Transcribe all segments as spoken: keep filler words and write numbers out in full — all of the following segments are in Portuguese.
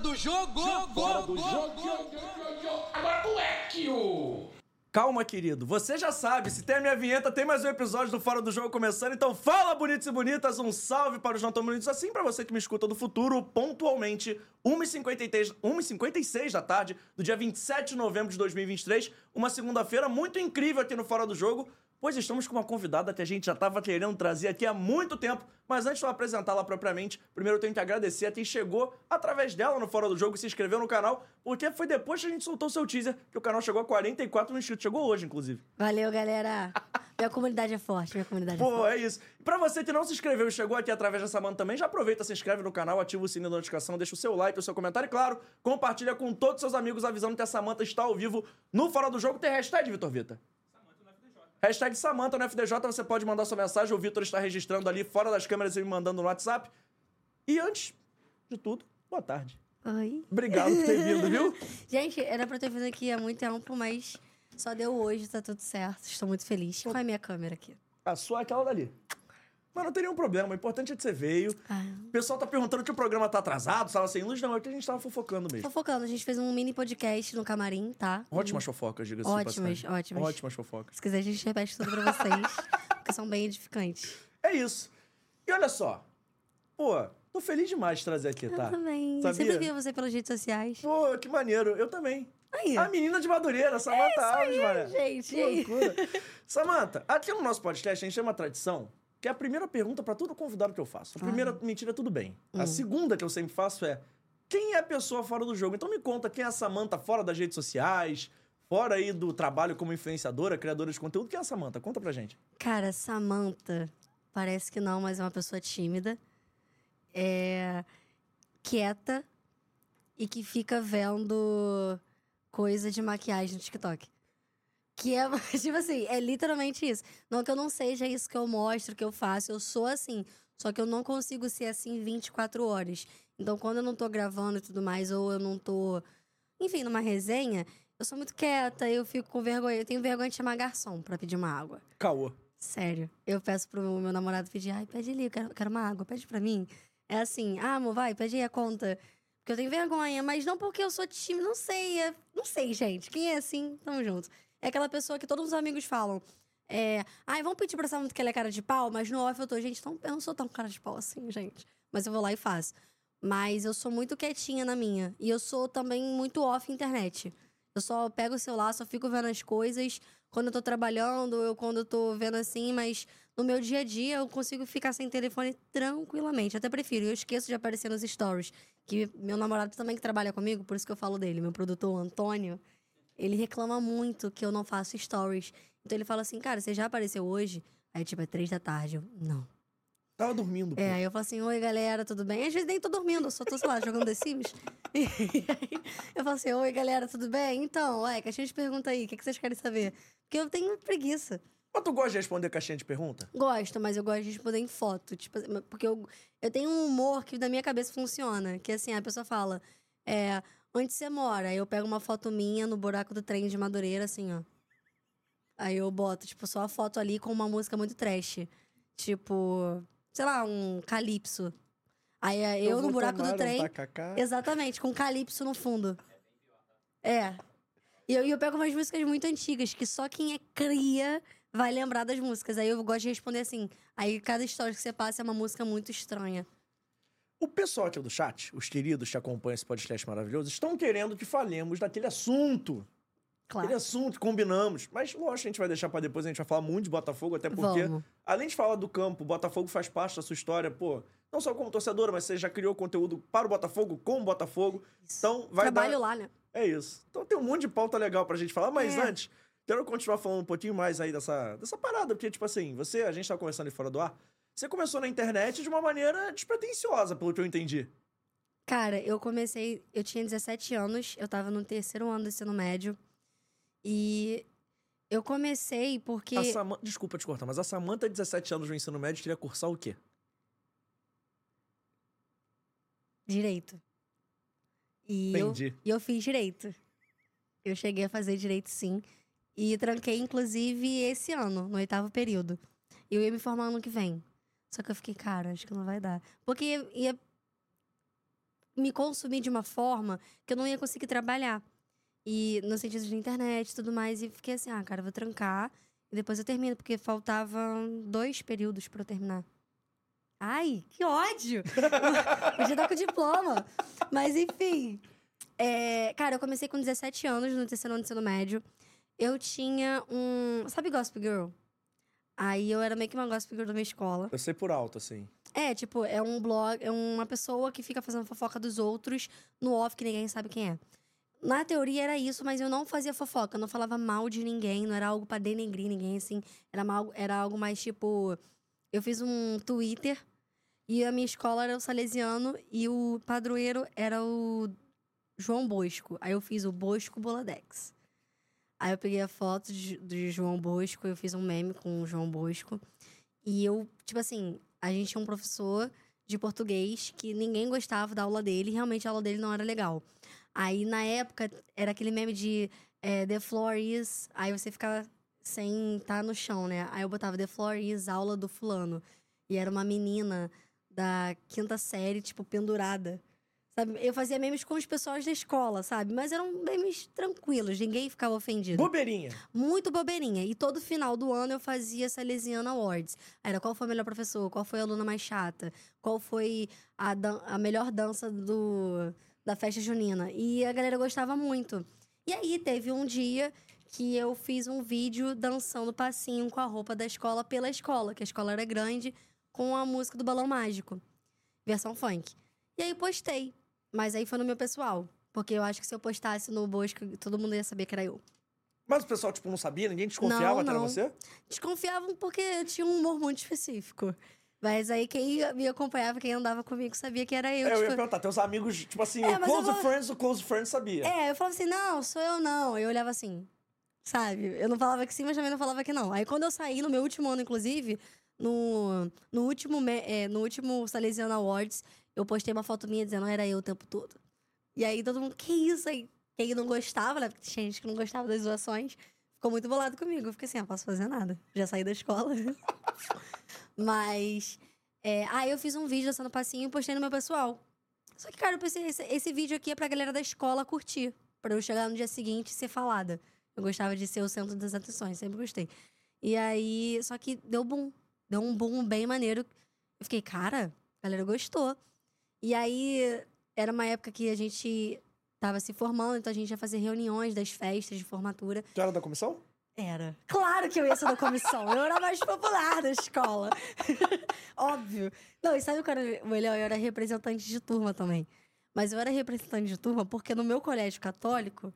do jogo! jogo fora do jogo! jogo, jogo, jogo, jogo. Agora o Equio! Calma, querido. Você já sabe, se tem a minha vinheta, tem mais um episódio do Fora do Jogo começando. Então fala, bonitos e bonitas. Um salve para os não tão bonitos. Assim, para você que me escuta do futuro, pontualmente, uma e cinquenta e seis da tarde, do dia vinte e sete de novembro de dois mil e vinte e três. Uma segunda-feira muito incrível aqui no Fora do Jogo, pois estamos com uma convidada que a gente já estava querendo trazer aqui há muito tempo. Mas antes de eu apresentá-la propriamente, primeiro eu tenho que agradecer a quem chegou através dela no Fora do Jogo e se inscreveu no canal, porque foi depois que a gente soltou o seu teaser que o canal chegou a quarenta e quatro mil inscritos. Chegou hoje, inclusive. Valeu, galera! Minha comunidade é forte, minha comunidade Pô, é forte. Pô, é isso. E pra você que não se inscreveu e chegou aqui através dessa mano também, já aproveita, se inscreve no canal, ativa o sininho da notificação, deixa o seu like, o seu comentário e, claro, compartilha com todos os seus amigos avisando que a Samanta está ao vivo no Fora do Jogo. Tem hashtag, Vitor Vita? Hashtag Samanta no F D J, você pode mandar sua mensagem, o Vitor está registrando ali fora das câmeras e me mandando no WhatsApp. E antes de tudo, boa tarde. Oi. Obrigado por ter vindo, viu? Gente, era pra eu ter vindo aqui há muito tempo, mas só deu hoje, tá tudo certo. Estou muito feliz. Qual é a minha câmera aqui? A sua é aquela dali. Mas não tem nenhum problema, o importante é que você veio. Ah. O pessoal tá perguntando que o programa tá atrasado, se tava sem luz, não, é que a gente tava fofocando mesmo. Fofocando, a gente fez um mini podcast no camarim, tá? Ótimas fofocas, diga-se de passagem. Ótimas, ótimas. Ótimas fofocas. Se quiser, a gente repete tudo pra vocês, porque são bem edificantes. É isso. E olha só, pô, tô feliz demais de trazer aqui, tá? Eu também. Sabia? Sempre via você pelas redes sociais. Pô, que maneiro, eu também. Aí. A menina de Madureira, Samanta Alves, mano. Gente, que loucura. Samanta, aqui no nosso podcast, a gente tem uma tradição, que é a primeira pergunta pra todo convidado que eu faço. A primeira ah. mentira, tudo bem. Hum. A segunda que eu sempre faço é, quem é a pessoa fora do jogo? Então me conta, quem é a Samanta fora das redes sociais, fora aí do trabalho como influenciadora, criadora de conteúdo? Quem é a Samanta? Conta pra gente. Cara, Samanta, parece que não, mas é uma pessoa tímida, é... quieta e que fica vendo coisa de maquiagem no TikTok. Que é, tipo assim, é literalmente isso. Não que eu não seja isso que eu mostro, que eu faço. Eu sou assim. Só que eu não consigo ser assim vinte e quatro horas. Então, quando eu não tô gravando e tudo mais, ou eu não tô... Enfim, numa resenha, eu sou muito quieta, eu fico com vergonha. Eu tenho vergonha de chamar garçom pra pedir uma água. Caô. Sério. Eu peço pro meu namorado pedir. Ai, pede ali, eu quero, eu quero uma água. Pede pra mim. É assim. Ah, amor, vai, pede aí a conta. Porque eu tenho vergonha. Mas não porque eu sou tímida. Não sei. É... Não sei, gente. Quem é assim, tamo junto. É aquela pessoa que todos os amigos falam. É, ai, ah, vamos pedir pra Samanta que ela é cara de pau, mas no off eu tô, gente, tão, eu não sou tão cara de pau assim, gente. Mas eu vou lá e faço. Mas eu sou muito quietinha na minha. E eu sou também muito off internet. Eu só pego o celular, só fico vendo as coisas. Quando eu tô trabalhando, eu quando eu tô vendo assim, mas no meu dia a dia eu consigo ficar sem telefone tranquilamente. Até prefiro, eu esqueço de aparecer nos stories. Que meu namorado também que trabalha comigo, por isso que eu falo dele, meu produtor Antônio. Ele reclama muito que eu não faço stories. Então ele fala assim, cara, você já apareceu hoje? Aí tipo, é três da tarde. Eu, não. Tava dormindo, pô. É, aí eu falo assim, oi galera, tudo bem? Às vezes nem tô dormindo, eu só tô, sei lá, jogando The Sims. E aí eu falo assim, oi galera, tudo bem? Então, ué, caixinha de pergunta aí, o que, que vocês querem saber? Porque eu tenho preguiça. Mas tu gosta de responder caixinha de pergunta? Gosto, mas eu gosto de responder em foto. Tipo, porque eu, eu tenho um humor que da minha cabeça funciona. Que assim, a pessoa fala, é... Onde você mora? Aí eu pego uma foto minha no buraco do trem de Madureira, assim, ó. Aí eu boto, tipo, só a foto ali com uma música muito trash. Tipo, sei lá, um calypso. Aí eu, eu no buraco do trem... Um exatamente, com calypso no fundo. É. E eu, eu pego umas músicas muito antigas, que só quem é cria vai lembrar das músicas. Aí eu gosto de responder assim. Aí cada história que você passa é uma música muito estranha. O pessoal aqui do chat, os queridos que acompanham esse podcast maravilhoso, estão querendo que falemos daquele assunto. Claro. Aquele assunto que combinamos. Mas, lógico, a gente vai deixar pra depois, a gente vai falar muito de Botafogo, até porque, vamos. Além de falar do campo, o Botafogo faz parte da sua história, pô, não só como torcedora, mas você já criou conteúdo para o Botafogo, com o Botafogo. Isso. Então, vai Trabalho dar... lá, né? É isso. Então tem um monte de pauta legal pra gente falar, mas é. Antes, quero continuar falando um pouquinho mais aí dessa, dessa parada, porque, tipo assim, você, a gente tá conversando ali fora do ar, você começou na internet de uma maneira despretensiosa, pelo que eu entendi. Cara, eu comecei... Eu tinha dezessete anos, eu tava no terceiro ano do ensino médio. E eu comecei porque... A Sam... Desculpa te cortar, mas a Samanta de dezessete anos no ensino médio queria cursar o quê? Direito. E entendi. Eu, e eu fiz direito. Eu cheguei a fazer direito, sim. E tranquei, inclusive, esse ano, no oitavo período. E eu ia me formar ano que vem. Só que eu fiquei, cara, acho que não vai dar. Porque ia me consumir de uma forma que eu não ia conseguir trabalhar. E no sentido de internet e tudo mais. E fiquei assim, ah, cara, eu vou trancar. E depois eu termino, porque faltavam dois períodos pra eu terminar. Ai, que ódio! Podia dar com o diploma. Mas enfim. É, cara, eu comecei com dezessete anos no terceiro ano do ensino médio. Eu tinha um... Sabe Gossip Girl? Aí eu era meio que uma Gossip Girl da minha escola. Eu sei por alto, assim. É, tipo, é um blog... É uma pessoa que fica fazendo fofoca dos outros no off, que ninguém sabe quem é. Na teoria era isso, mas eu não fazia fofoca. Eu não falava mal de ninguém, não era algo pra denegrir ninguém, assim. Era, mal, era algo mais, tipo... Eu fiz um Twitter e a minha escola era o Salesiano e o padroeiro era o João Bosco. Aí eu fiz o Bosco Boladex. Aí eu peguei a foto de, de João Bosco, eu fiz um meme com o João Bosco. E eu, tipo assim, a gente tinha um professor de português que ninguém gostava da aula dele. Realmente a aula dele não era legal. Aí, na época, era aquele meme de é, The Floor Is. Aí você ficava sem estar no chão, né? Aí eu botava The Floor Is, aula do fulano. E era uma menina da quinta série, tipo, pendurada. Sabe? Eu fazia memes com os pessoal da escola, sabe? Mas eram memes tranquilos, ninguém ficava ofendido. Bobeirinha. Muito bobeirinha. E todo final do ano eu fazia Salesiana Awards. Era qual foi o melhor professor, qual foi a aluna mais chata, qual foi a, dan- a melhor dança do... da festa junina. E a galera gostava muito. E aí teve um dia que eu fiz um vídeo dançando passinho com a roupa da escola pela escola, que a escola era grande, com a música do Balão Mágico, versão funk. E aí postei. Mas aí foi no meu pessoal. Porque eu acho que se eu postasse no Bosco, todo mundo ia saber que era eu. Mas o pessoal, tipo, não sabia? Ninguém desconfiava que era você? Desconfiavam porque eu tinha um humor muito específico. Mas aí quem me acompanhava, quem andava comigo, sabia que era eu. É, tipo... Eu ia perguntar, teus amigos, tipo assim, é, o Close falava... Friends, o Close Friends sabia. É, eu falava assim, não, sou eu não. Eu olhava assim, sabe? Eu não falava que sim, mas também não falava que não. Aí quando eu saí, no meu último ano, inclusive, no, no, último, é, no último Salesiano Awards, eu postei uma foto minha dizendo, era eu o tempo todo. E aí todo mundo, que isso aí? Quem não gostava, né? Porque tinha gente que não gostava das doações, ficou muito bolado comigo. Eu fiquei assim, ah, não posso fazer nada. Já saí da escola. Mas, é, aí eu fiz um vídeo dançando passinho e postei no meu pessoal. Só que, cara, eu pensei, esse, esse vídeo aqui é pra galera da escola curtir. Pra eu chegar no dia seguinte e ser falada. Eu gostava de ser o centro das atenções, sempre gostei. E aí, só que deu boom. Deu um boom bem maneiro. Eu fiquei, cara, a galera gostou. E aí, era uma época que a gente tava se formando, então a gente ia fazer reuniões das festas de formatura. Tu era da comissão? Era. Claro que eu ia ser da comissão. Eu era mais popular da escola. Óbvio. Não, e sabe o que era melhor? Eu era representante de turma também. Mas eu era representante de turma porque no meu colégio católico,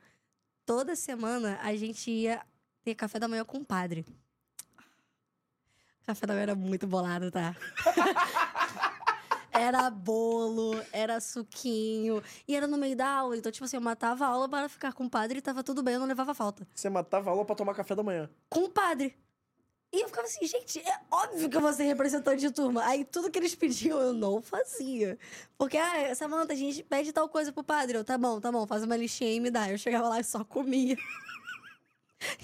toda semana a gente ia ter café da manhã com o padre. O café da manhã era muito bolado, tá? Era bolo, era suquinho. E era no meio da aula. Então, tipo assim, eu matava a aula para ficar com o padre e tava tudo bem, eu não levava falta. Você matava a aula pra tomar café da manhã? Com o padre. E eu ficava assim, gente, é óbvio que eu vou ser representante de turma. Aí tudo que eles pediam, eu não fazia. Porque, ah, Samanta, a gente pede tal coisa pro padre. Eu, tá bom, tá bom, faz uma listinha e me dá. Eu chegava lá e só comia.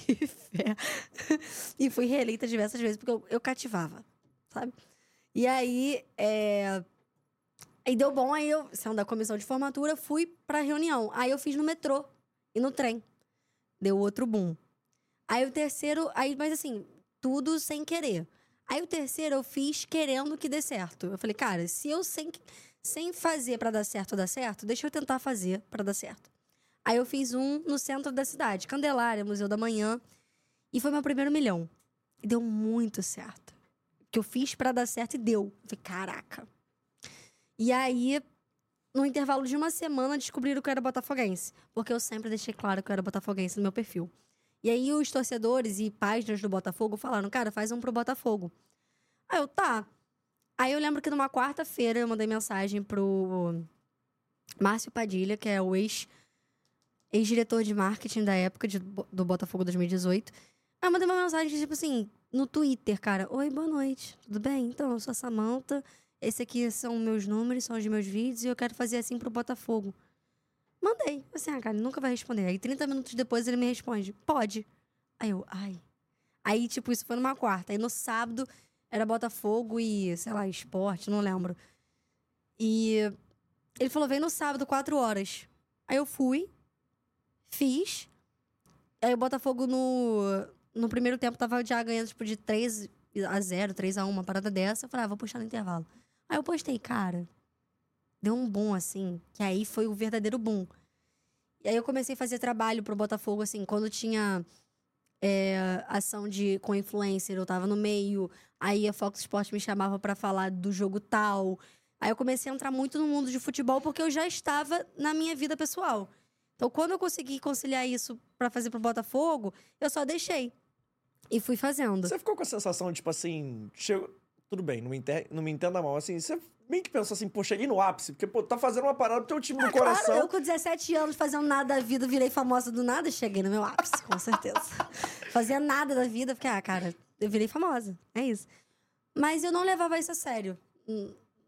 E fé. E fui reeleita diversas vezes, porque eu, eu cativava, sabe? E aí, é... Aí deu bom, aí eu, saindo da comissão de formatura, fui pra reunião. Aí eu fiz no metrô e no trem. Deu outro boom. Aí o terceiro, aí, mas assim, tudo sem querer. Aí o terceiro eu fiz querendo que dê certo. Eu falei, cara, se eu sem, sem fazer pra dar certo, dar certo, deixa eu tentar fazer pra dar certo. Aí eu fiz um no centro da cidade, Candelária, Museu da Manhã. E foi meu primeiro milhão. E deu muito certo. Que eu fiz pra dar certo e deu. Eu falei, caraca. E aí, no intervalo de uma semana, descobriram que eu era botafoguense. Porque eu sempre deixei claro que eu era botafoguense no meu perfil. E aí, os torcedores e páginas do Botafogo falaram, cara, faz um pro Botafogo. Aí eu, tá. Aí eu lembro que numa quarta-feira eu mandei mensagem pro Márcio Padilha, que é o ex, ex-diretor de marketing da época de, do Botafogo dois mil e dezoito. Aí eu mandei uma mensagem, tipo assim, no Twitter, cara. Oi, boa noite. Tudo bem? Então, eu sou a Samanta... Esse aqui são meus números, são os meus vídeos e eu quero fazer assim pro Botafogo. Mandei. Assim, ah, cara, ele nunca vai responder. Aí trinta minutos depois ele me responde, pode. Aí eu, ai. Aí, tipo, isso foi numa quarta. Aí no sábado era Botafogo e, sei lá, esporte, não lembro. E Ele falou, vem no sábado, quatro horas. Aí eu fui, fiz. Aí o Botafogo no, no primeiro tempo tava já ganhando tipo de três a zero, três a um, uma parada dessa. Eu falei, ah, vou postar no intervalo. Aí eu postei, cara, deu um boom assim, que aí foi o verdadeiro boom. E aí eu comecei a fazer trabalho pro Botafogo, assim, quando tinha é, ação de, com influencer, eu tava no meio. Aí a Fox Sports me chamava pra falar do jogo tal. Aí eu comecei a entrar muito no mundo de futebol porque eu já estava na minha vida pessoal. Então, quando eu consegui conciliar isso pra fazer pro Botafogo, eu só deixei. E fui fazendo. Você ficou com a sensação, tipo assim, chego... tudo bem, não me, inter... não me entenda mal, assim, você meio que pensou assim, pô, cheguei no ápice, porque, pô, tá fazendo uma parada pro teu time ah, no coração. Claro, eu com dezessete anos, fazendo nada da vida, virei famosa do nada, cheguei no meu ápice, com certeza. Fazia nada da vida, porque, ah, cara, eu virei famosa, é isso. Mas eu não levava isso a sério.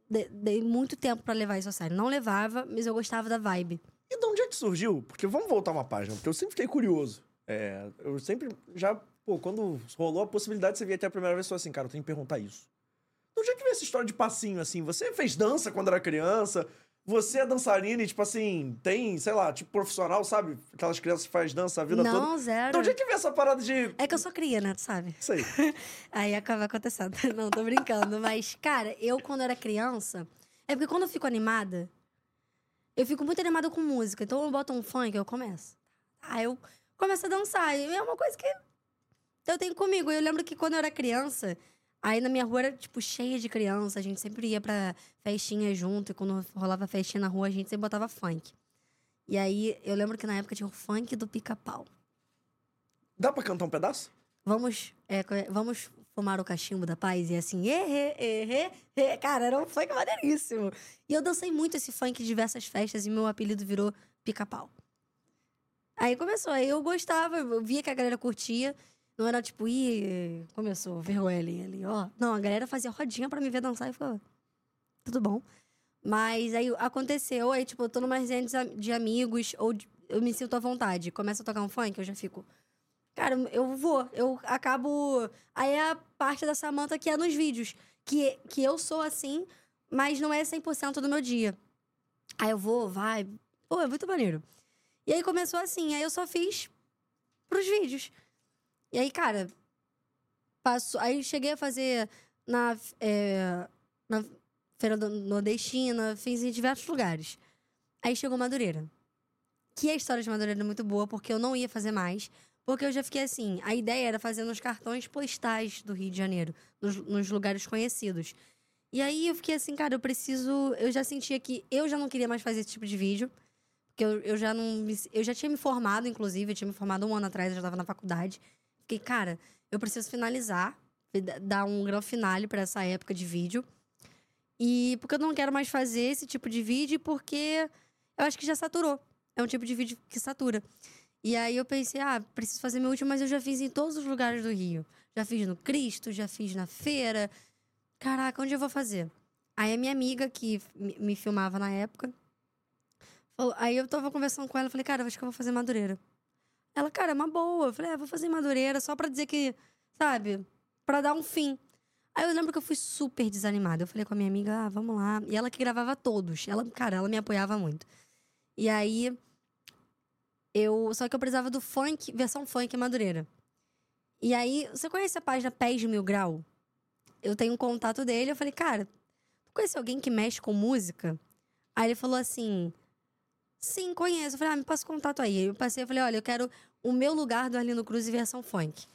Dei muito tempo pra levar isso a sério. Não levava, mas eu gostava da vibe. E de onde é que surgiu? Porque vamos voltar uma página, porque eu sempre fiquei curioso. É, eu sempre já, pô, quando rolou a possibilidade, você via até a primeira vez e falou assim, cara, eu tenho que perguntar isso. De onde é que veio essa história de passinho, assim? Você fez dança quando era criança? Você é dançarina e, tipo assim, tem, sei lá, tipo profissional, sabe? Aquelas crianças que fazem dança a vida não, toda. Não, zero. De onde é que veio essa parada de... É que eu só cria, né? Sabe? Sei. Aí acaba acontecendo. Não, tô brincando. Mas, cara, eu quando era criança... É porque quando eu fico animada, eu fico muito animada com música. Então eu boto um funk, eu começo. Aí eu começo a dançar. E é uma coisa que eu tenho comigo. Eu lembro que quando eu era criança... Aí na minha rua era, tipo, cheia de criança. A gente sempre ia pra festinha junto. E quando rolava festinha na rua, a gente sempre botava funk. E aí, eu lembro que na época tinha o funk do pica-pau. Dá pra cantar um pedaço? Vamos, é, vamos fumar o cachimbo da paz e assim... Eh, eh, eh, eh. Cara, era um funk maneiríssimo. E eu dancei muito esse funk em diversas festas e meu apelido virou pica-pau. Aí começou. Aí eu gostava, eu via que a galera curtia... Não era tipo, ih, começou, vergonha ali, ó. Não, a galera fazia rodinha pra me ver dançar e ficava, tudo bom. Mas aí aconteceu, aí tipo, eu tô numa resenha de amigos, ou de, eu me sinto à vontade. Começa a tocar um funk, eu já fico... Cara, eu vou, eu acabo... Aí é a parte da Samanta que é nos vídeos, que, que eu sou assim, mas não é cem por cento do meu dia. Aí eu vou, vai, pô, é muito maneiro. E aí começou assim, aí eu só fiz pros vídeos. E aí, cara, passo, aí cheguei a fazer na, é, na Feira Nordestina, fiz em diversos lugares. Aí chegou Madureira. Que a história de Madureira é muito boa, porque eu não ia fazer mais. Porque eu já fiquei assim, a ideia era fazer nos cartões postais do Rio de Janeiro, nos, nos lugares conhecidos. E aí eu fiquei assim, cara, eu preciso... Eu já sentia que eu já não queria mais fazer esse tipo de vídeo. Porque eu, eu, já, não, eu já tinha me formado, inclusive, eu tinha me formado um ano atrás, eu já estava na faculdade. Fiquei, cara, eu preciso finalizar, dar um grande finale pra essa época de vídeo. E porque eu não quero mais fazer esse tipo de vídeo, porque eu acho que já saturou. É um tipo de vídeo que satura. E aí eu pensei, ah, preciso fazer meu último, mas eu já fiz em todos os lugares do Rio. Já fiz no Cristo, já fiz na feira. Caraca, onde eu vou fazer? Aí a minha amiga, que me filmava na época, falou, aí eu tava conversando com ela, falei, cara, acho que eu vou fazer Madureira. Ela, cara, é uma boa. Eu falei, ah, vou fazer Madureira só pra dizer que, sabe, pra dar um fim. Aí eu lembro que eu fui super desanimada. Eu falei com a minha amiga, ah, vamos lá. E ela que gravava todos. Ela, cara, ela me apoiava muito. E aí, eu... Só que eu precisava do funk, versão funk Madureira. E aí, você conhece a página Pés de Mil Grau? Eu tenho um contato dele. Eu falei, cara, tu conhece alguém que mexe com música? Aí ele falou assim... Sim, conheço. Eu falei, ah, me passa o contato aí. Eu passei, eu falei, olha, eu quero o meu lugar do Arlindo Cruz em versão funk.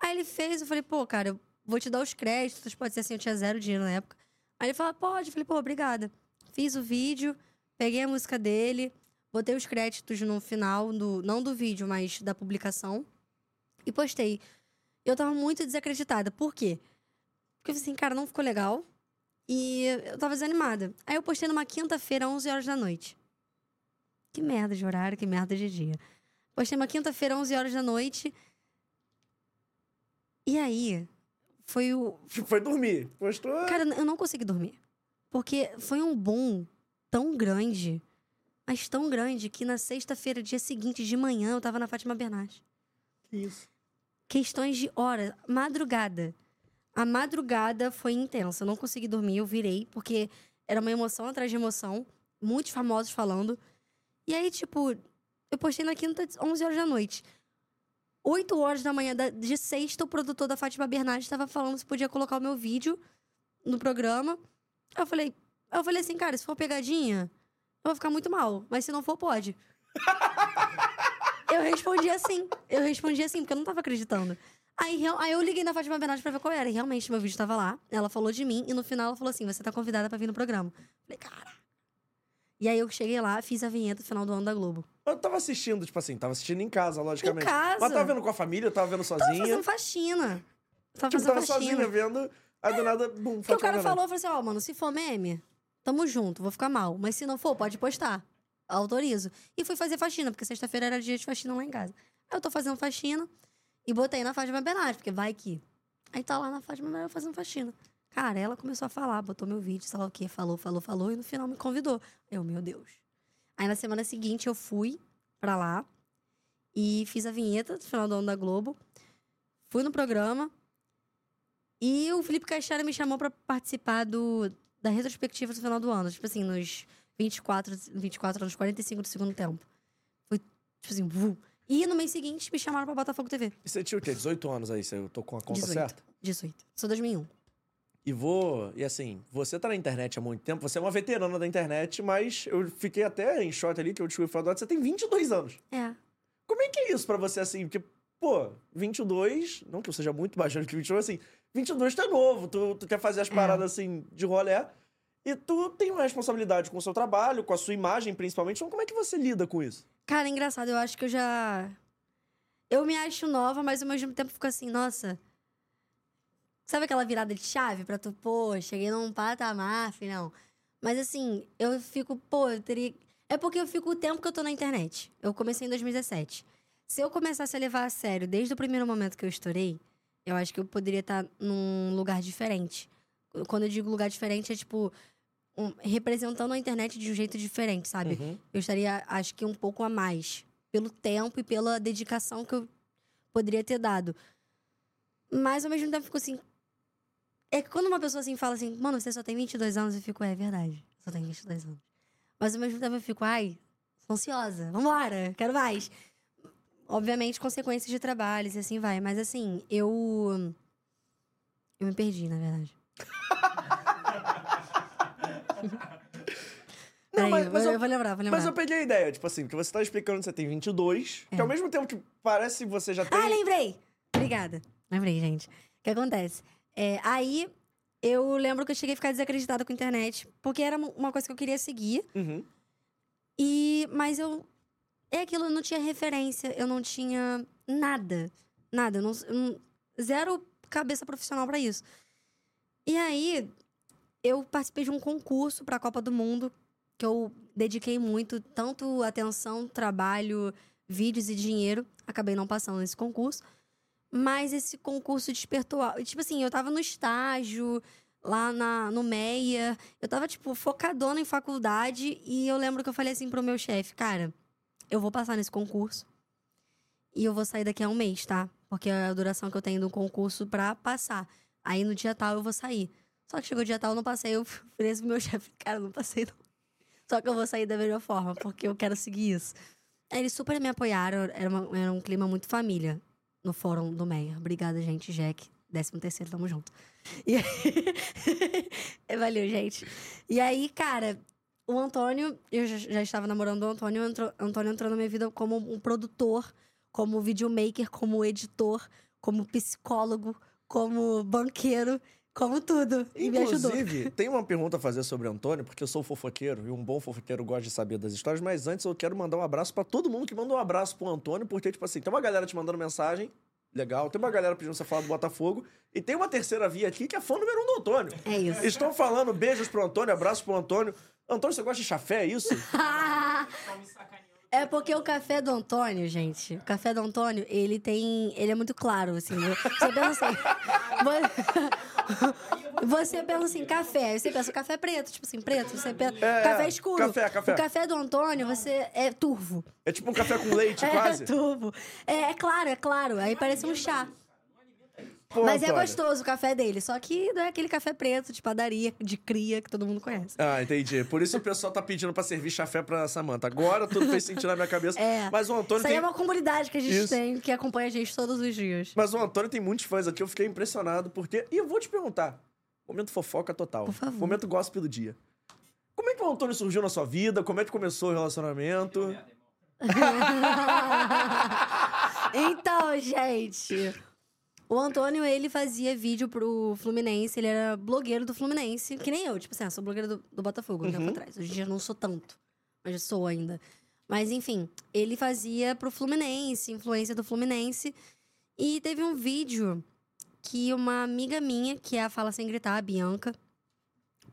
Aí ele fez, eu falei, pô, cara, eu vou te dar os créditos, pode ser assim, eu tinha zero dinheiro na época. Aí ele falou, pode. Eu falei, pô, obrigada. Fiz o vídeo, peguei a música dele, botei os créditos no final, do, não do vídeo, mas da publicação, e postei. Eu tava muito desacreditada. Por quê? Porque eu falei assim, cara, não ficou legal, e eu tava desanimada. Aí eu postei numa quinta-feira, onze horas da noite. Que merda de horário, que merda de dia. Postei uma quinta-feira, onze horas da noite. E aí, foi o... Foi dormir. Postou... Cara, eu não consegui dormir. Porque foi um boom tão grande, mas tão grande, que na sexta-feira, dia seguinte, de manhã, eu tava na Fátima Bernardes. Que isso? Questões de horas. Madrugada. A madrugada foi intensa. Eu não consegui dormir, eu virei, porque era uma emoção atrás de emoção. muitos famosos falando. E aí, tipo, eu postei na quinta, onze horas da noite. oito horas da manhã de sexta, o produtor da Fátima Bernardes estava falando se podia colocar o meu vídeo no programa. Aí eu falei, eu falei assim, cara, se for pegadinha, eu vou ficar muito mal. Mas se não for, pode. Eu respondi assim. Eu respondi assim, porque eu não tava acreditando. Aí, aí eu liguei na Fátima Bernardes pra ver qual era. E realmente, meu vídeo tava lá. Ela falou de mim. E no final, ela falou assim, você tá convidada pra vir no programa. Eu falei, cara... E aí eu cheguei lá, fiz a vinheta final do ano da Globo. Eu tava assistindo, tipo assim, tava assistindo em casa, logicamente. Em casa. Mas tava vendo com a família, tava vendo sozinha. Tava fazendo faxina. Tava tipo, fazendo tava faxina. Sozinha vendo, aí do nada, bum, Porque o cara falou, falou assim, ó, oh, mano, se for meme, tamo junto, vou ficar mal. Mas se não for, pode postar. Autorizo. E fui fazer faxina, porque sexta-feira era dia de faxina lá em casa. Aí eu tô fazendo faxina e botei na Fátima Bernardes, porque vai que... Aí tá lá na Fátima Bernardes fazendo faxina. Cara, ela começou a falar, botou meu vídeo, sei lá o quê, falou, falou, falou, e no final me convidou. Eu, meu Deus. Aí na semana seguinte eu fui pra lá e fiz a vinheta do final do ano da Globo. Fui no programa e o Felipe Caixara me chamou pra participar do, da retrospectiva do final do ano. Tipo assim, nos vinte e quatro, vinte e quatro anos, quarenta e cinco do segundo tempo. Foi, tipo assim, vu. E no mês seguinte me chamaram pra Botafogo T V. E você tinha o quê? dezoito anos aí? Eu tô com a conta certa? dezoito. Sou dois mil e um. E vou... E assim, você tá na internet há muito tempo, você é uma veterana da internet, mas eu fiquei até em short ali, que eu descobri falar, você tem vinte e dois anos. É. Como é que é isso pra você, assim? Porque, pô, vinte e dois... Não que eu seja muito mais velho que vinte e dois, assim... vinte e dois tá novo, tu, tu quer fazer as paradas, assim, de rolé. E tu tem uma responsabilidade com o seu trabalho, com a sua imagem, principalmente. Então, como é que você lida com isso? Cara, é engraçado. Eu acho que eu já... Eu me acho nova, mas ao mesmo tempo fico assim, nossa... Sabe aquela virada de chave pra tu, pô, cheguei num patamar, afinal. Mas assim, eu fico, pô, eu teria... É porque eu fico o tempo que eu tô na internet. Eu comecei em dois mil e dezessete. Se eu começasse a levar a sério desde o primeiro momento que eu estourei, eu acho que eu poderia estar num lugar diferente. Quando eu digo lugar diferente, é tipo... Um, representando a internet de um jeito diferente, sabe? Uhum. Eu estaria, acho que, um pouco a mais. Pelo tempo e pela dedicação que eu poderia ter dado. Mas, ao mesmo tempo, eu fico assim... É que quando uma pessoa assim fala assim, mano, você só tem vinte e dois anos, eu fico, é, é verdade, só tenho vinte e dois anos. Mas ao mesmo tempo eu fico, ai, sou ansiosa, vambora, quero mais. Obviamente, consequências de trabalhos e assim vai, mas assim, eu. Eu me perdi, na verdade. Não, Peraí, mas, mas eu, eu vou lembrar, vou lembrar. Mas eu peguei a ideia, tipo assim, porque você tá explicando que você tem vinte e dois, é. Que ao mesmo tempo que parece que você já tem. Ah, lembrei! Obrigada. Lembrei, gente. O que acontece? É, aí, eu lembro que eu cheguei a ficar desacreditada com a internet. Porque era uma coisa que eu queria seguir. Uhum. E... Mas eu... É aquilo, eu não tinha referência. Eu não tinha nada. Nada. Eu não, eu não, zero cabeça profissional pra isso. E aí, eu participei de um concurso pra Copa do Mundo. Que eu dediquei muito. Tanto atenção, trabalho, vídeos e dinheiro. Acabei não passando nesse concurso. Mas esse concurso despertou... Tipo assim, eu tava no estágio, lá na, no Meia. Eu tava, tipo, focadona em faculdade. E eu lembro que eu falei assim pro meu chefe, cara, eu vou passar nesse concurso. E eu vou sair daqui a um mês, tá? Porque é a duração que eu tenho do concurso pra passar. Aí no dia tal eu vou sair. Só que chegou o dia tal, eu não passei. Eu falei pro meu chefe, cara, não passei não. Só que eu vou sair da melhor forma, porque eu quero seguir isso. Aí eles super me apoiaram. Era, uma, era um clima muito família. No fórum do Meia. Obrigada, gente. Jack, décimo terceiro, tamo junto. E aí... Valeu, gente. E aí, cara, o Antônio... Eu já, já estava namorando o Antônio. O entrou, Antônio entrou na minha vida como um produtor, como videomaker, como editor, como psicólogo, como banqueiro, como tudo. E Inclusive, me ajudou. Tem uma pergunta a fazer sobre o Antônio, porque eu sou fofoqueiro, e um bom fofoqueiro gosta de saber das histórias, mas antes eu quero mandar um abraço pra todo mundo que manda um abraço pro Antônio, porque, tipo assim, tem uma galera te mandando mensagem, legal, tem uma galera pedindo você falar do Botafogo, e tem uma terceira via aqui que é fã número um do Antônio. É isso. Estão falando beijos pro Antônio, abraço pro Antônio. Antônio, você gosta de chafé, é isso? É porque o café do Antônio, gente, o café do Antônio, ele tem... Ele é muito claro, assim. Você pensa assim... Você pensa assim, café. Você pensa, café é preto, tipo assim, preto. Você pensa, é, café escuro. Café, café. O café do Antônio, você é turvo. É tipo um café com leite, quase. É turvo. É, é claro, é claro. Aí parece um chá. Pô, mas Antônio, é gostoso o café dele, só que não é aquele café preto de padaria, de cria, que todo mundo conhece. Ah, entendi. Por isso o pessoal tá pedindo pra servir chafé pra Samanta. Agora tudo fez sentido na minha cabeça. É. Mas o Antônio Isso tem... aí é uma comunidade que a gente isso. tem, que acompanha a gente todos os dias. Mas o Antônio tem muitos fãs aqui, eu fiquei impressionado por ter... E eu vou te perguntar, momento fofoca total. Por favor. Momento gossip do dia. Como é que o Antônio surgiu na sua vida? Como é que começou o relacionamento? Então, gente... O Antônio, ele fazia vídeo pro Fluminense, ele era blogueiro do Fluminense, que nem eu, tipo assim, ah, sou blogueira do, do Botafogo, um tempo atrás. Hoje em dia eu não sou tanto, mas eu sou ainda. Mas enfim, ele fazia pro Fluminense, influência do Fluminense. E teve um vídeo que uma amiga minha, que é a Fala Sem Gritar, a Bianca,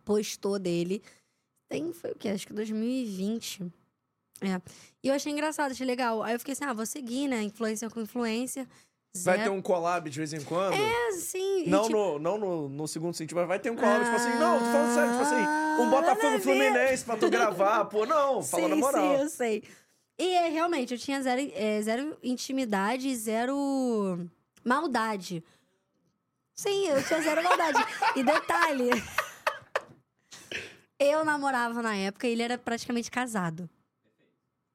postou dele. Tem, foi o quê? Acho que dois mil e vinte. É. E eu achei engraçado, achei legal. Aí eu fiquei assim, ah, vou seguir, né? Influencer com influencer. Zero. Vai ter um collab de vez em quando? É, sim. Não, tipo... no, não no, no segundo sentido, mas vai ter um collab, ah, tipo assim, não, tô falando sério, tipo assim, um Botafogo Fluminense pra tu gravar, pô, não, fala na moral. Sim, eu sei. E é, realmente, eu tinha zero, é, zero intimidade e zero maldade. Sim, eu tinha zero maldade. E detalhe, eu namorava na época e ele era praticamente casado.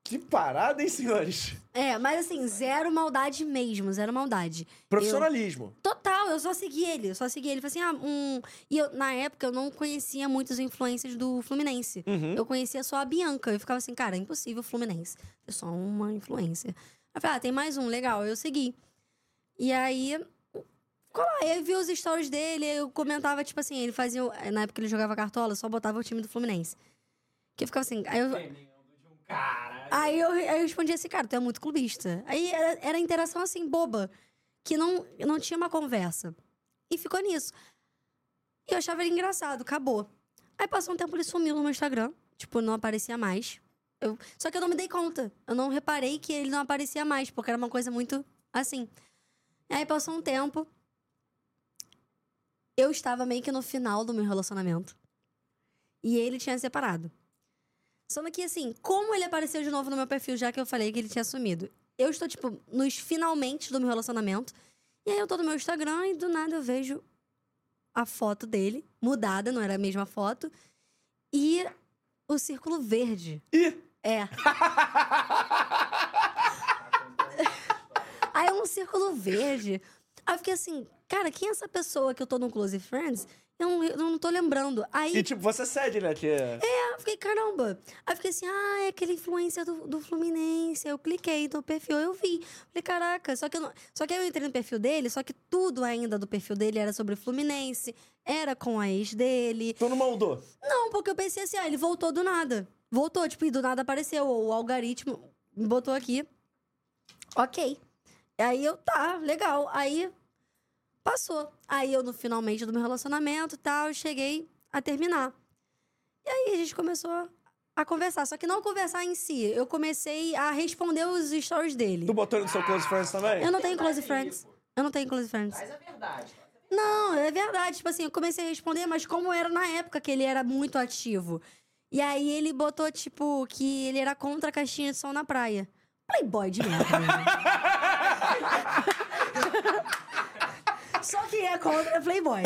Que parada, hein, senhores? É, mas assim, zero maldade mesmo, zero maldade. Profissionalismo. Eu, total, eu só segui ele, eu só segui ele. Falei assim, ah, um... E eu, na época, eu não conhecia muitos influencers do Fluminense. Uhum. Eu conhecia só a Bianca. Eu ficava assim, cara, é impossível o Fluminense. É só uma influencer. Eu falei, ah, tem mais um, legal. Eu segui. E aí, ficou lá. Eu vi os stories dele, eu comentava, tipo assim, ele fazia... Na época ele jogava cartola, só botava o time do Fluminense. Que eu ficava assim... Aí eu... Caralho. Aí eu, aí eu respondi assim, cara, tu é muito clubista. Aí era, era interação assim, boba, que não, não tinha uma conversa. E ficou nisso. E eu achava ele engraçado, acabou. Aí passou um tempo, ele sumiu no meu Instagram. Tipo, não aparecia mais. Eu, só que eu não me dei conta. Eu não reparei que ele não aparecia mais, porque era uma coisa muito assim. Aí passou um tempo. Eu estava meio que no final do meu relacionamento. E ele tinha separado. Só que, assim, como ele apareceu de novo no meu perfil, já que eu falei que ele tinha sumido? Eu estou, tipo, nos finalmente do meu relacionamento. E aí eu tô no meu Instagram e do nada eu vejo a foto dele, mudada, não era a mesma foto. E o círculo verde. Ih! É. Aí um círculo verde. Aí eu fiquei assim, cara, quem é essa pessoa que eu tô no Close Friends? Eu não, eu não tô lembrando. Aí... E tipo, você cede, né? Que... É, eu fiquei, caramba. Aí eu fiquei assim, ah, é aquele influencer do, do Fluminense. Eu cliquei no perfil, eu vi. Falei, caraca, só que, eu não... só que eu entrei no perfil dele, só que tudo ainda do perfil dele era sobre o Fluminense, era com a ex dele. Tu não moldou? Não, porque eu pensei assim, ah, ele voltou do nada. Voltou, tipo, e do nada apareceu. Ou o algoritmo me botou aqui. Ok. Aí eu, tá, legal. Aí... Passou. Aí eu, no finalmente do meu relacionamento e tal, cheguei a terminar. E aí a gente começou a conversar. Só que não conversar em si. Eu comecei a responder os stories dele. Tu botou no seu Close Friends também? Eu não tenho Close Friends. Eu não tenho Close Friends. Mas é verdade. Não, é verdade. Tipo assim, eu comecei a responder, mas como era na época que ele era muito ativo. E aí ele botou, tipo, que ele era contra a caixinha de som na praia. Playboy de merda. Só quem é contra é Playboy.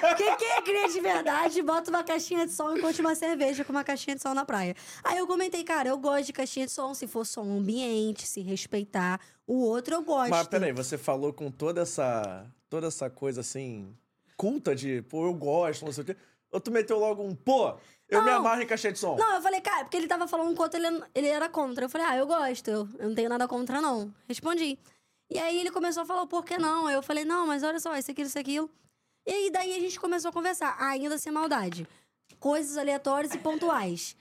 Porque quem é cria de verdade, bota uma caixinha de som e curte uma cerveja com uma caixinha de som na praia. Aí eu comentei, cara, eu gosto de caixinha de som, se for som ambiente, se respeitar o outro, eu gosto. Mas peraí, você falou com toda essa, toda essa coisa assim, culta de, pô, eu gosto, não sei o quê. Ou tu meteu logo um, pô, eu não, me amarro em caixinha de som? Não, eu falei, cara, porque ele tava falando quanto ele, ele era contra. Eu falei, ah, eu gosto, eu, eu não tenho nada contra, não. Respondi. E aí ele começou a falar, por que não? Aí eu falei, não, mas olha só, isso, aquilo, isso, aquilo. E aí daí a gente começou a conversar, ainda sem maldade. Coisas aleatórias e pontuais.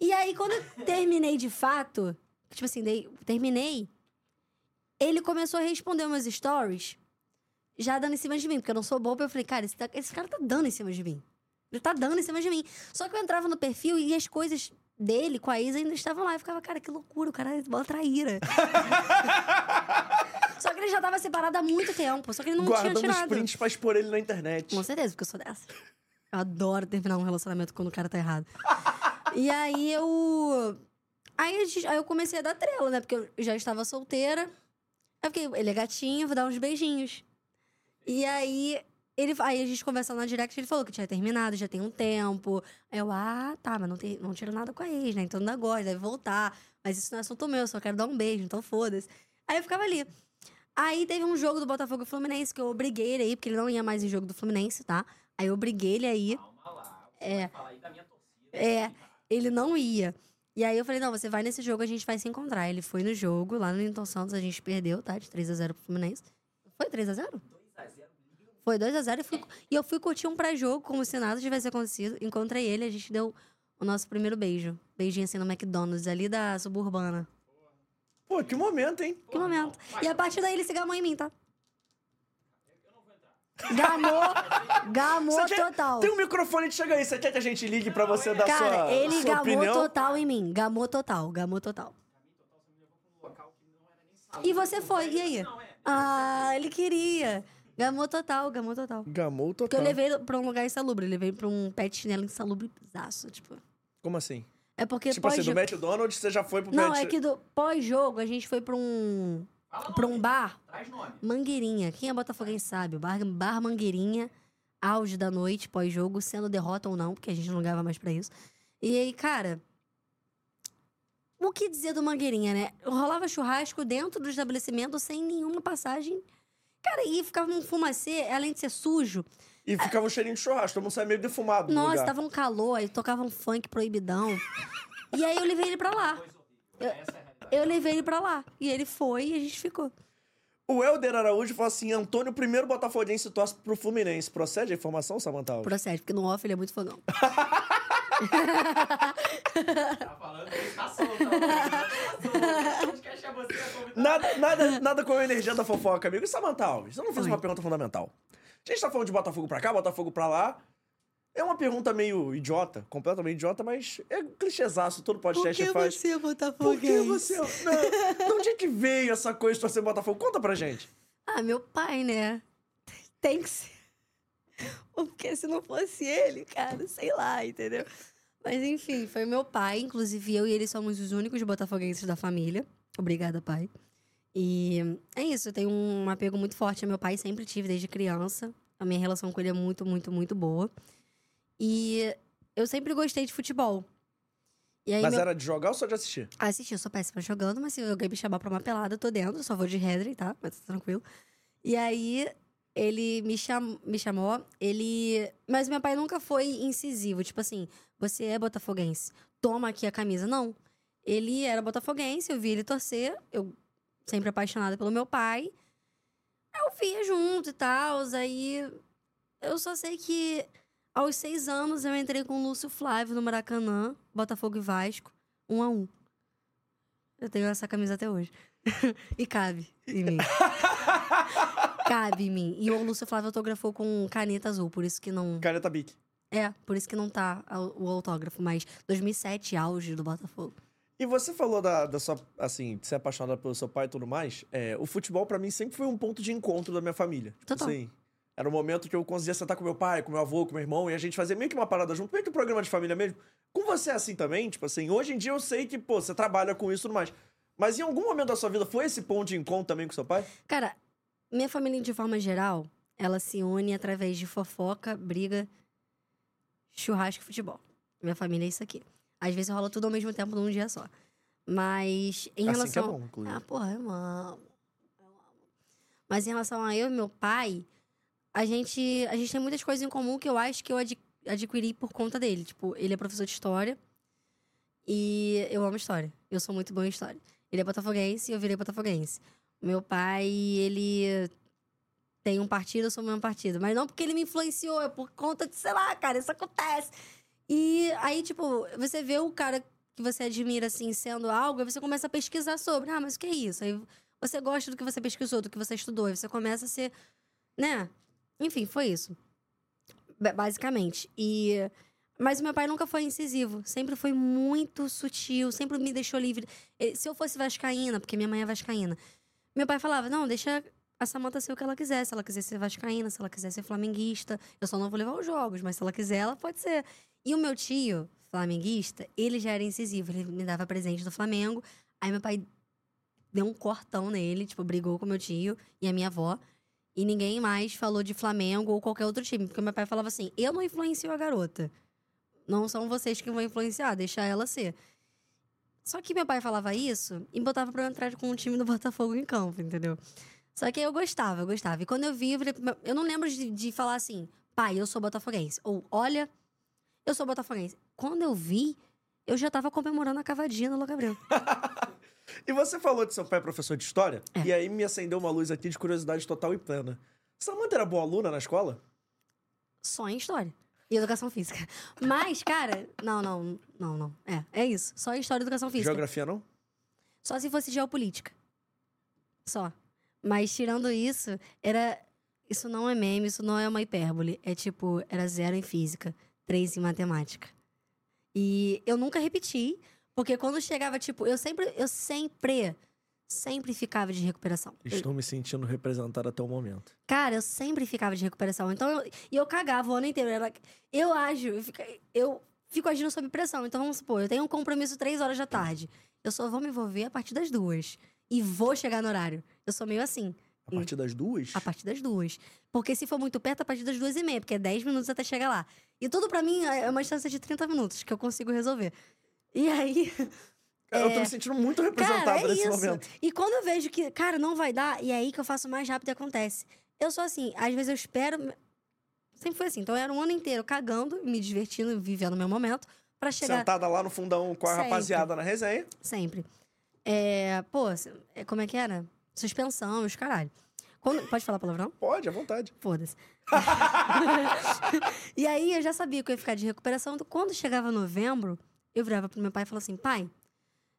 E aí quando eu terminei de fato, tipo assim, dei, terminei, ele começou a responder meus stories, já dando em cima de mim, porque eu não sou boba. Eu falei, cara, esse, tá, esse cara tá dando em cima de mim. Ele tá dando em cima de mim. Só que eu entrava no perfil e as coisas dele com a Isa ainda estavam lá. Eu ficava, cara, que loucura, o cara é uma traíra. Só que ele já tava separado há muito tempo. Só que ele não Guardando tinha tirado. Guardando os prints pra expor ele na internet. Com certeza, porque eu sou dessa. Eu adoro terminar um relacionamento quando o cara tá errado. E aí eu... Aí eu comecei a dar trela, né? Porque eu já estava solteira. Aí eu fiquei, ele é gatinho, vou dar uns beijinhos. E aí, ele, aí a gente conversou na direct, ele falou que tinha terminado, já tem um tempo. Aí eu, ah, tá, mas não, te, não tiro nada com a ex, né? Então não gosta, deve voltar. Mas isso não é assunto meu, só quero dar um beijo, então foda-se. Aí eu ficava ali. Aí teve um jogo do Botafogo e Fluminense que eu obriguei ele aí, porque ele não ia mais em jogo do Fluminense, tá? Aí eu obriguei ele aí. Calma lá, você é, vai falar aí da minha torcida. É, ele não ia. E aí eu falei, não, você vai nesse jogo, a gente vai se encontrar. Ele foi no jogo, lá no Nilton Santos, a gente perdeu, tá? De três a zero pro Fluminense. Foi três a zero? dois a zero. Foi dois a zero e, fui, e eu fui curtir um pré-jogo como se nada tivesse acontecido. Encontrei ele, a gente deu o nosso primeiro beijo. Beijinho assim no McDonald's, ali da Suburbana. Pô, que momento, hein? Que momento. E a partir daí ele se gamou em mim, tá? Gamou, gamou tem, total. Tem um microfone que chega aí, você quer que a gente ligue pra você dar cara, sua Cara, ele sua gamou opinião? Total em mim, gamou total, gamou total. E você foi, e aí? Ah, ele queria. Gamou total, gamou total. Gamou total. Porque eu levei pra um lugar insalubre, eu levei pra um pet chinelo insalubre bizarro, tipo... Como assim? É porque tipo assim, do McDonald's você já foi pro Não, pet... é que do pós-jogo a gente foi pra um... Pra um bar, Mangueirinha. Quem é botafoguense sabe, o bar, bar Mangueirinha, auge da noite, pós-jogo, sendo derrota ou não, porque a gente não ganhava mais pra isso. E aí, cara, o que dizer do Mangueirinha, né? Rolava churrasco dentro do estabelecimento, sem nenhuma passagem. Cara, e ficava um fumacê, além de ser sujo... E ficava um cheirinho de churrasco, todo mundo saía meio defumado. Nossa, lugar. Tava um calor, aí tocava um funk proibidão. E aí eu levei ele pra lá. Eu... Eu levei ele pra lá. E ele foi e a gente ficou. O Helder Araújo falou assim, Antônio, primeiro botafoguense torce pro Fluminense. Procede a informação, Samanta Alves? Procede, porque no off ele é muito fogão. Tá falando que ele tá solto. Nada, nada, nada com a energia da fofoca, amigo. E Samanta Alves, você não fez Oi. uma pergunta fundamental. A gente tá falando de Botafogo pra cá, Botafogo pra lá. É uma pergunta meio idiota, completamente idiota, mas é clichêzaço, todo podcast faz. Por que você é botafoguense? Por que você... Não, onde é que veio essa coisa de torcer Botafogo? Conta pra gente. Ah, meu pai, né? Tem que ser. Porque se não fosse ele, cara, sei lá, entendeu? Mas enfim, foi meu pai, inclusive eu e ele somos os únicos botafoguenses da família. Obrigada, pai. E é isso, eu tenho um apego muito forte a meu pai, sempre tive desde criança. A minha relação com ele é muito, muito, muito boa. E eu sempre gostei de futebol. E aí mas meu... era de jogar ou só de assistir? Ah, assistir, eu sou péssima jogando, mas se alguém me chamar pra uma pelada, eu tô dentro, eu só vou de Hedley, tá? Mas tá tranquilo. E aí, ele me, cham... me chamou, ele... Mas meu pai nunca foi incisivo, tipo assim, você é botafoguense, toma aqui a camisa. Não, ele era botafoguense, eu vi ele torcer, eu sempre apaixonada pelo meu pai. Eu via junto e tal, aí... Eu só sei que... Aos seis anos, eu entrei com o Lúcio Flávio no Maracanã, Botafogo e Vasco, um a um. Eu tenho essa camisa até hoje. E cabe em mim. Cabe em mim. E o Lúcio Flávio autografou com caneta azul, por isso que não... Caneta Bic. É, por isso que não tá o autógrafo, mas dois mil e sete, auge do Botafogo. E você falou da, da sua, assim, de ser apaixonada pelo seu pai e tudo mais. É, o futebol, pra mim, sempre foi um ponto de encontro da minha família. Tipo, total. Assim, era um momento que eu conseguia sentar com meu pai, com meu avô, com meu irmão, e a gente fazia meio que uma parada junto, meio que um programa de família mesmo. Com você assim também, tipo assim, hoje em dia eu sei que, pô, você trabalha com isso e tudo mais. Mas em algum momento da sua vida foi esse ponto de encontro também com seu pai? Cara, minha família, de forma geral, ela se une através de fofoca, briga, churrasco e futebol. Minha família é isso aqui. Às vezes rola tudo ao mesmo tempo num dia só. Mas em assim relação... que é bom, inclusive. Ah, porra, eu amo. Eu amo. Mas em relação a eu e meu pai... A gente, a gente tem muitas coisas em comum que eu acho que eu adquiri por conta dele. Tipo, ele é professor de história e eu amo história. Eu sou muito boa em história. Ele é botafoguense e eu virei botafoguense. Meu pai, ele tem um partido, eu sou o mesmo partido. Mas não porque ele me influenciou, é por conta de, sei lá, cara, isso acontece. E aí, tipo, você vê o cara que você admira, assim, sendo algo, aí você começa a pesquisar sobre. Ah, mas o que é isso? Aí você gosta do que você pesquisou, do que você estudou. Aí você começa a ser, né... Enfim, foi isso. Basicamente. E... Mas o meu pai nunca foi incisivo. Sempre foi muito sutil. Sempre me deixou livre. Se eu fosse vascaína, porque minha mãe é vascaína. Meu pai falava, não, deixa a Samanta ser o que ela quiser. Se ela quiser ser vascaína, se ela quiser ser flamenguista. Eu só não vou levar os jogos, mas se ela quiser, ela pode ser. E o meu tio, flamenguista, ele já era incisivo. Ele me dava presente do Flamengo. Aí meu pai deu um cortão nele, tipo, brigou com meu tio e a minha avó. E ninguém mais falou de Flamengo ou qualquer outro time. Porque meu pai falava assim, eu não influencio a garota. Não são vocês que vão influenciar, deixar ela ser. Só que meu pai falava isso e botava pra eu entrar com o time do Botafogo em campo, entendeu? Só que eu gostava, eu gostava. E quando eu vi, eu, falei, eu não lembro de, de falar assim, pai, eu sou botafoguense. Ou, olha, eu sou botafoguense. Quando eu vi, eu já tava comemorando a cavadinha do Lô Gabriel. E você falou de seu pai professor de história, é. E aí me acendeu uma luz aqui de curiosidade total e plena. Samanta era boa aluna na escola? Só em história e educação física. Mas, cara, não, não, não, não. É, é isso. Só em história e educação física. Geografia, não? Só se fosse geopolítica. Só. Mas tirando isso, era... Isso não é meme, isso não é uma hipérbole. É tipo, era zero em física, três em matemática. E eu nunca repeti... Porque quando chegava, tipo, eu sempre, eu sempre, sempre ficava de recuperação. Estou eu... me sentindo representada até o momento. Cara, eu sempre ficava de recuperação. Então, eu, e eu cagava o ano inteiro. Era, eu ajo, eu fico, eu fico agindo sob pressão. Então, vamos supor, eu tenho um compromisso três horas da tarde. Eu só vou me envolver a partir das duas. E vou chegar no horário. Eu sou meio assim. A partir das duas? A partir das duas. Porque se for muito perto, a partir das duas e meia. Porque é dez minutos até chegar lá. E tudo pra mim é uma distância de trinta minutos que eu consigo resolver. E aí... Cara, é... eu tô me sentindo muito representada, cara, é nesse isso. momento. E quando eu vejo que, cara, não vai dar, e é aí que eu faço mais rápido e acontece. Eu sou assim, às vezes eu espero... Sempre foi assim. Então eu era um ano inteiro cagando, me divertindo, vivendo o meu momento, pra chegar... Sentada lá no fundão com a Sempre. rapaziada na resenha. Sempre. É... Pô, como é que era? Suspensão, os caralho. Quando... Pode falar palavrão? Pode, à vontade. Foda-se. E aí eu já sabia que eu ia ficar de recuperação. Quando chegava novembro... Eu virava pro meu pai e falava assim, pai,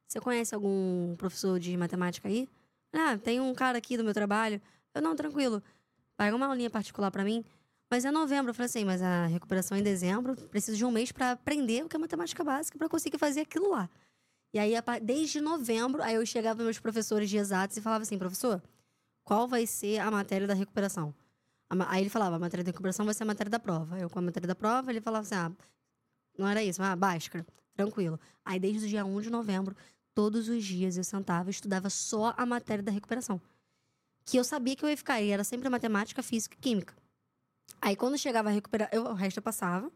você conhece algum professor de matemática aí? Ah, tem um cara aqui do meu trabalho. Eu, não, tranquilo. Paga uma aulinha particular pra mim. Mas é novembro. Eu falei assim, mas a recuperação é em dezembro. Preciso de um mês pra aprender o que é matemática básica pra conseguir fazer aquilo lá. E aí, desde novembro, aí eu chegava pros meus professores de exatos e falava assim, professor, qual vai ser a matéria da recuperação? Aí ele falava, a matéria da recuperação vai ser a matéria da prova. Eu com a matéria da prova, ele falava assim, ah, não era isso, mas ah, Bhaskara. Tranquilo. Aí, desde o dia primeiro de novembro, todos os dias eu sentava e estudava só a matéria da recuperação. Que eu sabia que eu ia ficar. E era sempre matemática, física e química. Aí, quando chegava a recuperação... O resto eu passava.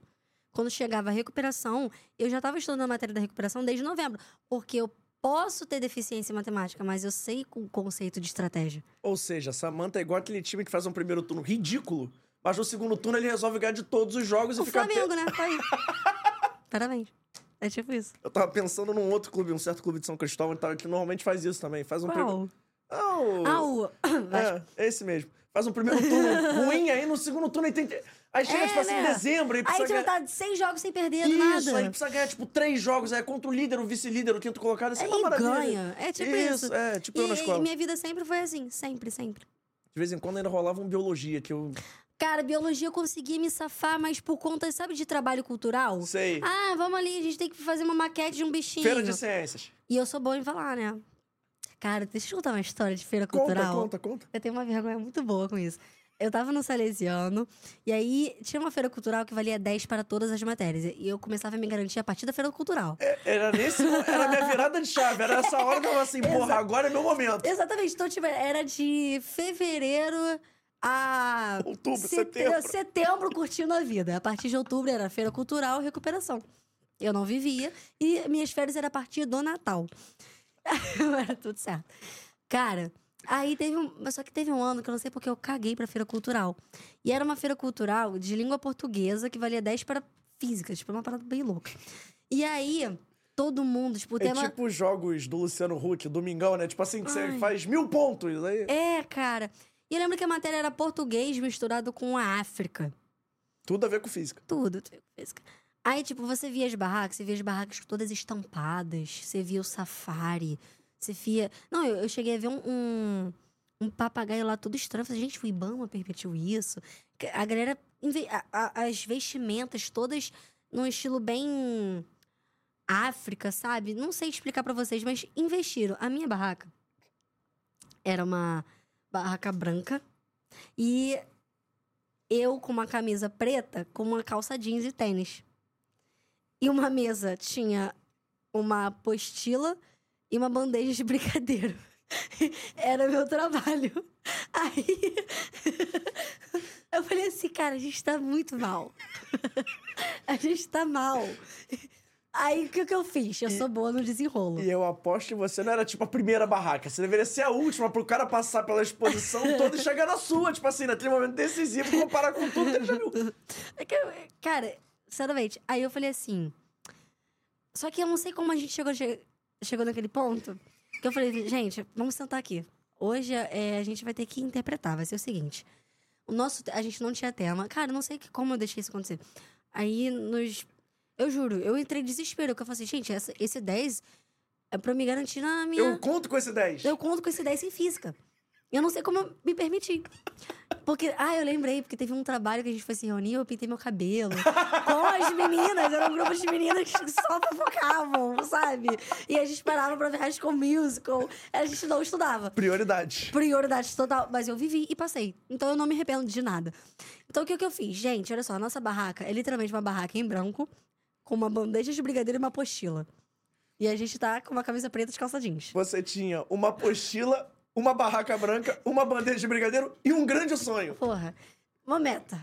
Quando chegava a recuperação, eu já estava estudando a matéria da recuperação desde novembro. Porque eu posso ter deficiência em matemática, mas eu sei o conceito de estratégia. Ou seja, Samanta é igual aquele time que faz um primeiro turno ridículo, mas no segundo turno ele resolve ganhar de todos os jogos o e fica... O Flamengo, né? Tá aí. Parabéns. É tipo isso. Eu tava pensando num outro clube, um certo clube de São Cristóvão, que normalmente faz isso também. Faz um primeiro... Ah, o... Ah, o... É, esse mesmo. Faz um primeiro turno ruim, aí no segundo turno... Aí, tem... aí chega, é, tipo assim, né? Em dezembro... Aí, aí precisa ganhar... tá seis jogos sem perder isso, nada. Isso, aí precisa ganhar, tipo, três jogos. Aí contra o líder, o vice-líder, o quinto colocado. Isso é uma maravilha. Ganha. É tipo isso. Isso, é, tipo e, eu na escola. E minha vida sempre foi assim. Sempre, sempre. De vez em quando ainda rolava um biologia, que eu... Cara, biologia eu conseguia me safar, mas por conta, sabe, de trabalho cultural? Sei. Ah, vamos ali, a gente tem que fazer uma maquete de um bichinho. Feira de ciências. E eu sou boa em falar, né? Cara, deixa eu contar uma história de feira conta, cultural. Conta, conta, conta. Eu tenho uma vergonha muito boa com isso. Eu tava no Salesiano, e aí tinha uma feira cultural que valia dez para todas as matérias. E eu começava a me garantir a partir da feira cultural. É, era nesse... Era minha virada de chave. Era essa hora que eu falava assim, porra, agora é meu momento. Exatamente. Então, tipo, era de fevereiro... A... Outubro, setembro. Setembro curtindo a vida. A partir de outubro era feira cultural e recuperação. Eu não vivia. E minhas férias era a partir do Natal. Era tudo certo. Cara, aí teve um... Só que teve um ano que eu não sei porque eu caguei pra feira cultural. E era uma feira cultural de língua portuguesa que valia dez para física. Tipo, uma parada bem louca. E aí... Todo mundo, tipo, o tema... É tipo os jogos do Luciano Huck, Domingão, né? Tipo assim, que você faz mil pontos. Aí... É, cara... E eu lembro que a matéria era português misturado com a África. Tudo a ver com física. Tudo, tudo a ver com física. Aí, tipo, você via as barracas, você via as barracas todas estampadas, você via o safari, você via... Não, eu, eu cheguei a ver um, um, um papagaio lá todo estranho. Falei, gente, o Ibama permitiu isso. A galera... A, a, as vestimentas todas num estilo bem... África, sabe? Não sei explicar pra vocês, mas investiram. A minha barraca era uma... barraca branca, e eu com uma camisa preta, com uma calça jeans e tênis. E uma mesa tinha uma apostila e uma bandeja de brigadeiro. Era meu trabalho. Aí... cara, a gente tá muito mal. A gente tá mal. Aí, o que, que eu fiz? Eu e, sou boa no desenrolo. E eu aposto que você não era, tipo, a primeira barraca. Você deveria ser a última pro cara passar pela exposição toda e chegar na sua. Tipo assim, naquele momento decisivo, comparar com tudo que ele já viu. É que, cara, sinceramente, aí eu falei assim... Só que eu não sei como a gente chegou, chegou naquele ponto. Que eu falei, gente, vamos sentar aqui. Hoje é, a gente vai ter que interpretar, vai ser o seguinte. O nosso, a gente não tinha tema. Cara, não sei que, como eu deixei isso acontecer. Aí, nos... Eu juro, eu entrei em desespero. Porque eu falei assim, gente, essa, esse dez é pra me garantir na minha... Eu conto com esse dez. Eu conto com esse dez em física. Eu não sei como eu me permiti. Porque, ah, eu lembrei, porque teve um trabalho que a gente foi se reunir, eu pintei meu cabelo. Com as meninas, era um grupo de meninas que só fofocavam, sabe? E a gente parava pra ver High School Musical. A gente não estudava. Prioridade. Prioridade total. Mas eu vivi e passei. Então eu não me arrependo de nada. Então o que, que eu fiz? Gente, olha só, a nossa barraca é literalmente uma barraca em branco, com uma bandeja de brigadeiro e uma apostila. E a gente tá com uma camisa preta de calça jeans. Você tinha uma apostila... Uma barraca branca, uma bandeja de brigadeiro e um grande sonho. Porra, uma meta.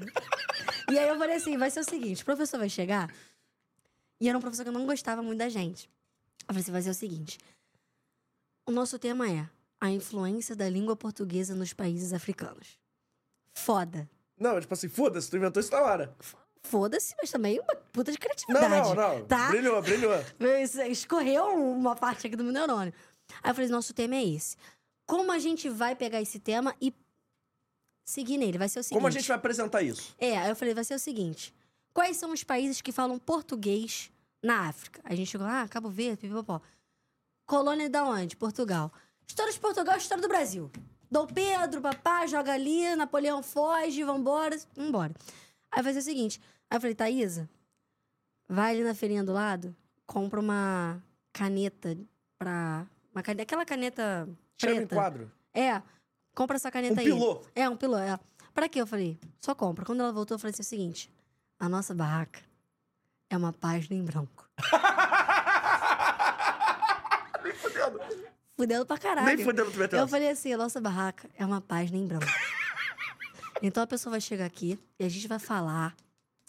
E aí eu falei assim, vai ser o seguinte, o professor vai chegar... E era um professor que eu não gostava muito da gente. Eu falei assim, vai ser o seguinte... O nosso tema é a influência da língua portuguesa nos países africanos. Foda. Não, tipo assim, foda-se, tu inventou isso na hora. Foda-se, mas também uma puta de criatividade. Não, não, não. Tá? Brilhou, brilhou. Escorreu uma parte aqui do meu neurônio. Aí eu falei, nosso tema é esse. Como a gente vai pegar esse tema e seguir nele? Vai ser o seguinte... Como a gente vai apresentar isso? É, aí eu falei, vai ser o seguinte... Quais são os países que falam português na África? A gente chegou, ah, Cabo Verde, pipipopó. Colônia da onde? Portugal. História de Portugal, história do Brasil. Dom Pedro, papá, joga ali, Napoleão foge, vambora, vambora. Aí vai ser o seguinte... Aí eu falei, Thaísa, vai ali na feirinha do lado, compra uma caneta pra... Uma caneta, aquela caneta... Chama em quadro. É, compra essa caneta um aí. Um pilô. É, um pilô, é. Pra quê? Eu falei, só compra. Quando ela voltou, eu falei assim, o seguinte, a nossa barraca é uma página em branco. Nem fudendo. Fudendo pra caralho. Nem fudendo, tu meteu. Eu falei assim, a nossa barraca é uma página em branco. Então a pessoa vai chegar aqui e a gente vai falar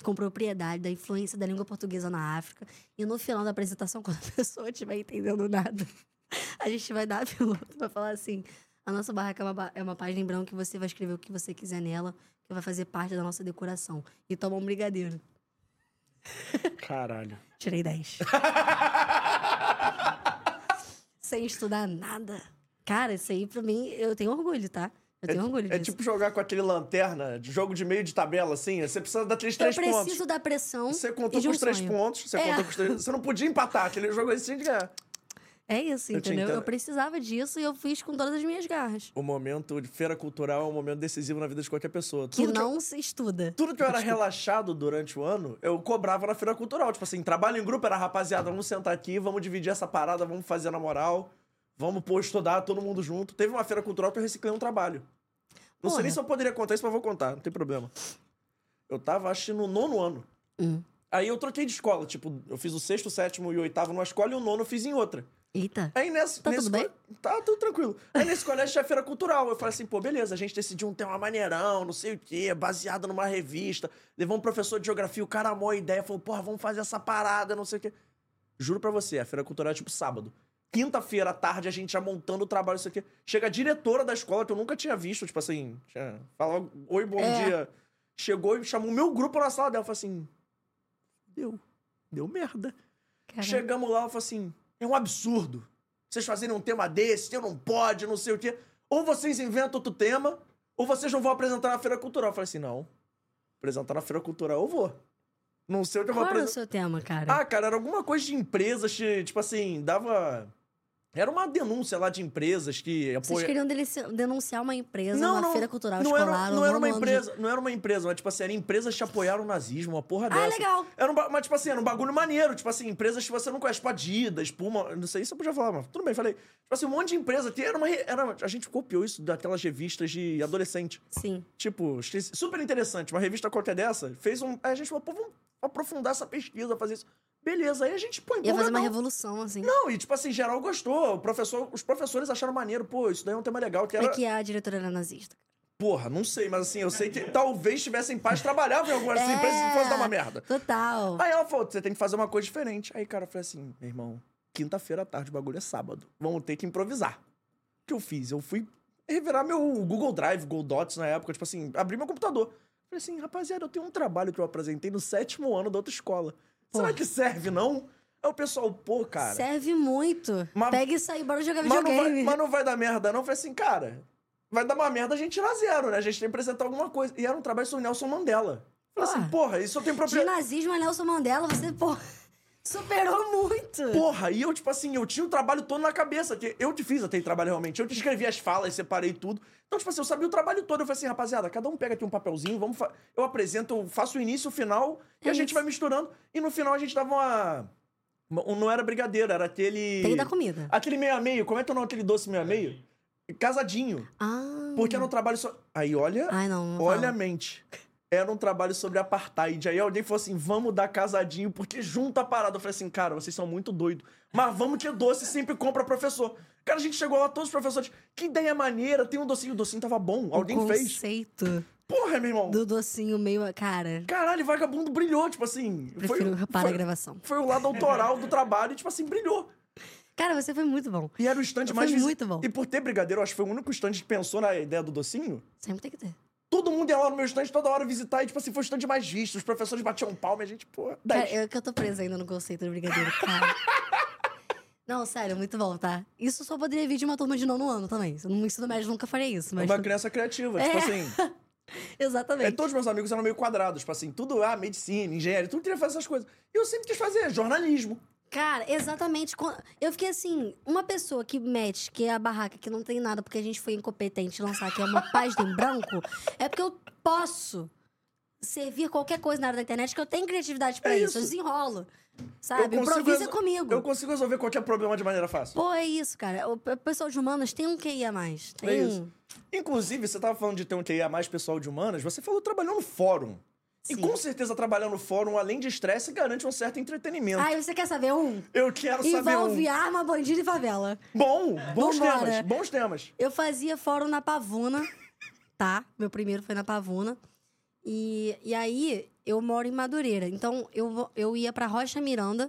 com propriedade da influência da língua portuguesa na África. E no final da apresentação, quando a pessoa estiver entendendo nada... A gente vai dar a piloto pra falar assim, a nossa barraca é uma, é uma página em branco que você vai escrever o que você quiser nela, que vai fazer parte da nossa decoração. E toma um brigadeiro. Caralho. Tirei dez. Sem estudar nada. Cara, isso aí pra mim, eu tenho orgulho, tá? Eu tenho é, orgulho disso. É tipo jogar com aquele lanterna, de jogo de meio de tabela, assim. Você precisa dar três, três pontos. Eu preciso da pressão. Você contou com os três pontos. Você contou com os três pontos. Você não podia empatar, aquele jogo assim de ganhar. É isso, entendeu? Eu, eu precisava disso e eu fiz com todas as minhas garras. O momento de feira cultural é um momento decisivo na vida de qualquer pessoa. Tudo que, que não eu, se estuda. Tudo que eu era relaxado durante o ano, eu cobrava na feira cultural. Tipo assim, trabalho em grupo era, rapaziada, vamos sentar aqui, vamos dividir essa parada, vamos fazer na moral, vamos, pô, estudar todo mundo junto. Teve uma feira cultural que eu reciclei um trabalho. Não Porra. sei nem se eu poderia contar isso, mas vou contar, não tem problema. Eu tava, acho, no nono ano. Hum. Aí eu troquei de escola, tipo, eu fiz o sexto, sétimo e oitavo numa escola e o nono eu fiz em outra. Eita, aí nesse, tá nesse tudo co... bem? Tá tudo tranquilo. Aí nesse colégio tinha feira cultural. Eu falei assim, pô, beleza, a gente decidiu um tema maneirão, não sei o quê, baseado numa revista. Levou um professor de geografia, o cara amou a ideia, falou, porra, vamos fazer essa parada, não sei o quê. Juro pra você, a feira cultural é tipo sábado. Quinta-feira à tarde, a gente já montando o trabalho, isso aqui. Chega a diretora da escola, que eu nunca tinha visto, tipo assim, tinha... falou, oi, bom é. dia. Chegou e chamou o meu grupo na sala dela. Eu falei assim, deu, deu merda. Caramba. Chegamos lá, eu falei assim... É um absurdo vocês fazerem um tema desse, eu não pode, não sei o quê. Ou vocês inventam outro tema, ou vocês não vão apresentar na feira cultural. Eu falei assim, não. Apresentar na feira cultural eu vou. Não sei o que eu vou apresentar. Qual era o seu tema, cara? Ah, cara, era alguma coisa de empresas que, tipo assim, dava... Era uma denúncia lá de empresas que... Apoia... Vocês queriam denunciar uma empresa, não, uma não, feira cultural não escolar... Era, não, era uma empresa, de... não era uma empresa, mas, tipo assim, eram empresas que apoiaram o nazismo, uma porra dessa. Ah, legal! Era um, mas, tipo assim, era um bagulho maneiro. Tipo assim, empresas que você não conhece, Adidas, Puma... Não sei se eu podia falar, mas tudo bem, falei. Tipo assim, um monte de empresa que era uma... Era, a gente copiou isso daquelas revistas de adolescente. Sim. Tipo, super interessante. Uma revista qualquer dessa, fez um... Aí a gente falou, pô, vamos aprofundar essa pesquisa, fazer isso... Beleza, aí a gente põe... Ia fazer uma revolução, assim. Não, e tipo assim, geral gostou. O professor, os professores acharam maneiro. Pô, isso daí é um tema legal. Que era... É que a diretora era nazista. Porra, não sei, mas assim, eu sei que talvez tivessem pais que trabalhavam em algumas é, empresas que fosse dar uma merda. Total. Aí ela falou, você tem que fazer uma coisa diferente. Aí, cara, eu falei assim, meu irmão, quinta-feira à tarde, o bagulho é sábado. Vamos ter que improvisar. O que eu fiz? Eu fui revirar meu Google Drive, Google Docs na época, tipo assim, abri meu computador. Falei assim, rapaziada, eu tenho um trabalho que eu apresentei no sétimo ano da outra escola. Porra. Será que serve, não? Aí o pessoal, pô, cara... Serve muito. Mas... Pega isso aí, bora jogar videogame. Mas não vai, mas não vai dar merda, não. Eu falei assim, cara... Vai dar uma merda a gente tirar zero, né? A gente tem que apresentar alguma coisa. E era um trabalho sobre Nelson Mandela. Falei assim, porra, isso eu tenho propriedade... Ginazismo é Nelson Mandela, você, porra, superou muito. Porra, e eu, tipo assim, eu tinha o trabalho todo na cabeça. Que eu te fiz até o trabalho, realmente. Eu te escrevi as falas, separei tudo. Então, tipo assim, eu sabia o trabalho todo. Eu falei assim, rapaziada, cada um pega aqui um papelzinho, vamos fa... eu apresento, eu faço o início, o final, e é a gente isso. vai misturando. E no final a gente dava uma... Não era brigadeiro, era aquele... Tem da comida. Aquele meio a meio. Como é que é o nome daquele doce meio a meio? Casadinho. Ah. Porque era um trabalho sobre... Aí, olha... Ai, não, não olha não. a mente. Era um trabalho sobre apartheid. Aí alguém falou assim, vamos dar casadinho, porque junta a parada. Eu falei assim, cara, vocês são muito doidos. Mas vamos ter doce, sempre compra professor. Cara, a gente chegou lá, todos os professores... Que ideia maneira, tem um docinho. O docinho tava bom, alguém fez. O conceito. Fez. Porra, meu irmão. Do docinho meio... Cara... Caralho, vagabundo brilhou, tipo assim... Prefiro foi, para foi, a gravação. Foi o lado autoral do trabalho e, tipo assim, brilhou. Cara, você foi muito bom. E era o stand mais... Foi muito bom. E por ter brigadeiro, eu acho que foi o único stand que pensou na ideia do docinho. Sempre tem que ter. Todo mundo ia lá no meu stand toda hora visitar e, tipo assim, foi o stand mais visto. Os professores batiam palma e a gente, pô... Cara, eu que eu tô presa ainda no conceito do brigadeiro, cara. Não, sério, muito bom, tá? Isso só poderia vir de uma turma de nono ano também. No ensino médio nunca faria isso, mas... É uma criança criativa, é. tipo assim... Exatamente. É, todos meus amigos eram meio quadrados, tipo assim, tudo, ah, medicina, engenharia, tudo queria fazer essas coisas. E eu sempre quis fazer jornalismo. Cara, exatamente. Eu fiquei assim, uma pessoa que mete, que é a barraca, que não tem nada, porque a gente foi incompetente lançar, que é uma página em branco, é porque eu posso servir qualquer coisa na área da internet, que eu tenho criatividade pra é isso. isso, eu desenrolo. Sabe? Improvisa comigo. Eu consigo resolver qualquer problema de maneira fácil. Pô, é isso, cara. O pessoal de humanas tem um Q I a mais. Tem... É isso. Inclusive, você tava falando de ter um Q I a mais pessoal de humanas, você falou trabalhou no fórum. Sim. E com certeza trabalhar no fórum, além de estresse, garante um certo entretenimento. Ah, você quer saber um? Eu quero Envolve saber um. Envolve arma, bandido e favela. Bom, bons Vambora. temas, bons temas. Eu fazia fórum na Pavuna, tá? Meu primeiro foi na Pavuna. E, e aí, eu moro em Madureira. Então, eu, eu ia pra Rocha Miranda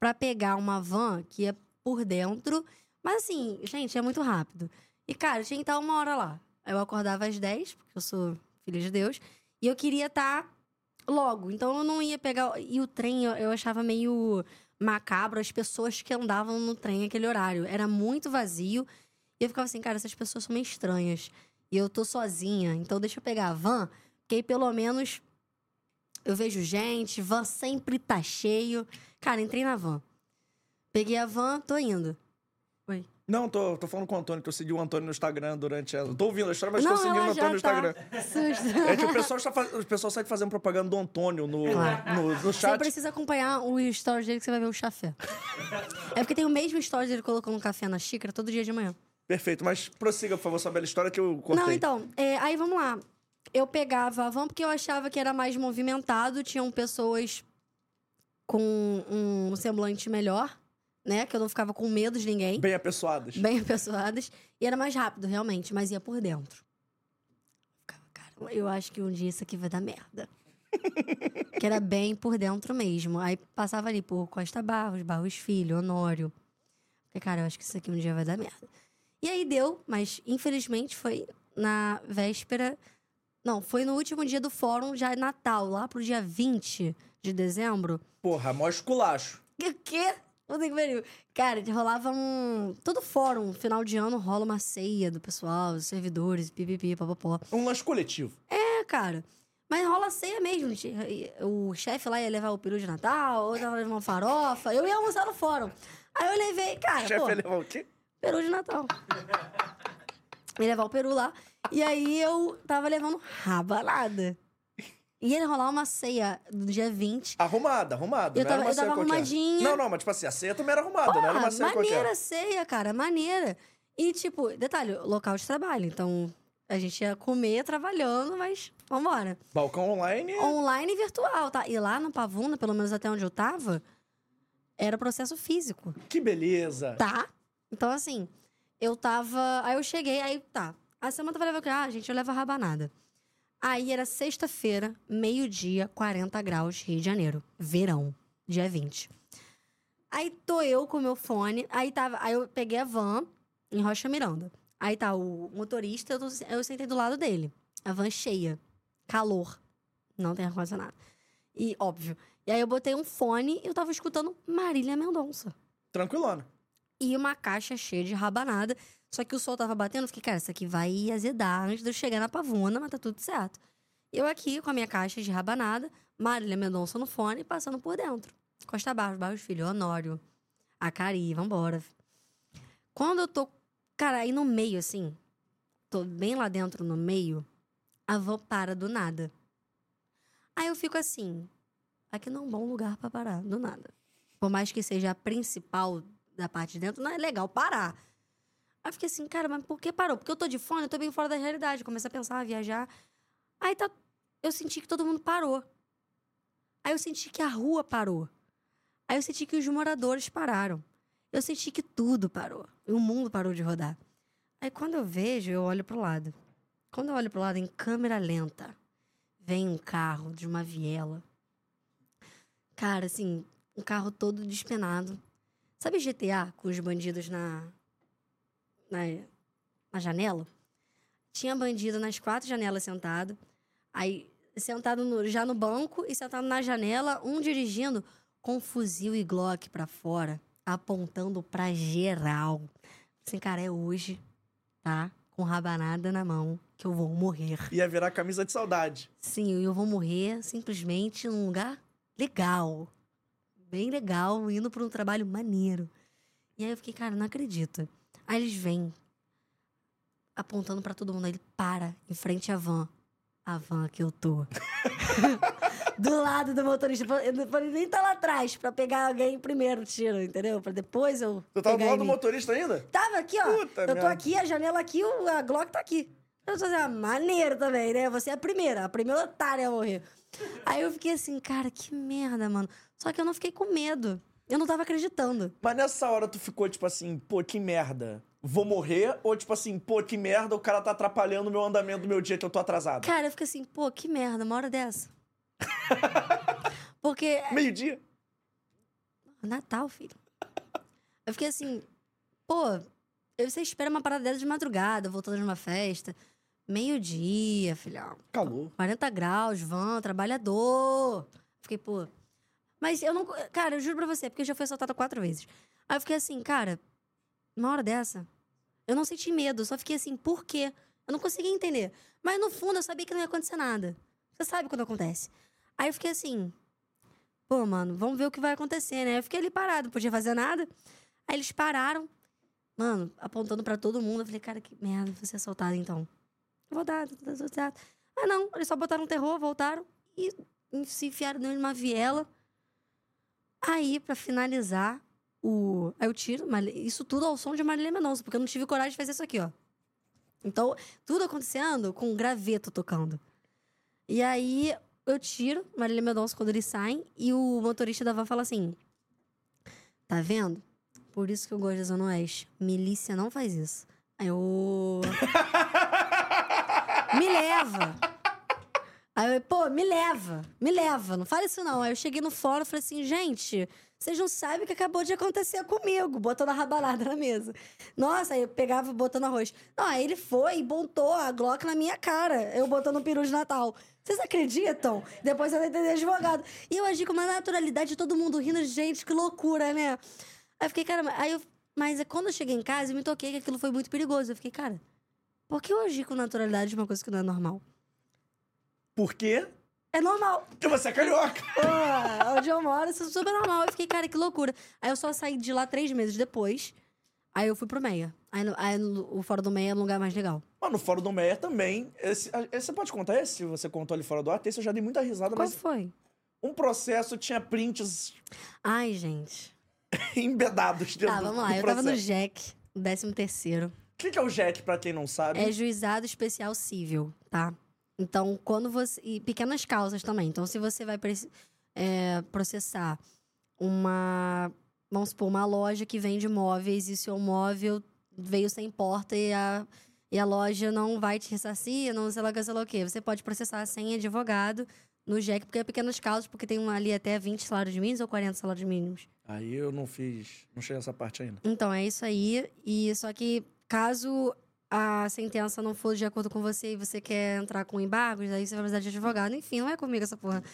pra pegar uma van que ia por dentro. Mas assim, gente, é muito rápido. E, cara, eu tinha que estar uma hora lá. Eu acordava às dez, porque eu sou filha de Deus. E eu queria estar logo. Então, eu não ia pegar... E o trem, eu, eu achava meio macabro as pessoas que andavam no trem naquele horário. Era muito vazio. E eu ficava assim, cara, essas pessoas são meio estranhas. E eu tô sozinha. Então, deixa eu pegar a van... Porque aí, pelo menos, eu vejo gente, van sempre tá cheio. Cara, entrei na van. Peguei a van, tô indo. Oi? Não, tô, tô falando com o Antônio, que eu segui o Antônio no Instagram durante a... Tô ouvindo a história, mas não, tô seguindo o Antônio no Instagram. Tá. Susto. É que o pessoal, está, o pessoal sai fazendo propaganda do Antônio no, claro. no, no chat. Você precisa acompanhar o story dele que você vai ver o chafé. É porque tem o mesmo story dele colocando um café na xícara todo dia de manhã. Perfeito, mas prossiga, por favor, sua bela história que eu cortei. Não, então, é, aí vamos lá. Eu pegava a van porque eu achava que era mais movimentado. Tinham pessoas com um semblante melhor, né? Que eu não ficava com medo de ninguém. Bem apessoadas. Bem apessoadas. E era mais rápido, realmente. Mas ia por dentro. Ficava, cara, eu acho que um dia isso aqui vai dar merda. Que era bem por dentro mesmo. Aí passava ali por Costa Barros, Barros Filho, Honório. Falei, cara, eu acho que isso aqui um dia vai dar merda. E aí deu, mas infelizmente foi na véspera... Não, foi no último dia do fórum, já é Natal, lá pro dia vinte de dezembro. Porra, mó esculacho. O quê? Puta que pariu. Cara, rolava um... Todo fórum, final de ano, rola uma ceia do pessoal, dos servidores, pipipi, papapó. Um lanche coletivo. É, cara. Mas rola ceia mesmo. O chefe lá ia levar o peru de Natal, outro ia levar uma farofa. Eu ia almoçar no fórum. Aí eu levei, cara, O chefe ia levar o quê? Peru de Natal. Ia levar o peru lá. E aí eu tava levando rabalada. Ia rolar uma ceia do dia vinte. Arrumada, arrumada. Eu tava, não era uma eu tava ceia arrumadinha. Qualquer. Não, não, mas tipo assim, a ceia também era arrumada, Porra, não era uma ceia maneira qualquer. Maneira ceia, cara, maneira. E tipo, detalhe, local de trabalho. Então a gente ia comer trabalhando, mas vambora. Balcão online? Online e virtual, tá? E lá no Pavuna, pelo menos até onde eu tava, era processo físico. Que beleza! Tá? Então assim, eu tava... Aí eu cheguei, aí tá... A Samanta vai levar o quê? Ah, gente, eu levo a rabanada. Aí era sexta-feira, meio-dia, quarenta graus, Rio de Janeiro. Verão, dia vinte. Aí tô eu com o meu fone. Aí, tava, aí eu peguei a van em Rocha Miranda. Aí tá o motorista, eu, tô, eu sentei do lado dele. A van cheia. Calor. Não tem ar-condicionado. E óbvio. E aí eu botei um fone e eu tava escutando Marília Mendonça. Tranquilona. E uma caixa cheia de rabanada. Só que o sol tava batendo. Eu fiquei, cara, isso aqui vai azedar antes de eu chegar na pavuna, mas tá tudo certo. Eu aqui com a minha caixa de rabanada, Marília Mendonça no fone, passando por dentro. Costa Barros, Barros Filho, Honório, Acari, vambora. Quando eu tô... Cara, aí no meio, assim, tô bem lá dentro, no meio, a van para do nada. Aí eu fico assim, aqui não é um bom lugar pra parar, do nada. Por mais que seja a principal da parte de dentro, não é legal parar. Aí eu fiquei assim, cara, mas por que parou? Porque eu tô de fone, eu tô bem fora da realidade. Comecei a pensar, a viajar. Aí tá, eu senti que todo mundo parou. Aí eu senti que a rua parou. Aí eu senti que os moradores pararam. Eu senti que tudo parou. O mundo parou de rodar. Aí quando eu vejo, eu olho pro lado. Quando eu olho pro lado, em câmera lenta, vem um carro de uma viela. Cara, assim, um carro todo despenado. Sabe G T A, com os bandidos na, na, na janela? Tinha bandido nas quatro janelas sentado. Aí, sentado no, já no banco e sentado na janela, um dirigindo com fuzil e Glock pra fora. Apontando pra geral. Assim, cara, é hoje, tá? Com rabanada na mão, que eu vou morrer. Ia virar camisa de saudade. Sim, eu vou morrer simplesmente num lugar legal. Bem legal, indo pra um trabalho maneiro. E aí eu fiquei, cara, não acredito. Aí eles vêm, apontando pra todo mundo. Aí ele para, em frente à van. A van que eu tô. Do lado do motorista. Ele nem tá lá atrás pra pegar alguém primeiro tiro, entendeu? Pra depois eu... Tu tava do lado do motorista ainda? Tava aqui, ó. Puta eu tô merda. Aqui, a janela aqui, a Glock tá aqui. Eu tô assim, maneiro também, né? Você é a primeira. A primeira otária a morrer. Aí eu fiquei assim, cara, que merda, mano. Só que eu não fiquei com medo. Eu não tava acreditando. Mas nessa hora tu ficou tipo assim, pô, que merda. Vou morrer? Ou tipo assim, pô, que merda, o cara tá atrapalhando o meu andamento do meu dia que eu tô atrasado. Cara, eu fiquei assim, pô, que merda, uma hora dessa. Porque... Meio-dia? Natal, filho. Eu fiquei assim, pô, você espera uma parada dessa de madrugada, voltando de uma festa. Meio-dia, filhão. Calor. quarenta graus, van, trabalhador. Fiquei, pô... Mas eu não... Cara, eu juro pra você, porque eu já fui assaltada quatro vezes. Aí eu fiquei assim, cara, uma hora dessa, eu não senti medo, eu só fiquei assim, por quê? Eu não conseguia entender. Mas no fundo eu sabia que não ia acontecer nada. Você sabe quando acontece. Aí eu fiquei assim, pô, mano, vamos ver o que vai acontecer, né? Eu fiquei ali parado, não podia fazer nada. Aí eles pararam, mano, apontando pra todo mundo. Eu falei, cara, que merda, vou ser assaltado então. Eu vou dar, vou dar. Mas não, eles só botaram terror, voltaram e se enfiaram dentro de uma viela. Aí, pra finalizar, o... aí eu tiro, isso tudo ao som de Marília Mendonça, porque eu não tive coragem de fazer isso aqui, ó. Então, tudo acontecendo com um graveto tocando. E aí, eu tiro Marília Mendonça quando eles saem, e o motorista da van fala assim, tá vendo? Por isso que eu gosto da Zona Oeste. Milícia não faz isso. Aí eu... Me leva! Aí eu, pô, me leva, me leva, não fala isso não. Aí eu cheguei no fórum e falei assim, gente, vocês não sabem o que acabou de acontecer comigo, botando a rabanada na mesa. Nossa, aí eu pegava botando arroz. Não, aí ele foi e botou a Glock na minha cara, eu botando um peru de Natal. Vocês acreditam? Depois eu tentei advogado. E eu agi com uma naturalidade, todo mundo rindo, gente, que loucura, né? Aí eu fiquei, cara, aí eu, mas quando eu cheguei em casa, eu me toquei que aquilo foi muito perigoso. Eu fiquei, cara, por que eu agi com naturalidade de uma coisa que não é normal? Por quê? É normal. Porque você é carioca. Ah, onde eu moro, isso é super normal. Eu fiquei, cara, que loucura. Aí eu só saí de lá três meses depois. Aí eu fui pro Meia. Aí, no, aí no, o Fórum do Meia é um lugar mais legal. Mas no Fórum do Meia também... Esse, esse, você pode contar esse? Você contou ali fora do ar. Esse eu já dei muita risada. Qual mas... foi? Um processo tinha prints... Ai, gente. Embedados dentro do processo. Tá, vamos lá. Eu processo. Tava no Jack, décimo terceiro. O que, que é o Jack, pra quem não sabe? É Juizado Especial Cível, tá? Então, quando você... E pequenas causas também. Então, se você vai é, processar uma... Vamos supor, uma loja que vende móveis e seu móvel veio sem porta e a, e a loja não vai te ressarcir, não sei lá, sei lá o quê. Você pode processar sem advogado no Jack, porque é pequenos casos, porque tem uma, ali até vinte salários mínimos ou quarenta salários mínimos. Aí eu não fiz, não cheguei nessa parte ainda. Então, é isso aí. E só que caso a sentença não for de acordo com você e você quer entrar com embargos, aí você vai precisar de advogado. Enfim, não é comigo essa porra.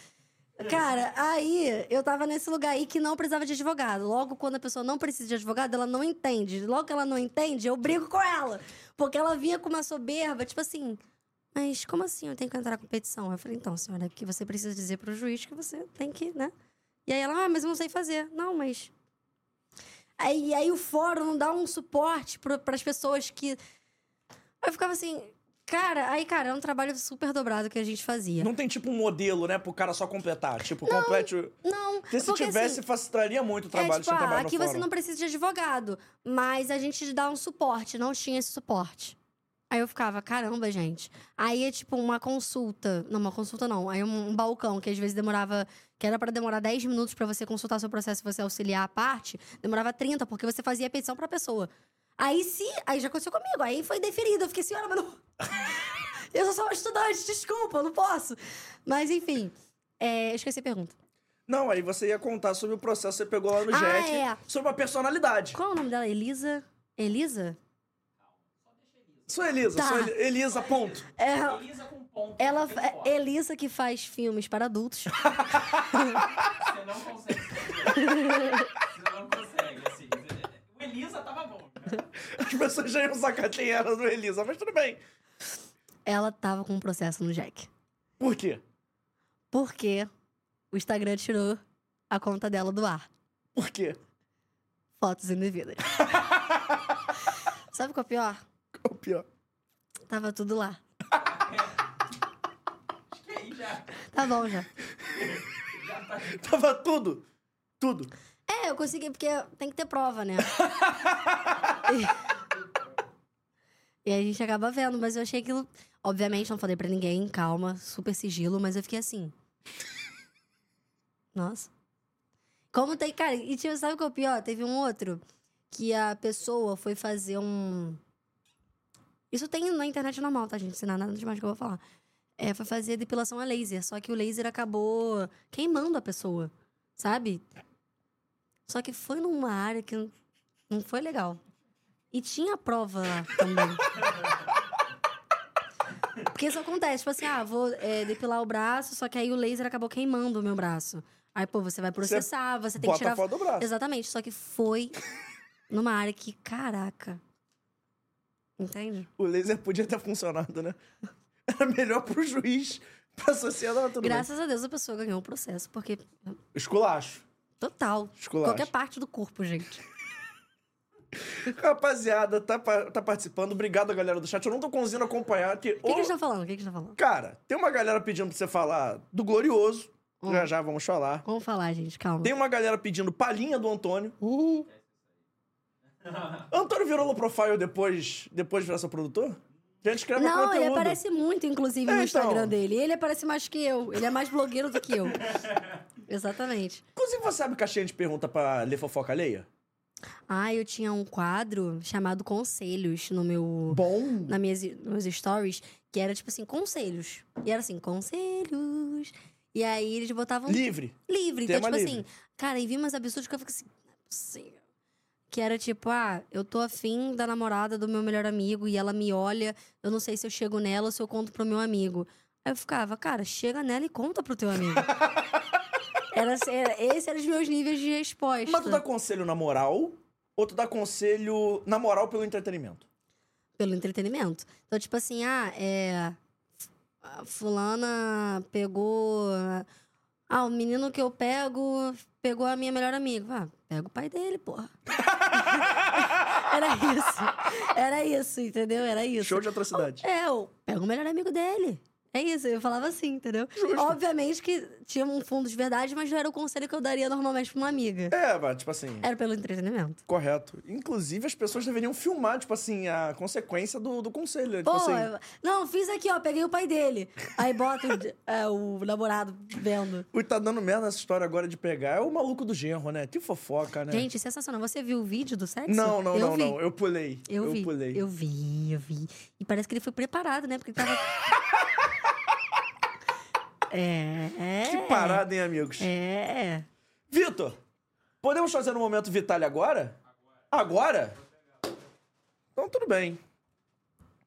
Cara, aí eu tava nesse lugar aí que não precisava de advogado. Logo, quando a pessoa não precisa de advogado, ela não entende. Logo que ela não entende, eu brigo com ela. Porque ela vinha com uma soberba, tipo assim... Mas como assim eu tenho que entrar com petição? Eu falei, então, senhora, que você precisa dizer pro juiz que você tem que, né? E aí ela, ah, mas eu não sei fazer. Não, mas... Aí, aí o fórum não dá um suporte pro, pras pessoas que... Eu ficava assim... Cara, aí, cara, é um trabalho super dobrado que a gente fazia. Não tem, tipo, um modelo, né, pro cara só completar? Tipo, não, complete... Não, porque, se tivesse, assim, facilitaria muito o trabalho. É, tipo, sem ah, trabalho aqui no você fórum. Não precisa de advogado, mas a gente dá um suporte. Não tinha esse suporte. Aí eu ficava, caramba, gente. Aí é, tipo, uma consulta. Não, uma consulta não. Aí um, um balcão, que às vezes demorava... Que era pra demorar dez minutos pra você consultar seu processo e você auxiliar a parte. Demorava trinta, porque você fazia a petição pra pessoa. Aí sim, aí já aconteceu comigo. Aí foi deferido. Eu fiquei, senhora, mas não... Eu sou só uma estudante, desculpa, eu não posso. Mas, enfim, é... esqueci a pergunta. Não, aí você ia contar sobre o processo que você pegou lá no ah, Jack. É. Sobre uma personalidade. Qual é o nome dela? Elisa? Elisa? Sou Elisa, tá. Sou Elisa, Elisa, ponto. É, Elisa com ponto. Ela, é Elisa que faz filmes para adultos. Você não consegue. Você não consegue, assim. O Elisa tava bom, cara. As pessoas já iam sacar quem era do Elisa, mas tudo bem. Ela tava com um processo no Jack. Por quê? Porque o Instagram tirou a conta dela do ar. Por quê? Fotos indevidas. Sabe qual é o pior? Qual é o pior? Tava tudo lá. Acho que aí já. Tá bom, já. já tá... Tava tudo. Tudo. É, eu consegui, porque tem que ter prova, né? e... e a gente acaba vendo, mas eu achei aquilo... Obviamente, não falei pra ninguém, calma, super sigilo, mas eu fiquei assim. Nossa. Como tem, cara, e tipo, sabe o que é o pior? Teve um outro que a pessoa foi fazer um... Isso tem na internet normal, tá, gente? Sem nada demais que eu vou falar. É, foi fazer depilação a laser, só que o laser acabou queimando a pessoa, sabe? Só que foi numa área que não foi legal. E tinha prova lá também. Porque isso acontece, tipo assim, ah, vou é, depilar o braço, só que aí o laser acabou queimando o meu braço. Aí, pô, você vai processar, você, você tem que tirar... Bota a foto do braço. Exatamente, só que foi numa área que, caraca... Entende? O laser podia ter funcionado, né? Era melhor pro juiz, pra sociedade, tudo. Graças bem. A Deus a pessoa ganhou o processo, porque... Esculacho. Total. Esculacho. Qualquer parte do corpo, gente. Rapaziada, tá, tá participando. Obrigado, galera do chat. Eu não tô conseguindo acompanhar. Que, o que eles estão falando? O que eles estão falando? Cara, tem uma galera pedindo pra você falar do Glorioso. Hum. Já já vamos falar. Vamos falar, gente. Calma. Tem uma galera pedindo palhinha do Antônio. Uh. Antônio virou low profile depois, depois de virar seu produtor? Já escreve conteúdo. Não, ele aparece muito, inclusive, é, no Instagram então... dele. Ele aparece mais que eu. Ele é mais blogueiro do que eu. Exatamente. Inclusive, você sabe que a gente pergunta pra ler fofoca alheia? Ah, eu tinha um quadro chamado Conselhos no meu... Bom! Na minhas, nos meus stories, que era tipo assim, conselhos. E era assim, conselhos. E aí eles botavam... Livre. Livre. Tema então, tipo livre. Assim... Cara, e vi umas absurdas que eu fico assim... Não é possível. Que era tipo, ah, eu tô afim da namorada do meu melhor amigo e ela me olha, eu não sei se eu chego nela ou se eu conto pro meu amigo. Aí eu ficava, cara, chega nela e conta pro teu amigo. era, era, esses eram os meus níveis de resposta. Mas tu dá conselho na moral ou tu dá conselho na moral pelo entretenimento? Pelo entretenimento. Então, tipo assim, ah, é... A fulana pegou... Ah, o menino que eu pego... Pegou a minha melhor amiga. Ah, pega o pai dele, porra. Era isso. Era isso, entendeu? Era isso. Show de atrocidade. É, eu pego o melhor amigo dele. É isso, eu falava assim, entendeu? Justo. Obviamente que tinha um fundo de verdade, mas não era o conselho que eu daria normalmente pra uma amiga. É, mas, tipo assim... Era pelo entretenimento. Correto. Inclusive, as pessoas deveriam filmar, tipo assim, a consequência do, do conselho. Tipo Pô, assim... eu... Não, fiz aqui, ó, peguei o pai dele. Aí bota o, é, o namorado vendo. O que tá dando merda nessa história agora de pegar é o maluco do genro, né? Que fofoca, né? Gente, sensacional. Você viu o vídeo do sexo? Não, não, eu não, vi. não. Eu pulei. Eu, eu vi. pulei. Eu vi, eu vi. E parece que ele foi preparado, né? Porque ele tava... É, é. Que parada, hein, amigos? É. Vitor, podemos fazer um momento Vitale agora? Agora? Agora? Então, tudo bem.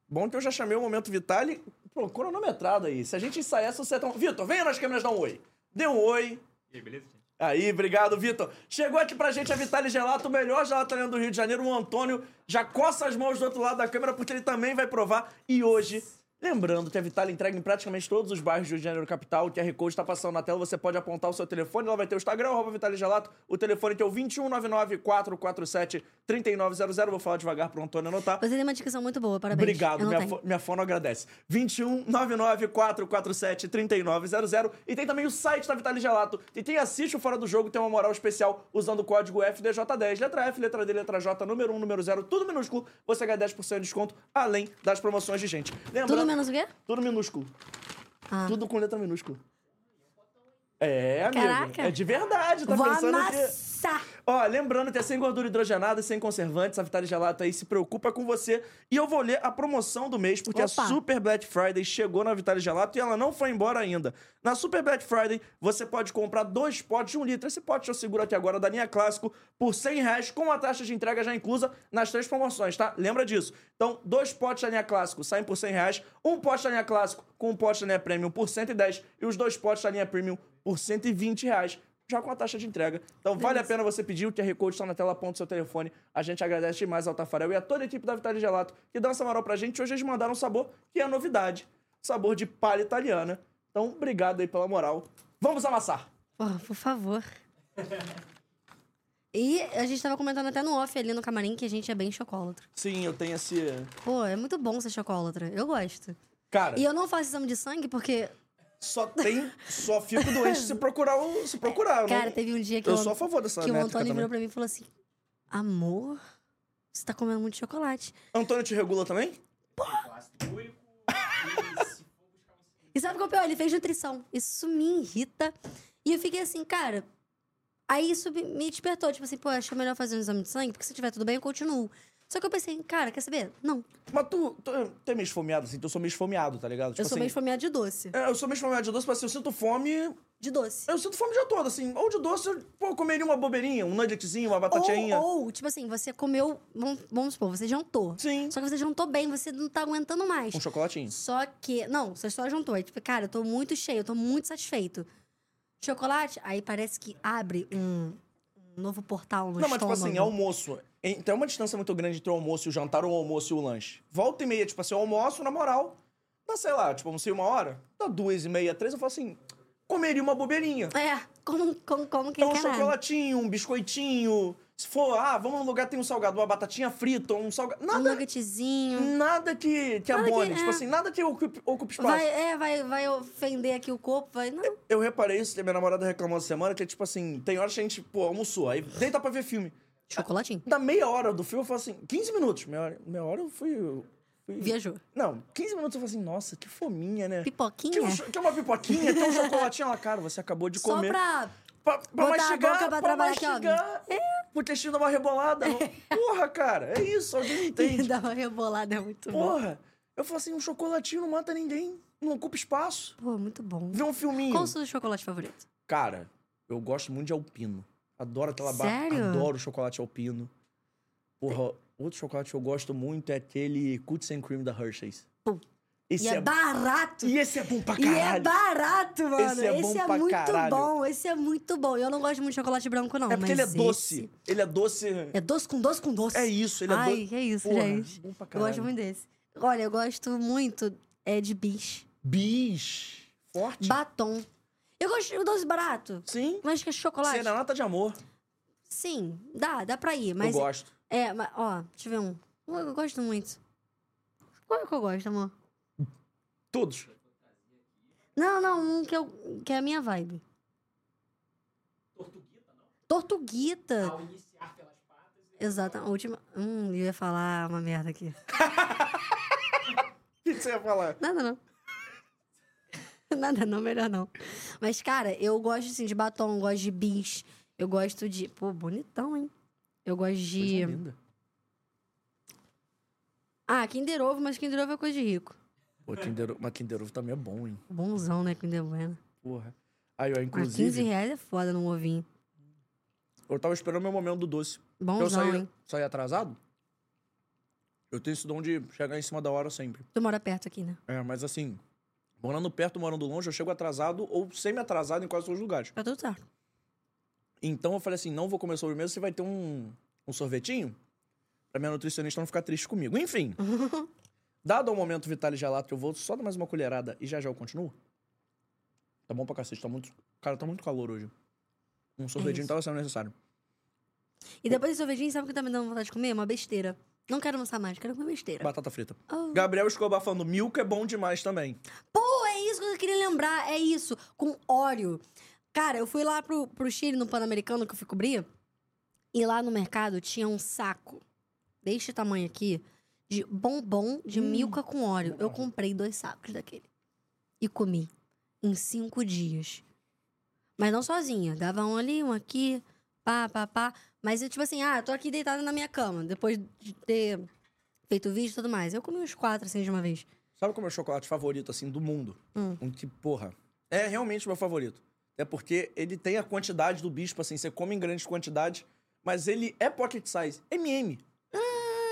Bom que eu já chamei o momento Vitale cronometrado aí. Se a gente ensaiar, você é tão... Vitor, venha nas câmeras dar um oi. Dê um oi. E aí, beleza, gente? Aí, obrigado, Vitor. Chegou aqui pra gente a Vitali Gelato, o melhor gelatariano do Rio de Janeiro. O Antônio já coça as mãos do outro lado da câmera, porque ele também vai provar. E hoje... Lembrando que a Vitale entrega em praticamente todos os bairros do Rio de Janeiro Capital. O Q R Code está passando na tela, você pode apontar o seu telefone. Lá vai ter o Instagram, arroba Vitale Gelato. O telefone que é o dois um nove nove, quatro quatro sete, três nove zero zero. Vou falar devagar para o Antônio anotar. Você tem uma descrição muito boa, parabéns. Obrigado, minha, fo- minha fono agradece. dois um nove nove, quatro quatro sete, três nove zero zero. E tem também o site da Vitale Gelato. E quem assiste o Fora do Jogo tem uma moral especial usando o código F D J dez. Letra F, letra D, letra J, número um, número zero, tudo minúsculo. Você ganha dez por cento de desconto, além das promoções de gente. Lembrando, tudo menos o quê? Tudo minúsculo. Ah. Tudo com letra minúscula. É, amigo. Caraca. É de verdade, tá Vou pensando amassar. que... Ó, lembrando que é sem gordura hidrogenada, sem conservantes, a Vitale Gelato aí se preocupa com você. E eu vou ler a promoção do mês, porque Opa. a Super Black Friday chegou na Vitale Gelato e ela não foi embora ainda. Na Super Black Friday, você pode comprar dois potes de um litro. Esse pote eu seguro aqui agora da linha Clássico por cem reais, com a taxa de entrega já inclusa nas três promoções, tá? Lembra disso. Então, dois potes da linha Clássico saem por cem reais, um pote da linha Clássico com um pote da linha Premium por cento e dez reais e os dois potes da linha Premium por cento e vinte reais, já com a taxa de entrega. Então, Beleza. vale a pena você pedir. O Q R Code está na tela, aponta o seu telefone. A gente agradece demais ao Tafarel e a toda a equipe da Vitale Gelato que dá essa moral pra gente. Hoje eles mandaram um sabor que é novidade, sabor de palha italiana. Então, obrigado aí pela moral. Vamos amassar! Oh, por favor. E a gente tava comentando até no off ali no camarim que a gente é bem chocolatra. Sim, eu tenho esse... Pô, é muito bom ser chocolatra. Eu gosto. Cara... E eu não faço exame de sangue porque... Só tem, só fico doente se procurar. Se procurar Cara, não... teve um dia que eu, eu sou a favor dessa que o Antônio virou pra mim e falou assim: amor, você tá comendo muito chocolate. Antônio te regula também? Porra! E sabe o que é o pior? Ele fez nutrição. Isso me irrita. E eu fiquei assim, cara. Aí isso me despertou. Tipo assim, pô, acho melhor fazer um exame de sangue, porque se tiver tudo bem, eu continuo. Só que eu pensei, cara, quer saber? Não. Mas tu, tu, tu é meio esfomeado, assim, tu eu sou meio esfomeado, tá ligado? Tipo eu sou assim, meio esfomeado de doce. É, eu sou meio esfomeado de doce, mas assim, eu sinto fome... De doce. Eu sinto fome o dia todo, assim. Ou de doce, eu pô, comeria uma bobeirinha, um nuggetzinho, uma batatinha. Ou, ou, tipo assim, você comeu... Vamos, vamos supor, você jantou. Sim. Só que você jantou bem, você não tá aguentando mais. Um chocolatinho. Só que... Não, você só jantou. Aí, tipo, cara, eu tô muito cheio, eu tô muito satisfeito. Chocolate, aí parece que abre um... Um novo portal no Não, estômago. Mas tipo assim, almoço. Tem uma distância muito grande entre o almoço e o jantar, ou o almoço e o lanche. Volta e meia, tipo assim, eu almoço, na moral, dá, sei lá, tipo, almocei uma hora, dá duas e meia, três, eu falo assim, comeria uma bobeirinha. É, como, como, como que é? Um quer chocolatinho, nada. Um biscoitinho, se for, ah, vamos num lugar que tem um salgado, uma batatinha frita, um salgado... Nada, um nuggetzinho. Nada que, que nada abone, que, tipo é. assim, nada que ocupe, ocupe espaço. Vai, é, vai, vai ofender aqui o corpo, vai... Não. Eu, eu reparei isso, minha namorada reclamou essa semana, que é tipo assim, tem hora que a gente, pô, almoçou, aí deita pra ver filme. Chocolatinho. Da meia hora do filme, eu falo assim, quinze minutos. Meia hora, meia hora eu fui... Eu fui... Viajou. Não, quinze minutos eu falo assim, nossa, que fominha, né? Pipoquinha. Quer um, que uma pipoquinha, quer um chocolatinho lá, cara, você acabou de comer. Só pra... Pra, pra mastigar, pra, pra trabalhar mastigar, aqui, ó. O intestino dá uma rebolada. Porra, cara, é isso, alguém entende. Dá uma rebolada, é muito Porra. bom. Porra, eu falo assim, um chocolatinho não mata ninguém, não ocupa espaço. Pô, muito bom. Vê um filminho. Qual o seu chocolate favorito? Cara, eu gosto muito de Alpino. Adoro aquela barra. Adoro chocolate Alpino. Porra, outro chocolate que eu gosto muito é aquele Cookies and Cream da Hershey's. Pum. Esse e é, é barato. E esse é bom pra caralho. E é barato, mano. Esse é, bom esse é pra muito caralho. bom. Esse é muito bom. Eu não gosto muito de chocolate branco, não. É porque mas ele é doce. Esse... Ele é doce... É doce com doce com doce. É isso, ele é Ai, doce. Ai, é isso, Porra, gente. Bom pra caralho. Eu gosto muito desse. Olha, eu gosto muito é de bis. Bis? Forte? Batom. Eu gosto de doce barato. Sim. Mas que é chocolate. Serenata de amor. Sim, dá. Dá pra ir, mas... Eu gosto. É, mas, ó, deixa eu ver um. Eu gosto muito. Qual é que eu gosto, amor? Todos. Não, não, um que, eu, que é a minha vibe. Tortuguita, não? Tortuguita. Ao iniciar pelas patas. Exato, a última... Hum, eu ia falar uma merda aqui. O que você ia falar? Nada, não. Nada, não, melhor não. Mas, cara, eu gosto, assim, de batom, gosto de bis, eu gosto de... Pô, bonitão, hein? Eu gosto de... Coisa linda. Ah, Kinder Ovo, mas Kinder Ovo é coisa de rico. Pô, Kinder Ovo, mas Kinder Ovo também é bom, hein? Bonzão, né, Kinder Bueno. Porra. Aí, ó, inclusive... Mas quinze reais é foda num ovinho. Eu tava esperando o meu momento do doce. Bonzão, eu saí, hein? Saí atrasado. Eu tenho esse dom de chegar em cima da hora sempre. Tu mora perto aqui, né? É, mas assim... Morando perto, morando longe, eu chego atrasado ou semi-atrasado em quase todos os lugares. Tá tudo certo. Então eu falei assim, não vou comer sobremesa, você vai ter um, um sorvetinho pra minha nutricionista não ficar triste comigo. Enfim, dado ao momento Vitale Gelato, eu vou só dar mais uma colherada e já já eu continuo. Tá bom pra cacete, tá muito... Cara, tá muito calor hoje. Um sorvetinho é tava sendo necessário. E depois do sorvetinho, sabe o que tá me dando vontade de comer? Uma besteira. Não quero almoçar mais, quero comer besteira. Batata frita. Oh. Gabriel Escobar falando, milk é bom demais também. Pô, é isso que eu queria lembrar, é isso. Com óleo. Cara, eu fui lá pro, pro Chile, no Pan-Americano, que eu fui cobrir. E lá no mercado tinha um saco, deste tamanho aqui, de bombom de hum. milka com óleo. Eu comprei dois sacos daquele. E comi. Em cinco dias. Mas não sozinha. Dava um ali, um aqui... Pá, pá, pá. Mas eu, tipo assim, ah, tô aqui deitada na minha cama, depois de ter feito o vídeo e tudo mais. Eu comi uns quatro, assim, de uma vez. Sabe como é o chocolate favorito, assim, do mundo? Hum. Um que, porra, é realmente o meu favorito. É porque ele tem a quantidade do bispo, assim, você come em grande quantidade, mas ele é pocket size. M M. Hum,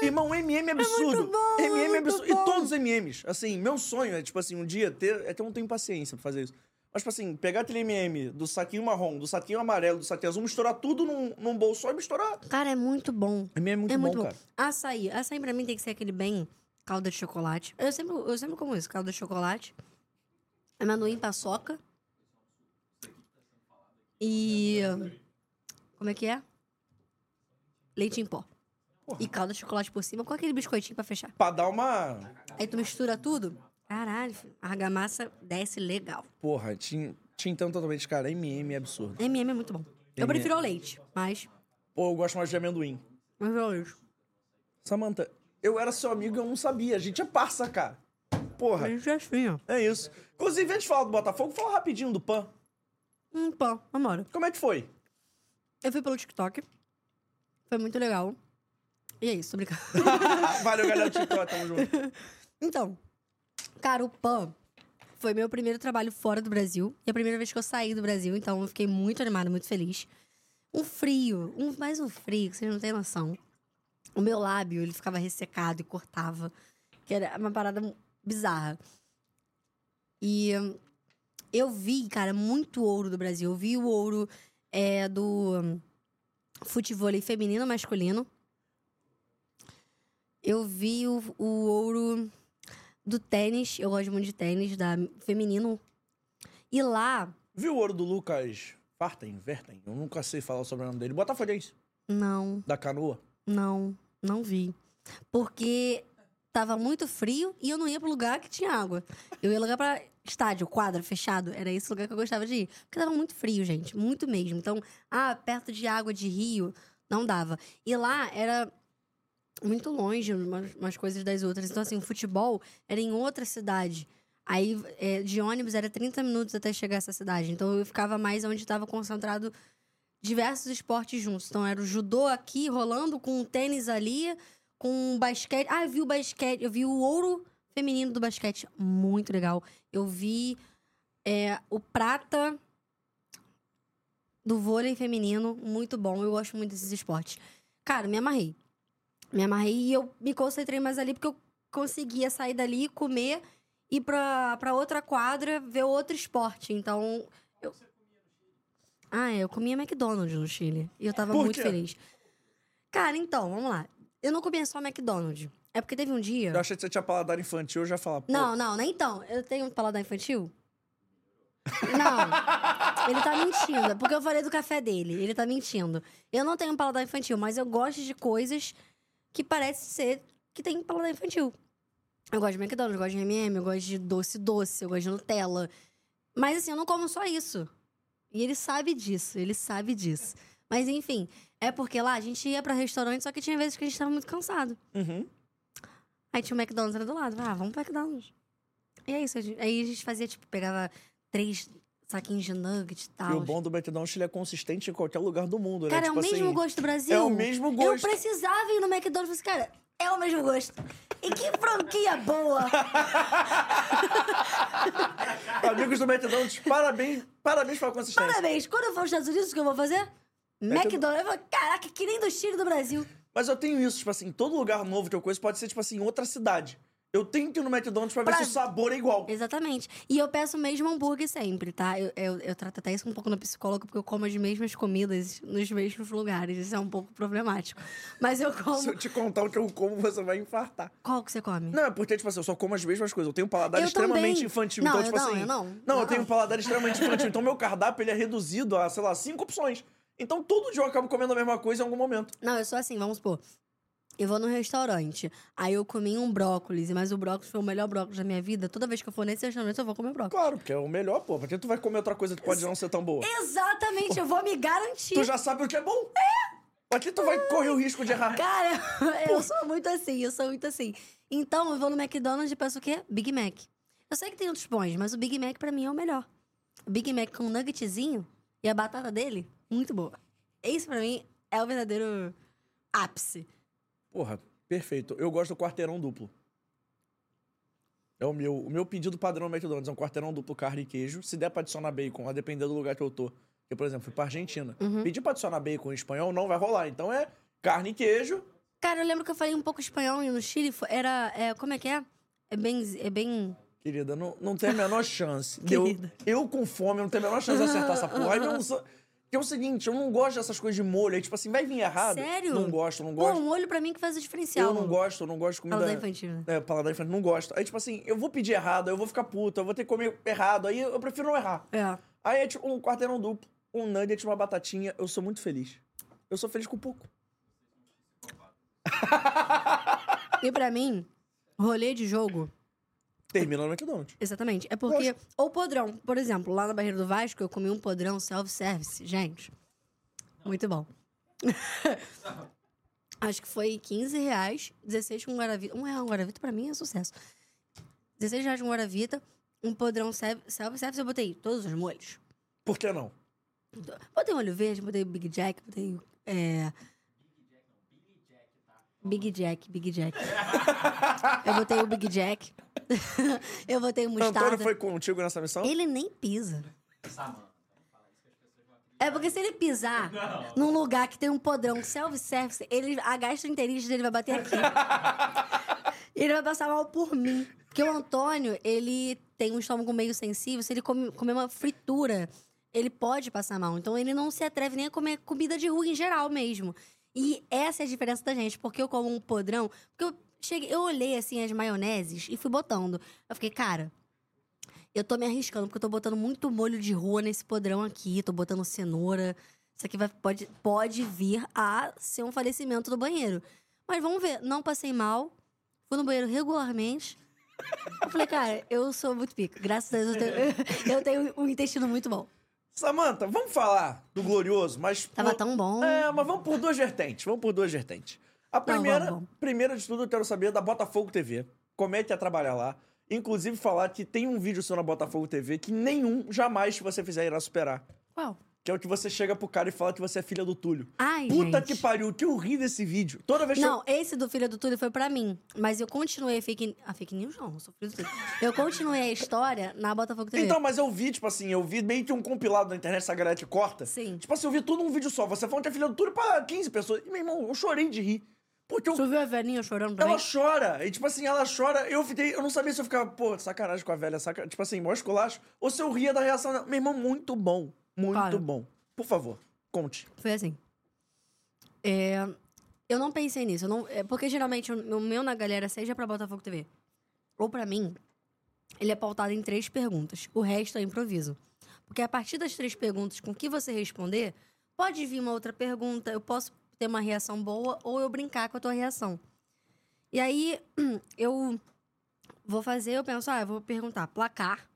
Irmão, M M é absurdo. É muito bom, M M é muito absurdo. Bom. E todos os M Ms. Assim, meu sonho é, tipo assim, um dia ter... Até não tenho paciência pra fazer isso. Mas, tipo assim, pegar aquele M M do saquinho marrom, do saquinho amarelo, do saquinho azul, misturar tudo num, num bolso só e misturar... Cara, é muito bom. M M é muito, é muito bom, bom, cara. Açaí. Açaí, pra mim, tem que ser aquele bem calda de chocolate. Eu sempre, eu sempre como isso, calda de chocolate. Amendoim, paçoca. E... Como é que é? Leite em pó. Porra. E calda de chocolate por cima, com aquele biscoitinho pra fechar. Pra dar uma... Aí tu mistura tudo... Caralho, a argamassa desce legal. Porra, tinha então totalmente, cara, M M é absurdo. M M é muito bom. Eu prefiro o leite, mas... Pô, eu gosto mais de amendoim. Mas eu leite. Samanta, eu era seu amigo e eu não sabia. A gente é parça, cara. Porra. A gente é assim, ó. É isso. Inclusive, antes de falar do Botafogo, fala rapidinho do P A N. Hum, P A N, vambora. Como é que foi? Eu fui pelo TikTok. Foi muito legal. E é isso, tô brincando. Valeu, galera do TikTok, tamo junto. Então... Cara, o P A N foi meu primeiro trabalho fora do Brasil. E a primeira vez que eu saí do Brasil, então eu fiquei muito animada, muito feliz. Um frio, um, mais um frio, que vocês não têm noção. O meu lábio, ele ficava ressecado e cortava. Que era uma parada bizarra. E eu vi, cara, muito ouro do Brasil. Eu vi o ouro é, do um, futevôlei feminino, masculino. Eu vi o, o ouro... Do tênis, eu gosto muito de tênis, da feminino. E lá... Viu o ouro do Lucas Farten, Verten? Eu nunca sei falar sobre o nome dele. Botafoguense? Não. Da canoa? Não, não vi. Porque tava muito frio e eu não ia pro lugar que tinha água. Eu ia lugar pra estádio, quadra, fechado. Era esse lugar que eu gostava de ir. Porque tava muito frio, gente. Muito mesmo. Então, ah, perto de água, de rio, não dava. E lá era... muito longe umas, umas coisas das outras. Então, assim, o futebol era em outra cidade. Aí, é, de ônibus, era trinta minutos até chegar a essa cidade. Então, eu ficava mais onde estava concentrado diversos esportes juntos. Então, era o judô aqui, rolando, com o tênis ali, com o basquete. Ah, eu vi o basquete. Eu vi o ouro feminino do basquete. Muito legal. Eu vi é, o prata do vôlei feminino. Muito bom. Eu gosto muito desses esportes. Cara, me amarrei. Me amarrei e eu me concentrei mais ali porque eu conseguia sair dali, comer, ir pra, pra outra quadra, ver outro esporte. Então... Eu... Você comia no Chile? Ah, é. Eu comia McDonald's no Chile. E eu tava muito feliz. Cara, então, vamos lá. Eu não comia só McDonald's. É porque teve um dia... Eu achei que você tinha paladar infantil, eu já falava... Pô. Não, não, nem então. Eu tenho paladar infantil? Não, ele tá mentindo. Porque eu falei do café dele. Ele tá mentindo. Eu não tenho paladar infantil, mas eu gosto de coisas... que parece ser que tem paladar infantil. Eu gosto de McDonald's, eu gosto de M e M, eu gosto de doce-doce, eu gosto de Nutella. Mas assim, eu não como só isso. E ele sabe disso, ele sabe disso. Mas enfim, é porque lá a gente ia pra restaurante, só que tinha vezes que a gente tava muito cansado. Uhum. Aí tinha o McDonald's ali do lado. Ah, vamos pro McDonald's. E é isso. Aí a gente fazia, tipo, pegava três saquinhos de nuggets e tal. E o bom do McDonald's, ele é consistente em qualquer lugar do mundo, cara, né? Cara, é tipo o mesmo assim, gosto do Brasil. É o mesmo gosto. Eu precisava ir no McDonald's e falei assim, cara, é o mesmo gosto. E que franquia boa! Amigos do McDonald's, parabéns, parabéns pela consistência. Parabéns. Quando eu for aos Estados Unidos, o que eu vou fazer? McDonald's. McDonald's. Eu falo, caraca, que nem do Chile do Brasil. Mas eu tenho isso, tipo assim, todo lugar novo que eu conheço pode ser, tipo assim, outra cidade. Eu tenho que ir no McDonald's pra, pra ver se o sabor é igual. Exatamente. E eu peço o mesmo hambúrguer sempre, tá? Eu, eu, eu trato até isso um pouco na psicóloga, porque eu como as mesmas comidas nos mesmos lugares. Isso é um pouco problemático. Mas eu como... Se eu te contar o que eu como, você vai infartar. Qual que você come? Não, é porque, tipo assim, eu só como as mesmas coisas. Eu tenho um paladar eu extremamente também. infantil. Não, então, eu tipo não, assim, eu não. Não, não eu não. tenho um paladar extremamente infantil. Então, meu cardápio, ele é reduzido a, sei lá, cinco opções. Então, todo dia eu acabo comendo a mesma coisa em algum momento. Não, eu sou assim, vamos supor... Eu vou no restaurante, aí eu comi um brócolis, mas o brócolis foi o melhor brócolis da minha vida. Toda vez que eu for nesse restaurante, eu vou comer brócolis. Claro, porque é o melhor, pô. Porque tu vai comer outra coisa que pode Ex- não ser tão boa. Exatamente, pô, eu vou me garantir. Tu já sabe o que é bom. É! Aqui tu vai ah. correr o risco de errar. Cara, eu sou muito assim, eu sou muito assim. Então, eu vou no McDonald's e peço o quê? Big Mac. Eu sei que tem outros bons, mas o Big Mac pra mim é o melhor. O Big Mac com um nuggetzinho e a batata dele, muito boa. Isso pra mim é o verdadeiro ápice. Porra, perfeito. Eu gosto do quarteirão duplo. É o meu, o meu pedido padrão no McDonald's. É um quarteirão duplo, carne e queijo. Se der pra adicionar bacon, a depender do lugar que eu tô. Eu, por exemplo, fui pra Argentina. Uhum. Pedir pra adicionar bacon em espanhol não vai rolar. Então é carne e queijo. Cara, eu lembro que eu falei um pouco espanhol e no Chile era... É, como é que é? É bem... É bem... Querida, não, não tem a menor chance. eu, eu com fome, não tenho a menor chance de acertar essa porra. Eu não sou... Que é o seguinte, eu não gosto dessas coisas de molho. Aí, tipo assim, vai vir errado. Sério? Não gosto, não gosto. Pô, o molho pra mim que faz o diferencial. Eu não gosto, eu não gosto de comida... Paladar infantil, né? É, paladar infantil, não gosto. Aí, tipo assim, eu vou pedir errado, eu vou ficar puta, eu vou ter que comer errado. Aí, eu prefiro não errar. É. Aí, é tipo, um quarteirão duplo, um nugget, uma batatinha. Eu sou muito feliz. Eu sou feliz com pouco. E pra mim, rolê de jogo... Termina no McDonald's. Exatamente. É porque... Nossa. Ou podrão. Por exemplo, lá na Barreira do Vasco, eu comi um podrão self-service. Gente, muito bom. Acho que foi quinze reais, dezesseis com um Guaravita. Um real um Guaravita pra mim é sucesso. dezesseis reais com um Guaravita, um podrão self-service. Eu botei todos os molhos. Por que não? Botei molho verde, botei Big Jack, botei... É... Big Jack, Big Jack. Eu botei o Big Jack. Eu botei o mostarda. O Antônio foi contigo nessa missão? Ele nem pisa. É porque se ele pisar não. num lugar que tem um podrão self-service, ele, a gastroenterite dele vai bater aqui. Ele vai passar mal por mim. Porque o Antônio, ele tem um estômago meio sensível. Se ele come, comer uma fritura, ele pode passar mal. Então ele não se atreve nem a comer comida de rua em geral mesmo. E essa é a diferença da gente, porque eu como um podrão... Porque eu, cheguei, eu olhei, assim, as maioneses e fui botando. Eu fiquei, cara, eu tô me arriscando, porque eu tô botando muito molho de rua nesse podrão aqui. Tô botando cenoura. Isso aqui vai, pode, pode vir a ser um falecimento do banheiro. Mas vamos ver. Não passei mal. Fui no banheiro regularmente. Eu falei, cara, eu sou muito pica. Graças a Deus, eu tenho, eu tenho um intestino muito bom. Samanta, vamos falar do glorioso, mas... Tava por... tão bom. É, mas vamos por duas vertentes, vamos por duas vertentes. A primeira, não, primeira de tudo, eu quero saber da Botafogo T V. Como é que é trabalhar lá? Inclusive falar que tem um vídeo seu na Botafogo T V que nenhum, jamais, que você fizer, irá superar. Qual? Que é o que você chega pro cara e fala que você é filha do Túlio. Ai, puta gente. Que pariu, que eu ri desse vídeo. Toda vez que Não, eu... esse do filho do Túlio foi pra mim. Mas eu continuei a fake... Ah, fake news não, eu sou filho do Túlio. Eu continuei a história na Botafogo T V. Então, mas eu vi, tipo assim, eu vi meio que um compilado na internet, essa galera que corta. Sim. Tipo assim, eu vi tudo num vídeo só. Você falando que é filha do Túlio pra quinze pessoas. E, meu irmão, eu chorei de rir. Porque eu... Você viu a velhinha chorando também? Ela chora. E, tipo assim, ela chora. Eu fiquei... Eu não sabia se eu ficava, pô, sacanagem com a velha, sacanagem. Tipo assim, mó esculacho. Ou se eu ria da reação dela. Meu irmão, muito bom. Muito claro. Bom. Por favor, conte. Foi assim. É, eu não pensei nisso. Eu não, é, porque geralmente o meu na galera, seja pra Botafogo T V ou pra mim, ele é pautado em três perguntas. O resto é improviso. Porque a partir das três perguntas com que você responder, pode vir uma outra pergunta, eu posso ter uma reação boa ou eu brincar com a tua reação. E aí, eu vou fazer, eu penso, ah, eu vou perguntar placar.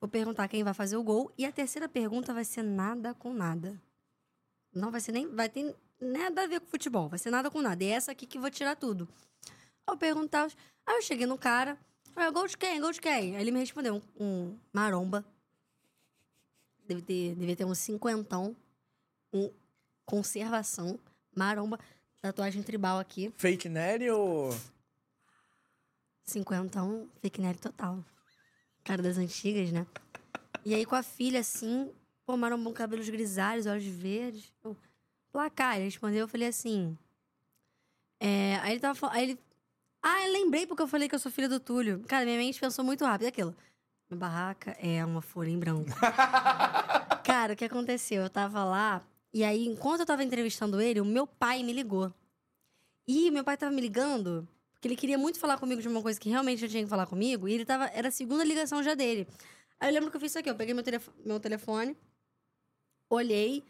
Vou perguntar quem vai fazer o gol. E a terceira pergunta vai ser nada com nada. Não vai ser nem... Vai ter nada a ver com futebol. Vai ser nada com nada. E é essa aqui que vou tirar tudo. Ao perguntar... Aí eu cheguei no cara. Ah, gol de quem? Gol de quem? Aí ele me respondeu um, um maromba. Deve ter, deve ter um cinquentão. Um conservação. Maromba. Tatuagem tribal aqui. Fake nerd ou... Cinquentão. Fake nerd total. Cara das antigas, né? E aí com a filha, assim... Pô, maromba, cabelos grisalhos, olhos verdes. Eu, placar. Ele respondeu, eu falei assim... É, aí ele tava aí ele, ah, eu lembrei porque eu falei que eu sou filha do Túlio. Cara, minha mente pensou muito rápido. É aquilo. Minha barraca é uma folha em branco. Cara, o que aconteceu? Eu tava lá... E aí, enquanto eu tava entrevistando ele, o meu pai me ligou. E meu pai tava me ligando... Porque ele queria muito falar comigo de uma coisa que realmente eu tinha que falar comigo. E ele tava... Era a segunda ligação já dele. Aí eu lembro que eu fiz isso aqui. Eu peguei meu, telefo- meu telefone... Olhei...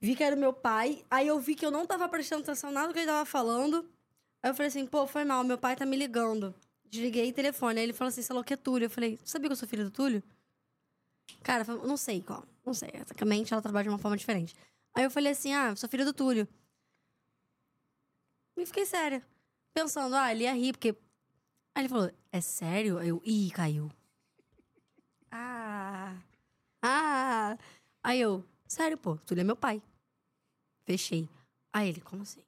Vi que era o meu pai... Aí eu vi que eu não tava prestando atenção nada do que ele tava falando... Aí eu falei assim... Pô, foi mal. Meu pai tá me ligando. Desliguei o telefone. Aí ele falou assim... Sei lá o que é Túlio. Eu falei... Sabia que eu sou filha do Túlio? Cara, eu não sei qual. Não sei. A mente, ela trabalha de uma forma diferente. Aí eu falei assim... Ah, sou filha do Túlio. E fiquei séria... Pensando, ah, ele ia rir, porque... Aí ele falou, é sério? Eu, ih, caiu. Ah, ah. Aí eu, sério, pô, Túlio é meu pai. Fechei. Aí ele, como assim?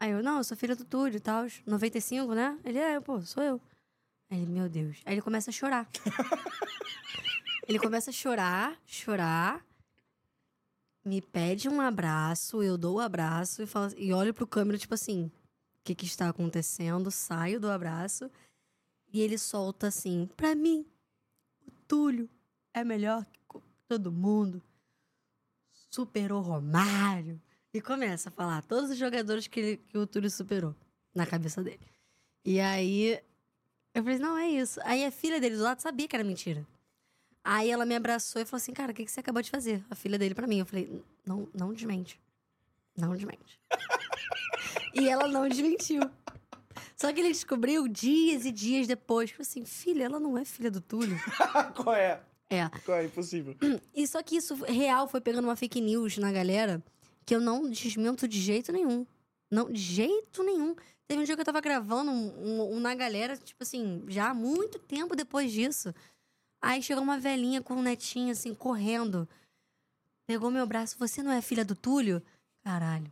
Aí eu, não, eu sou filha do Túlio e tal, noventa e cinco, né? Ele, é, pô, sou eu. Aí ele, meu Deus. Aí ele começa a chorar. Ele começa a chorar, chorar... Me pede um abraço, eu dou o um abraço e, falo, e olho pro câmera, tipo assim... O que que está acontecendo? Saio do abraço. E ele solta assim... Pra mim, o Túlio é melhor que todo mundo. Superou Romário. E começa a falar todos os jogadores que, ele, que o Túlio superou. Na cabeça dele. E aí... Eu falei, não, é isso. Aí a filha dele do lado sabia que era mentira. Aí ela me abraçou e falou assim, cara, o que, que você acabou de fazer? A filha dele pra mim. Eu falei, não, não desmente. Não desmente. E ela não desmentiu. Só que ele descobriu dias e dias depois. Falei assim, filha, ela não é filha do Túlio. Qual é? É. Qual é? Impossível. E só que isso real foi pegando uma fake news na galera que eu não desmento de jeito nenhum. Não, de jeito nenhum. Teve um dia que eu tava gravando um, um, um na galera, tipo assim, já há muito tempo depois disso... Aí chegou uma velhinha com um netinho, assim, correndo. Pegou meu braço. Você não é filha do Túlio? Caralho.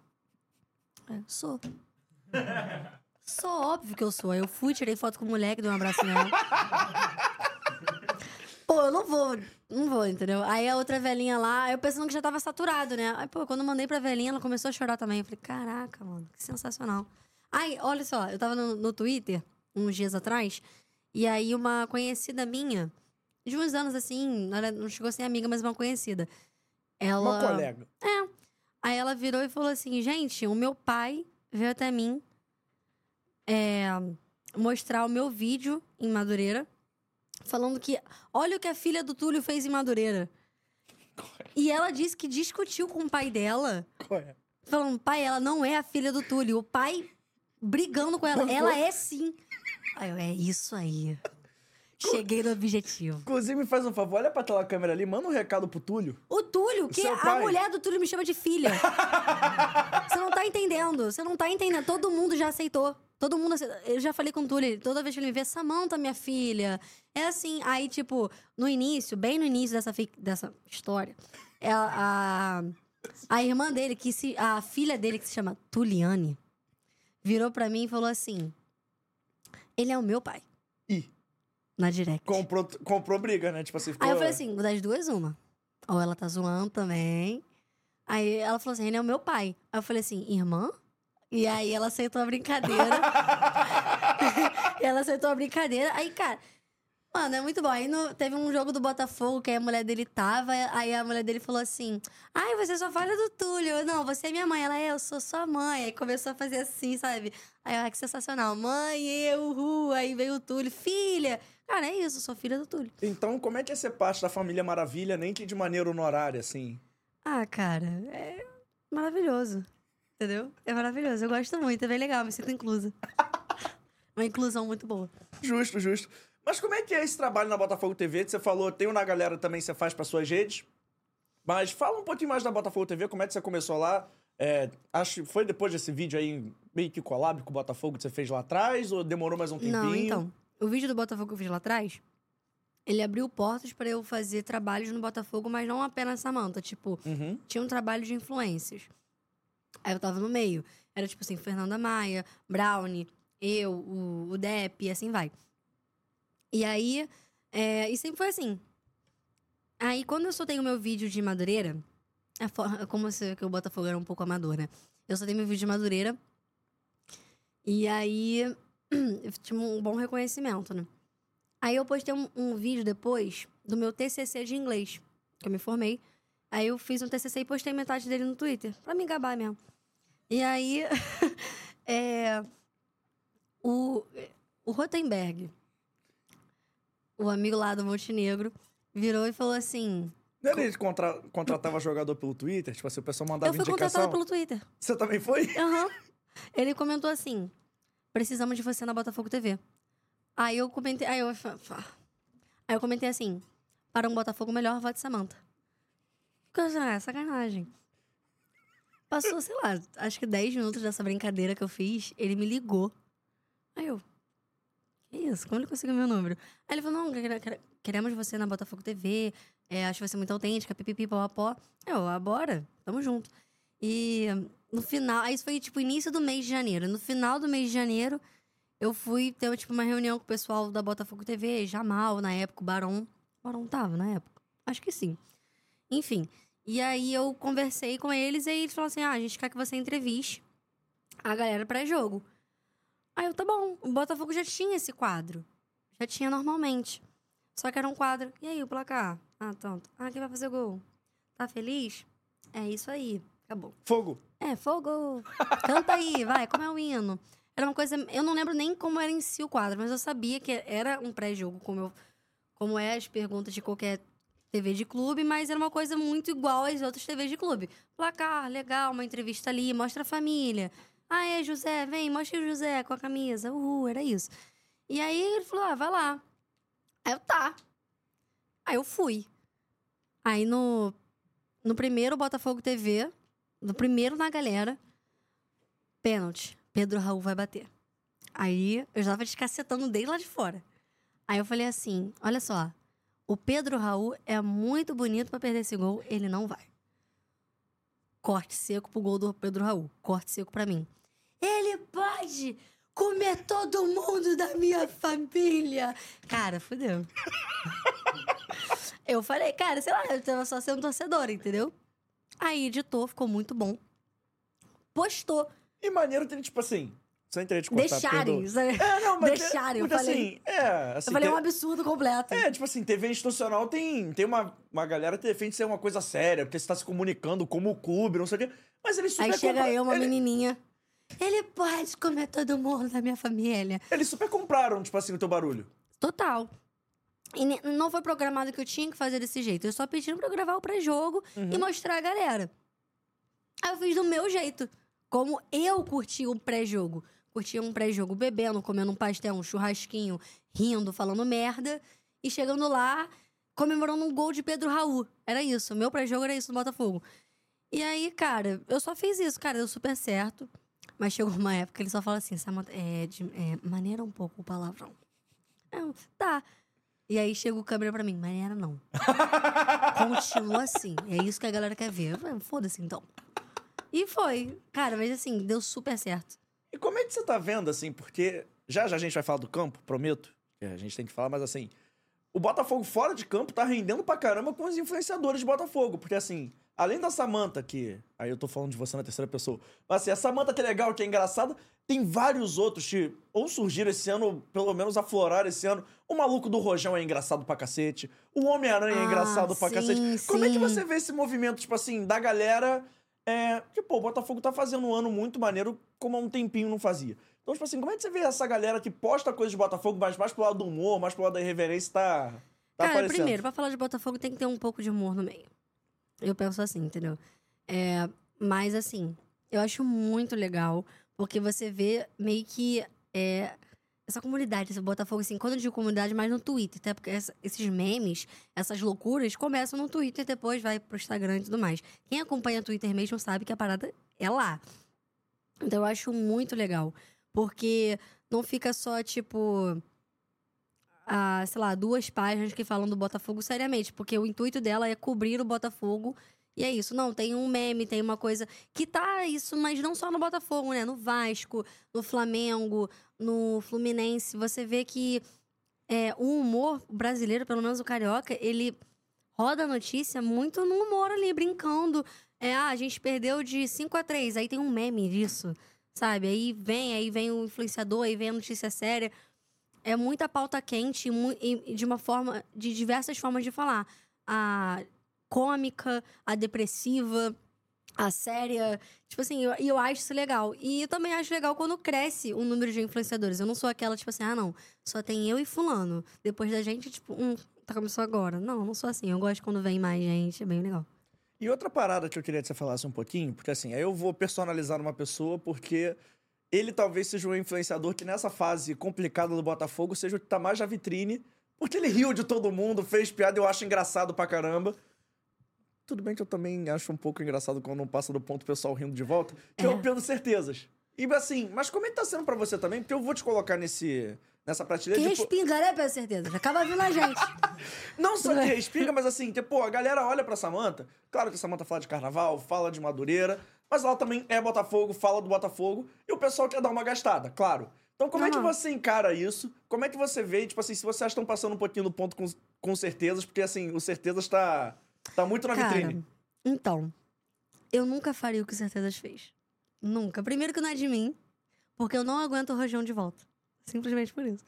Eu sou. Sou óbvio que eu sou. Aí eu fui, tirei foto com o moleque, dei um abraço nela. Pô, eu não vou. Não vou, entendeu? Aí a outra velhinha lá, eu pensando que já tava saturado, né? Aí, pô, quando eu mandei pra velhinha, ela começou a chorar também. Eu falei, caraca, mano, que sensacional. Aí, olha só, eu tava no, no Twitter, uns dias atrás, e aí uma conhecida minha... De uns anos, assim, ela não chegou a ser amiga, mas uma conhecida. Ela... Uma colega. É. Aí ela virou e falou assim, gente, o meu pai veio até mim é, mostrar o meu vídeo em Madureira, falando que, olha o que a filha do Túlio fez em Madureira. Corre. E ela disse que discutiu com o pai dela, Corre. falando, pai, ela não é a filha do Túlio. O pai brigando com ela, ela é sim. Aí eu, é isso aí. Cheguei no objetivo. Inclusive, me faz um favor, olha pra aquela câmera ali, manda um recado pro Túlio. O Túlio? Que a pai. mulher do Túlio me chama de filha. Você não tá entendendo, você não tá entendendo. Todo mundo já aceitou. Todo mundo aceitou. Eu já falei com o Túlio, toda vez que ele me vê, Samanta, minha filha. É assim, aí tipo, no início, bem no início dessa, fi... dessa história, ela, a... a irmã dele, que se... a filha dele, que se chama Tuliane, virou pra mim e falou assim, ele é o meu pai. Ih. Na direct. Comprou, comprou briga, né? Tipo assim, ficou... Aí eu falei assim, das duas, uma. Ou ela tá zoando também. Aí ela falou assim, ele é o meu pai. Aí eu falei assim, irmã? E aí ela aceitou a brincadeira. Ela aceitou a brincadeira. Aí, cara... Mano, é muito bom. Aí no, teve um jogo do Botafogo que a mulher dele tava. Aí a mulher dele falou assim, ai, você só fala do Túlio. Eu, não, você é minha mãe. Ela, é, eu sou sua mãe. Aí começou a fazer assim, sabe? Aí, ah, que sensacional. Mãe, eu, uhul. Aí veio o Túlio. Filha. Cara, é isso, sou filha do Túlio. Então, como é que é ser parte da família Maravilha, nem que de maneira honorária, assim? Ah, cara, é maravilhoso. Entendeu? É maravilhoso. Eu gosto muito, é bem legal, me sinto inclusa. Uma inclusão muito boa. Justo, justo. Mas como é que é esse trabalho na Botafogo T V? Você falou, tem uma galera também que você faz para suas redes. Mas fala um pouquinho mais da Botafogo T V, como é que você começou lá? É, acho foi depois desse vídeo aí, meio que collab com o Botafogo que você fez lá atrás? Ou demorou mais um tempinho? Não, então, o vídeo do Botafogo que eu fiz lá atrás, ele abriu portas para eu fazer trabalhos no Botafogo, mas não apenas Samanta. Tipo, uhum. tinha um trabalho de influências. Aí eu tava no meio. Era tipo assim, Fernanda Maia, Brownie, eu, o, o Depp, e assim vai. E aí, é, e sempre foi assim. Aí quando eu soltei o meu vídeo de Madureira, é for, como se que o Botafogo era um pouco amador, né? Eu soltei meu vídeo de Madureira. E aí, eu tive um bom reconhecimento, né? Aí eu postei um, um vídeo depois do meu T C C de inglês, que eu me formei. Aí eu fiz um T C C e postei metade dele no Twitter, pra me gabar mesmo. E aí, é, o, o Rotenberg, o amigo lá do Montenegro, virou e falou assim... Não era ele que contra, contratava jogador pelo Twitter? Tipo assim, o pessoal mandava indicação? Eu fui indicação. contratada pelo Twitter. Você também foi? Aham. Uhum. Ele comentou assim, precisamos de você na Botafogo T V. Aí eu comentei, aí eu, aí eu comentei assim, para um Botafogo melhor, vote Samanta. Ah, sacanagem. Passou, sei lá, acho que dez minutos dessa brincadeira que eu fiz, ele me ligou. Aí eu, que isso? Como ele conseguiu meu número? Aí ele falou, não, queremos você na Botafogo T V, é, acho que você muito autêntica, pipipi, pau a pó. Eu, ah, bora, tamo junto. E no final, aí isso foi tipo início do mês de janeiro, no final do mês de janeiro, eu fui ter tipo, uma reunião com o pessoal da Botafogo T V, Jamal, na época, o Barão. O Barão tava na época? Acho que sim. Enfim. E aí eu conversei com eles e eles falaram assim, ah, a gente quer que você entreviste a galera pré-jogo. Aí eu, tá bom. O Botafogo já tinha esse quadro. Já tinha normalmente. Só que era um quadro. E aí, o placar? Ah, tanto. Ah, quem vai fazer gol? Tá feliz? É isso aí. Acabou. Fogo. É, fogo. Canta aí, vai. Como é o hino? Era uma coisa... Eu não lembro nem como era em si o quadro, mas eu sabia que era um pré-jogo, como, eu, como é as perguntas de qualquer T V de clube, mas era uma coisa muito igual às outras T Vs de clube. Placar, legal, uma entrevista ali, mostra a família. Ah, é, José, vem, mostra o José com a camisa. Uhul, era isso. E aí ele falou, ah, vai lá. Aí eu, tá. Aí eu fui. Aí no, no primeiro Botafogo T V, no primeiro na galera, pênalti. Pedro Raul vai bater. Aí eu já tava descacetando desde lá de fora. Aí eu falei assim, olha só, o Pedro Raul é muito bonito pra perder esse gol, ele não vai. Corte seco pro gol do Pedro Raul, corte seco pra mim. Ele pode comer todo mundo da minha família. Cara, fudeu. Eu falei, cara, sei lá, eu tava só sendo torcedora, entendeu? Aí editou, ficou muito bom. Postou. E maneiro tem, tipo assim... Sem querer te cortar, Deixarem. É, não, mas Deixarem, é, eu falei... Assim, é, assim, eu falei, é um absurdo completo. É, tipo assim, T V institucional tem, tem uma, uma galera que defende ser uma coisa séria, porque você tá se comunicando como o clube, não sei o quê. Mas ele super... Aí chega compra... eu, uma ele... menininha. Ele pode comer todo mundo da minha família. Eles super compraram, tipo assim, o teu barulho. Total. E não foi programado que eu tinha que fazer desse jeito. Eu só pediram pra eu gravar o pré-jogo uhum. e mostrar a galera. Aí eu fiz do meu jeito. Como eu curti um pré-jogo. Curtia um pré-jogo bebendo, comendo um pastel, um churrasquinho, rindo, falando merda. E chegando lá, comemorando um gol de Pedro Raul. Era isso. Meu pré-jogo era isso no Botafogo. E aí, cara, eu só fiz isso, cara. Deu super certo. Mas chegou uma época que ele só fala assim, Samanta, é, de, é, maneira um pouco o palavrão. Eu, tá. E aí chega o câmera pra mim, maneira não. Continua assim. É isso que a galera quer ver. Foda-se, então. E foi. Cara, mas assim, deu super certo. E como é que você tá vendo, assim, porque... Já já a gente vai falar do campo, prometo. A gente tem que falar, mas assim... O Botafogo fora de campo tá rendendo pra caramba com os influenciadores de Botafogo. Porque assim, além da Samanta, que... Aí eu tô falando de você na terceira pessoa. Mas assim, a Samanta que é legal, que é engraçada... Tem vários outros que ou surgiram esse ano, ou pelo menos afloraram esse ano. O maluco do Rojão é engraçado pra cacete. O Homem-Aranha ah, é engraçado pra sim, cacete. Sim. Como é que você vê esse movimento, tipo assim, da galera... É, que, pô, o Botafogo tá fazendo um ano muito maneiro, como há um tempinho não fazia. Então, tipo assim, como é que você vê essa galera que posta coisas de Botafogo, mas mais pro lado do humor, mais pro lado da irreverência, tá, tá Cara, aparecendo? Primeiro, pra falar de Botafogo tem que ter um pouco de humor no meio. Eu penso assim, entendeu? É, mas, assim, eu acho muito legal, porque você vê meio que... É, essa comunidade, esse Botafogo, assim, quando eu digo comunidade, mais no Twitter, até porque essa, esses memes, essas loucuras, começam no Twitter e depois vai pro Instagram e tudo mais. Quem acompanha o Twitter mesmo sabe que a parada é lá. Então eu acho muito legal, porque não fica só, tipo, a, sei lá, duas páginas que falam do Botafogo seriamente, porque o intuito dela é cobrir o Botafogo. E é isso, não, tem um meme, tem uma coisa que tá isso, mas não só no Botafogo, né? No Vasco, no Flamengo, no Fluminense. Você vê que é, o humor brasileiro, pelo menos o carioca, ele roda a notícia muito no humor ali, brincando. É, ah, a gente perdeu de cinco a três, aí tem um meme disso, sabe? Aí vem, aí vem o influenciador, aí vem a notícia séria. É muita pauta quente e de uma forma, de diversas formas de falar. A cômica, a depressiva, a séria. Tipo assim, eu, eu acho isso legal. E eu também acho legal quando cresce o número de influenciadores. Eu não sou aquela, tipo assim, ah, não, só tem eu e fulano. Depois da gente, tipo, hum, tá começando agora. Não, não sou assim. Eu gosto quando vem mais gente, é bem legal. E outra parada que eu queria que você falasse um pouquinho, porque assim, aí eu vou personalizar uma pessoa, porque ele talvez seja um influenciador que nessa fase complicada do Botafogo seja o que tá mais na vitrine, porque ele riu de todo mundo, fez piada, eu acho engraçado pra caramba. Tudo bem que eu também acho um pouco engraçado quando não passa do ponto o pessoal rindo de volta, que é o Pendo Certezas. E assim, mas como é que tá sendo pra você também? Porque eu vou te colocar nesse, nessa prateleira... Que de, respinga, pô... né, Pendo Certezas? Acaba vindo a gente. Não só que respinga, mas assim, que, pô, a galera olha pra Samanta. Claro que a Samanta fala de carnaval, fala de Madureira, mas ela também é Botafogo, fala do Botafogo, e o pessoal quer dar uma gastada, claro. Então como uhum. é que você encara isso? Como é que você vê, tipo assim, se vocês estão passando um pouquinho do ponto com, com certezas, porque assim, o Certezas tá... Tá muito na Cara, vitrine. Então, eu nunca faria o que o Certezas fez. Nunca. Primeiro que não é de mim, porque eu não aguento o rojão de volta. Simplesmente por isso.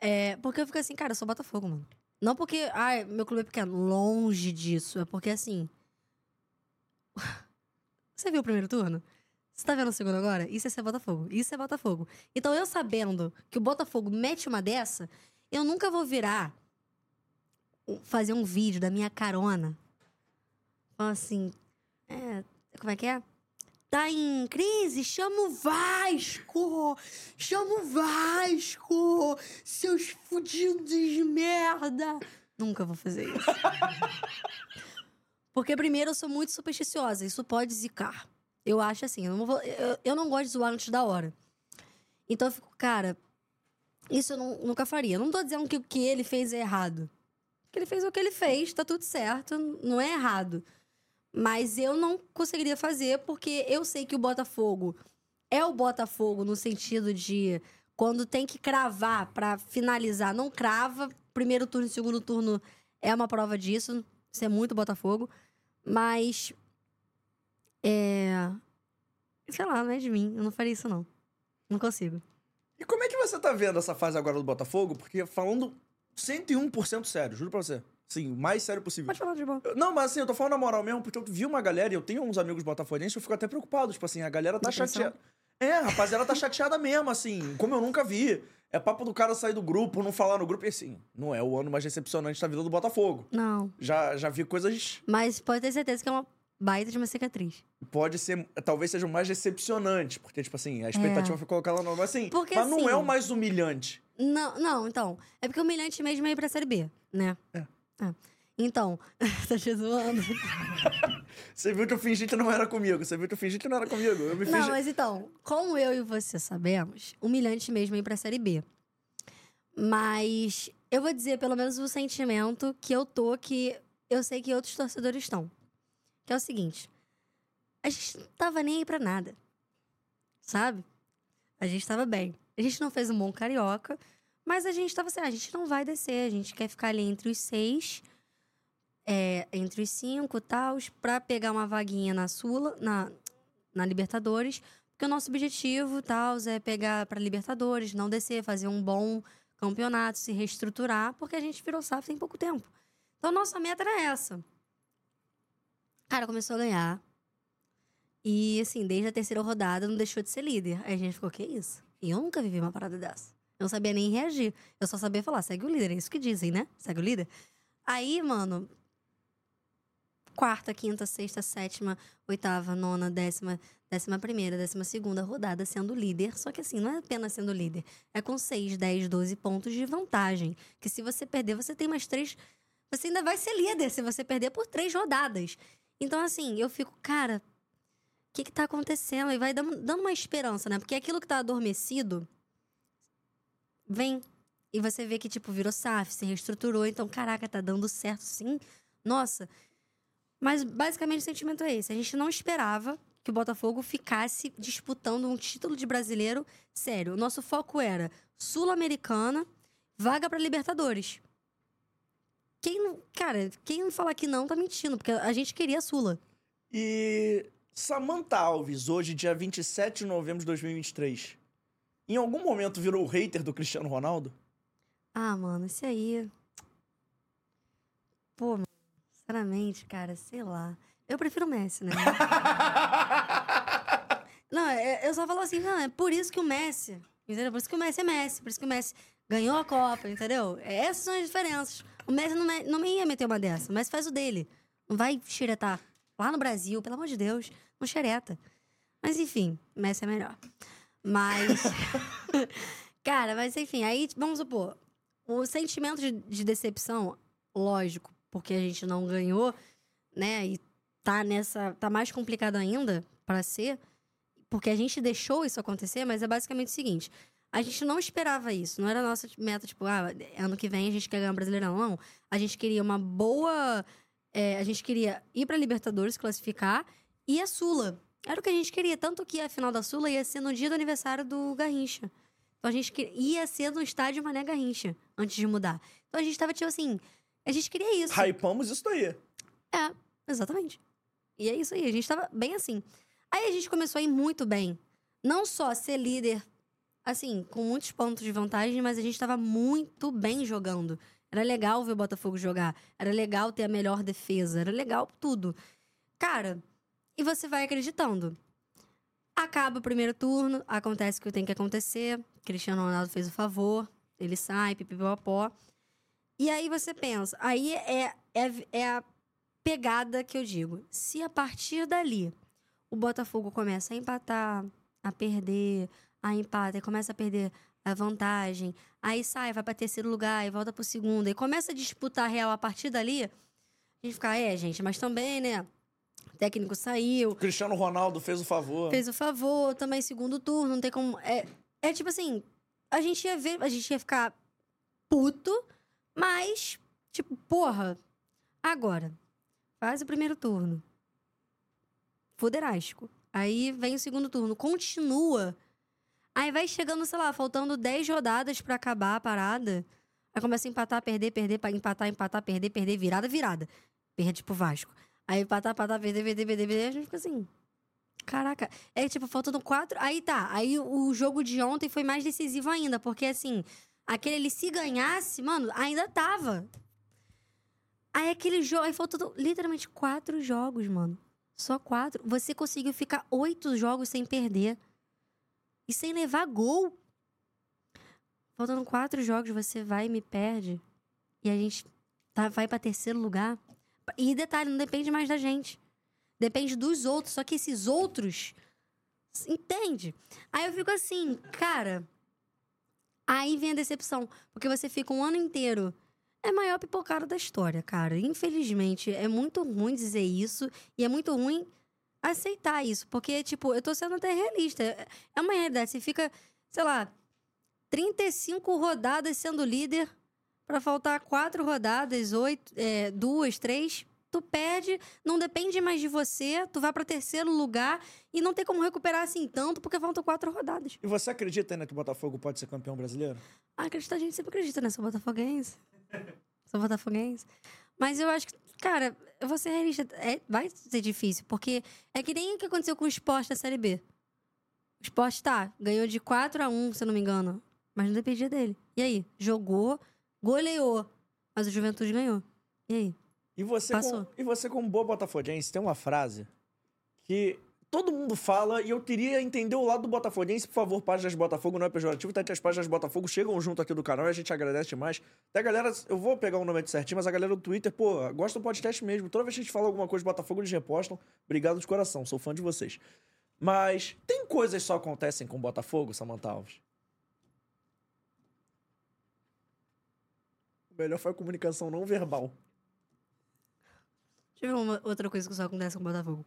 É, porque eu fico assim, cara, eu sou Botafogo, mano. Não porque, ai, meu clube é pequeno. Longe disso. É porque, assim... Você viu o primeiro turno? Você tá vendo o segundo agora? Isso é ser Botafogo. Isso é Botafogo. Então, eu sabendo que o Botafogo mete uma dessa, eu nunca vou virar... Fazer um vídeo da minha carona... Assim, é, como é que é? Tá em crise? Chama o Vasco! Chama o Vasco! Seus fudidos de merda! Nunca vou fazer isso. Porque, primeiro, eu sou muito supersticiosa. Isso pode zicar. Eu acho assim. Eu não, vou, eu, eu não gosto de zoar antes da hora. Então, eu fico, cara, isso eu não, nunca faria. Eu não tô dizendo que o que ele fez é errado. Porque ele fez o que ele fez, tá tudo certo, não é errado. Mas eu não conseguiria fazer, porque eu sei que o Botafogo é o Botafogo no sentido de quando tem que cravar pra finalizar, não crava. Primeiro turno e segundo turno é uma prova disso. Isso é muito Botafogo. Mas, é... sei lá, não é de mim. Eu não faria isso, não. Não consigo. E como é que você tá vendo essa fase agora do Botafogo? Porque falando... cento e um por cento sério, juro pra você. Sim, o mais sério possível. Pode falar de boa. Não, mas assim, eu tô falando na moral mesmo, porque eu vi uma galera, e eu tenho uns amigos botafoguenses, eu fico até preocupado. Tipo assim, a galera tá chateada. É, rapaz, ela tá chateada mesmo, assim, como eu nunca vi. É papo do cara sair do grupo, não falar no grupo, e assim, não é o ano mais decepcionante da vida do Botafogo. Não. Já, já vi coisas... Mas pode ter certeza que é uma baita de uma cicatriz. Pode ser, talvez seja o mais decepcionante, porque, tipo assim, a expectativa é. foi colocada no... Mas assim, porque, mas assim, não é o mais humilhante. Não, não, então. É porque o humilhante mesmo é ir pra Série B, né? É. é. Então, tá te zoando. Você viu que eu fingi que não era comigo. Você viu que eu fingi que não era comigo. Eu me fingi... Não, mas então, como eu e você sabemos, humilhante mesmo é ir pra Série B. Mas eu vou dizer, pelo menos, o sentimento que eu tô, que eu sei que outros torcedores estão. Que é o seguinte, a gente não tava nem aí pra nada, sabe? A gente tava bem. A gente não fez um bom carioca, mas a gente tava assim, ah, a gente não vai descer, a gente quer ficar ali entre os seis, é, entre os cinco e tal, pra pegar uma vaguinha na Sula, na, na Libertadores, porque o nosso objetivo tal é pegar pra Libertadores, não descer, fazer um bom campeonato, se reestruturar, porque a gente virou S A F tem pouco tempo. Então, nossa meta era essa. Cara, começou a ganhar e, assim, desde a terceira rodada não deixou de ser líder. Aí a gente ficou, que isso? E eu nunca vivi uma parada dessa. Eu não sabia nem reagir. Eu só sabia falar, segue o líder. É isso que dizem, né? Segue o líder. Aí, mano, quarta, quinta, sexta, sétima, oitava, nona, décima, décima primeira, décima segunda rodada sendo líder. Só que assim, não é apenas sendo líder. É com seis, dez, doze pontos de vantagem. Que se você perder, você tem mais três... Você ainda vai ser líder se você perder por três rodadas. Então assim, eu fico, cara... O que que tá acontecendo? E vai dando, dando uma esperança, né? Porque aquilo que tá adormecido... Vem. E você vê que, tipo, virou S A F, se reestruturou. Então, caraca, tá dando certo sim. Nossa... Mas, basicamente, o sentimento é esse. A gente não esperava que o Botafogo ficasse disputando um título de brasileiro sério. O nosso foco era Sul-Americana, vaga para Libertadores. Quem não, cara, quem não falar que não tá mentindo, porque a gente queria a Sula. E Samanta Alves, hoje, dia vinte e sete de novembro de dois mil e vinte e três, em algum momento virou hater do Cristiano Ronaldo? Ah, mano, esse aí... Pô, mano. Sinceramente, cara, sei lá. Eu prefiro o Messi, né? Não, eu só falo assim, não, é por isso que o Messi, entendeu? Por isso que o Messi é Messi, por isso que o Messi ganhou a Copa, entendeu? Essas são as diferenças. O Messi não, me, não me ia meter uma dessa, o Messi faz o dele. Não vai xeretar lá no Brasil, pelo amor de Deus, não xereta. Mas enfim, o Messi é melhor. Mas, cara, mas enfim, aí vamos supor, o sentimento de, de decepção, lógico, porque a gente não ganhou, né? E tá nessa. Tá mais complicado ainda pra ser, porque a gente deixou isso acontecer, mas é basicamente o seguinte: a gente não esperava isso, não era a nossa meta, tipo, ah, ano que vem a gente quer ganhar um Brasileirão, não. A gente queria uma boa. É, a gente queria ir pra Libertadores, classificar, e a Sula. Era o que a gente queria, tanto que a final da Sula ia ser no dia do aniversário do Garrincha. Então a gente queria, ia ser no estádio Mané Garrincha, antes de mudar. Então a gente tava, tipo assim. A gente queria isso. Hypamos isso daí. É, exatamente. E é isso aí, a gente tava bem assim. Aí a gente começou a ir muito bem. Não só ser líder, assim, com muitos pontos de vantagem, mas a gente tava muito bem jogando. Era legal ver o Botafogo jogar. Era legal ter a melhor defesa. Era legal tudo. Cara, e você vai acreditando. Acaba o primeiro turno, acontece o que tem que acontecer. Cristiano Ronaldo fez o favor. Ele sai, pipipopó. E aí você pensa, aí é, é, é a pegada que eu digo. Se a partir dali o Botafogo começa a empatar, a perder, a empata, e começa a perder a vantagem, aí sai, vai para terceiro lugar e volta pro segundo, e começa a disputar a real a partir dali, a gente fica, é, gente, mas também, né? O técnico saiu. Cristiano Ronaldo fez o favor. Fez o favor, também segundo turno, não tem como... É, é tipo assim, a gente ia ver, a gente ia ficar puto... Mas, tipo, porra, agora, faz o primeiro turno, foderasco. Aí vem o segundo turno, continua. Aí vai chegando, sei lá, faltando dez rodadas pra acabar a parada. Aí começa a empatar, perder, perder, empatar, empatar, perder, perder, virada, virada. Perde pro Vasco. Aí empatar, empatar, perder, perder, perder, perder. A gente fica assim, caraca. É tipo, faltando quatro, aí tá. Aí o jogo de ontem foi mais decisivo ainda, porque assim... Aquele, ele se ganhasse, mano, ainda tava. Aí aquele jogo... Aí faltou literalmente quatro jogos, mano. Só quatro. Você conseguiu ficar oito jogos sem perder. E sem levar gol. Faltando quatro jogos, você vai e me perde. E a gente tá, vai pra terceiro lugar. E detalhe, não depende mais da gente. Depende dos outros. Só que esses outros... Entende? Aí eu fico assim, cara... Aí vem a decepção, porque você fica um ano inteiro. É a maior pipocada da história, cara. Infelizmente, é muito ruim dizer isso e é muito ruim aceitar isso. Porque, tipo, eu tô sendo até realista. É uma realidade. Você fica, sei lá, trinta e cinco rodadas sendo líder pra faltar quatro rodadas, oito, é, duas, três. Tu perde, não depende mais de você, tu vai pra terceiro lugar e não tem como recuperar assim tanto, porque faltam quatro rodadas. E você acredita ainda que o Botafogo pode ser campeão brasileiro? Ah, acredita, a gente sempre acredita, né? Sou botafoguense. Sou botafoguense. Mas eu acho que, cara, eu vou ser realista. É, vai ser difícil, porque é que nem o que aconteceu com o Sport da Série B. O Sport, tá, ganhou de quatro a um, se eu não me engano, mas não dependia dele. E aí? Jogou, goleou, mas o Juventude ganhou. E aí? E você, com, e você, como boa botafoguense, tem uma frase que todo mundo fala, e eu queria entender o lado do botafoguense. Por favor, páginas Botafogo, não é pejorativo, tá? Que as páginas Botafogo chegam junto aqui do canal e a gente agradece demais. Até a galera, eu vou pegar o nome certinho, mas a galera do Twitter, pô, gosta do podcast mesmo. Toda vez que a gente fala alguma coisa de Botafogo, eles repostam. Obrigado de coração, sou fã de vocês. Mas tem coisas que só acontecem com o Botafogo, Samanta Alves? O melhor foi a comunicação não verbal. Deixa eu ver uma outra coisa que só acontece com o Botafogo.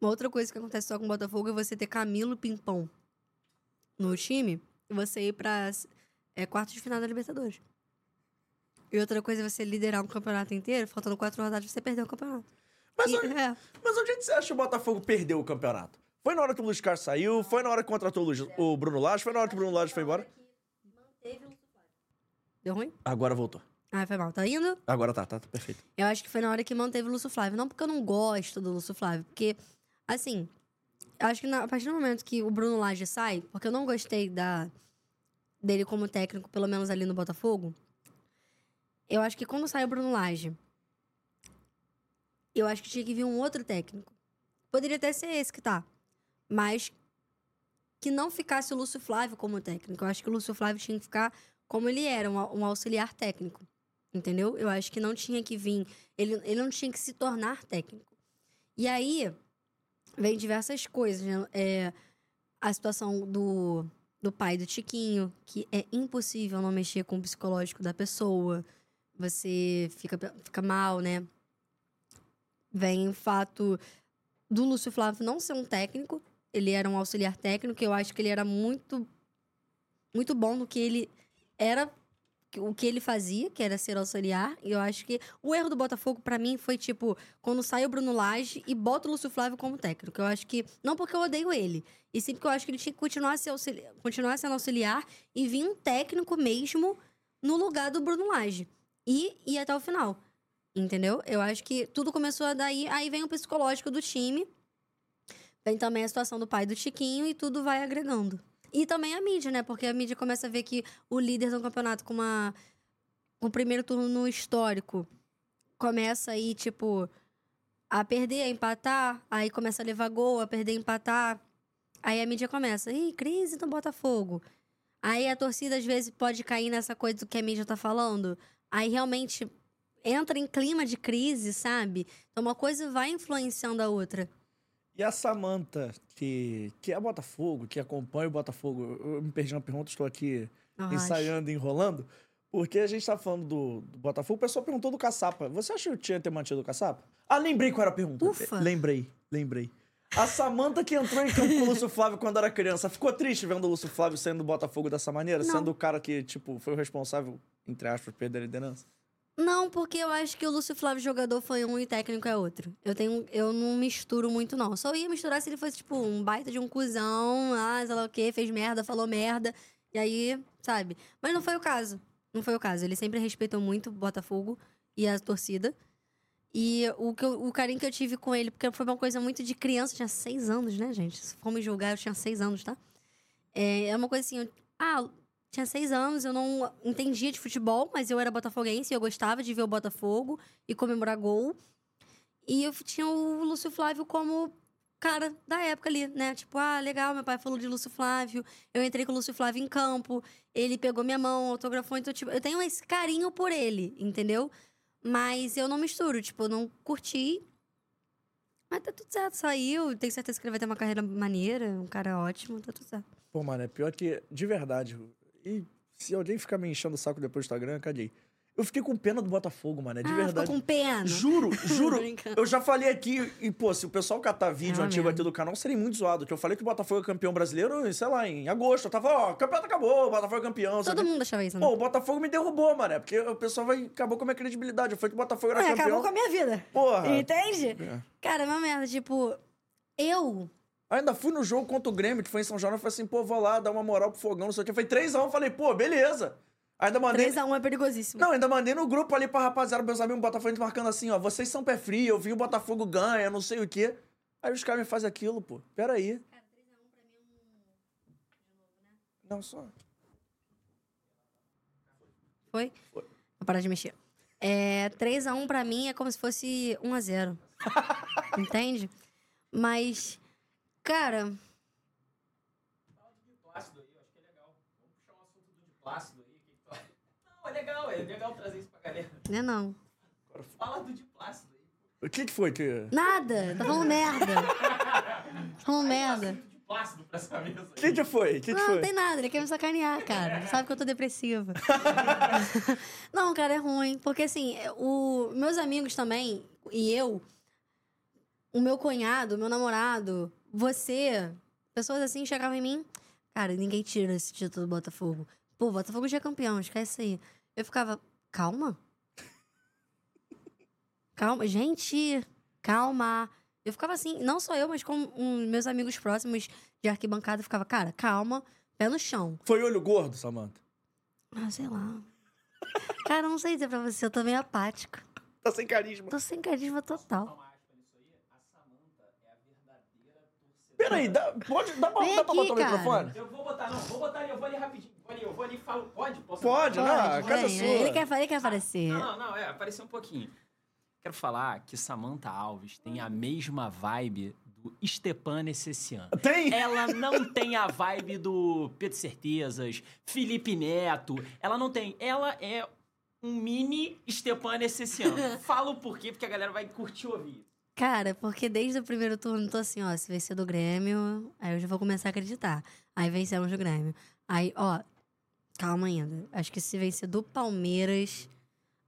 Uma outra coisa que acontece só com o Botafogo é você ter Camilo Pimpão no time e você ir para é, quartos de final da Libertadores. E outra coisa é você liderar um campeonato inteiro, faltando quatro rodadas você perder o campeonato. Mas, e, onde, é. mas onde você acha que o Botafogo perdeu o campeonato? Foi na hora que o Luiz Carlos saiu? Foi na hora que contratou o, Luiz, o Bruno Lage? Foi na hora que o Bruno Lage foi embora? Deu ruim? Agora voltou. Ah, foi mal. Tá indo? Agora tá, tá, tá perfeito. Eu acho que foi na hora que manteve o Lúcio Flávio. Não porque eu não gosto do Lúcio Flávio, porque... Assim, eu acho que na, a partir do momento que o Bruno Lage sai, porque eu não gostei da, dele como técnico, pelo menos ali no Botafogo, eu acho que quando sai o Bruno Lage, eu acho que tinha que vir um outro técnico. Poderia até ser esse que tá, mas que não ficasse o Lúcio Flávio como técnico. Eu acho que o Lúcio Flávio tinha que ficar como ele era, um, um auxiliar técnico, entendeu? Eu acho que não tinha que vir, ele, ele não tinha que se tornar técnico. E aí... Vem diversas coisas, né? É, a situação do, do pai do Tiquinho, que é impossível não mexer com o psicológico da pessoa. Você fica, fica mal, né? Vem o fato do Lúcio Flávio não ser um técnico. Ele era um auxiliar técnico. Eu acho que ele era muito, muito bom no que ele era, o que ele fazia, que era ser auxiliar. E eu acho que o erro do Botafogo, pra mim, foi tipo, quando sai o Bruno Lage e bota o Lúcio Flávio como técnico. Eu acho que, não porque eu odeio ele, e sim porque eu acho que ele tinha que continuar, se auxiliar, continuar sendo auxiliar e vir um técnico mesmo no lugar do Bruno Lage. E ir até o final, entendeu? Eu acho que tudo começou a daí, aí vem o psicológico do time, vem também a situação do pai do Tiquinho e tudo vai agregando. E também a mídia, né? Porque a mídia começa a ver que o líder do campeonato com uma... um primeiro turno no histórico começa aí, tipo, a perder, a empatar, aí começa a levar gol, a perder, a empatar. Aí a mídia começa, ih, crise no Botafogo. Aí a torcida, às vezes, pode cair nessa coisa do que a mídia tá falando. Aí realmente entra em clima de crise, sabe? Então uma coisa vai influenciando a outra. E a Samanta, que, que é Botafogo, que acompanha o Botafogo... Eu me perdi na pergunta, estou aqui Nossa. ensaiando, enrolando. Porque a gente está falando do, do Botafogo, o pessoal perguntou do Caçapa. Você acha que eu tinha ter mantido o Caçapa? Ah, lembrei qual era a pergunta. Ufa. Lembrei, lembrei. A Samanta que entrou em campo com o Lúcio Flávio quando era criança. Ficou triste vendo o Lúcio Flávio saindo do Botafogo dessa maneira? Não. Sendo o cara que, tipo, foi o responsável, entre aspas, perder a liderança? Não, porque eu acho que o Lúcio Flávio jogador foi um e técnico é outro. Eu, tenho, eu não misturo muito, não. Só ia misturar se ele fosse, tipo, um baita de um cuzão, ah, sei lá o quê, fez merda, falou merda, e aí, sabe? Mas não foi o caso. Não foi o caso. Ele sempre respeitou muito o Botafogo e a torcida. E o, que eu, o carinho que eu tive com ele, porque foi uma coisa muito de criança, eu tinha seis anos, né, gente? Se for me julgar, eu tinha seis anos, tá? É, é uma coisa assim, eu, ah... Tinha seis anos, eu não entendia de futebol, mas eu era botafoguense e eu gostava de ver o Botafogo e comemorar gol. E eu tinha o Lúcio Flávio como cara da época ali, né? Tipo, ah, legal, meu pai falou de Lúcio Flávio, eu entrei com o Lúcio Flávio em campo, ele pegou minha mão, autografou, então tipo, eu tenho esse carinho por ele, entendeu? Mas eu não misturo, tipo, eu não curti. Mas tá tudo certo, saiu, tenho certeza que ele vai ter uma carreira maneira, um cara ótimo, tá tudo certo. Pô, mano, é pior que, de verdade... E se alguém ficar me enchendo o saco depois do Instagram, cadê? Eu fiquei com pena do Botafogo, mano. É de ah, verdade. Ficou com pena. Juro, juro. Eu já falei aqui, e pô, se o pessoal catar vídeo é antigo mesmo aqui do canal, seria muito zoado. Que eu falei que o Botafogo é campeão brasileiro, sei lá, em agosto. Eu tava, ó, o campeonato acabou, o Botafogo é campeão. Todo mundo achava isso, né? Pô, o Botafogo me derrubou, mano. Porque o pessoal vai, acabou com a minha credibilidade. Eu falei que o Botafogo era Ué, campeão. Acabou com a minha vida. Porra. Entende? É. Cara, uma merda, tipo, eu... Ainda fui no jogo contra o Grêmio, que foi em São João, eu falei assim, pô, vou lá, dar uma moral pro Fogão, não sei o que. Foi três a um, eu falei, pô, beleza. Ainda mandei... três a um é perigosíssimo. Não, ainda mandei no grupo ali pra rapaziada, meus amigos botafoguenses marcando assim, ó, vocês são pé frio, eu vi o Botafogo ganha, não sei o quê. Aí os caras me fazem aquilo, pô. Pera aí. Cara, três a um pra mim é um... De novo, né? Não, só... Foi? Foi. Vou parar de mexer. É, três a um pra mim é como se fosse um a zero. Entende? Mas, cara... Fala do Plácido aí, eu acho que é legal. Vamos puxar um assunto do Plácido aí. Que fala... Não, é legal, é legal trazer isso pra galera. Não é não. Agora, fala do Plácido aí. Pô. O que que foi que... Nada, tá falando merda. Tá falando merda. Plácido pra essa mesa. O que que foi? Que não, que foi? Não tem nada, ele quer me sacanear, cara. Sabe que eu tô depressiva. Não, cara, é ruim. Porque, assim, o... meus amigos também, e eu, o meu cunhado, o meu namorado, você, pessoas assim chegavam em mim. Cara, ninguém tira esse título do Botafogo. Pô, o Botafogo já é campeão, esquece aí. Eu ficava, calma. Calma, gente, calma. Eu ficava assim, não só eu, mas com um, meus amigos próximos de arquibancada, eu ficava, cara, calma, pé no chão. Foi olho gordo, Samanta? Ah, sei lá. Cara, eu não sei dizer pra você, eu tô meio apática. Tá sem carisma. Tô sem carisma total. Peraí, dá, pode, dá pra, dá pra botar o microfone? Eu vou botar, não, vou botar ali, eu vou ali rapidinho. Vou ali, eu vou ali e falo, pode? Posso pode, não, a casa é sua. Ele quer, ele quer aparecer. Não, não, não, é, aparecer um pouquinho. Quero falar que Samanta Alves tem a mesma vibe do Stepan Essessian. Tem? Ela não tem a vibe do Pedro Certezas, Felipe Neto. Ela não tem. Ela é um mini Stepan Essessian. Fala o porquê, porque a galera vai curtir ouvir. Cara, porque desde o primeiro turno eu tô assim, ó, se vencer do Grêmio, aí eu já vou começar a acreditar. Aí vencemos do Grêmio. Aí, ó, calma ainda. Acho que se vencer do Palmeiras,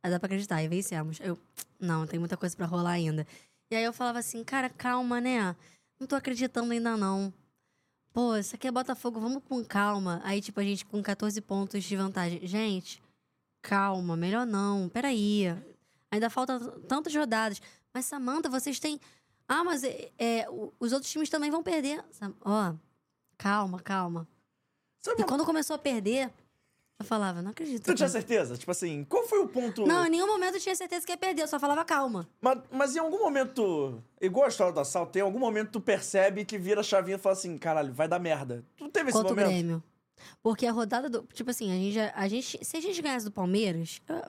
aí dá pra acreditar. Aí vencemos. Eu... Não, tem muita coisa pra rolar ainda. E aí eu falava assim, cara, calma, né? Não tô acreditando ainda não. Pô, isso aqui é Botafogo, vamos com calma. Aí, tipo, a gente com catorze pontos de vantagem. Gente, calma, melhor não, peraí. Ainda faltam tantas rodadas. Mas, Samanta, vocês têm... Ah, mas é, é, os outros times também vão perder. Ó, calma, calma. Sabe, e quando começou a perder... Eu falava, não acredito. Tu tinha cara. certeza? Tipo assim, qual foi o ponto... Não, em nenhum momento eu tinha certeza que ia perder, eu só falava calma. Mas, mas em algum momento, igual a história do assalto, em algum momento tu percebe que vira a chavinha e fala assim, caralho, vai dar merda. Tu não teve Contra esse momento? Contra o Grêmio. Porque a rodada do... Tipo assim, a gente... Já, a gente se a gente ganhasse do Palmeiras... Eu...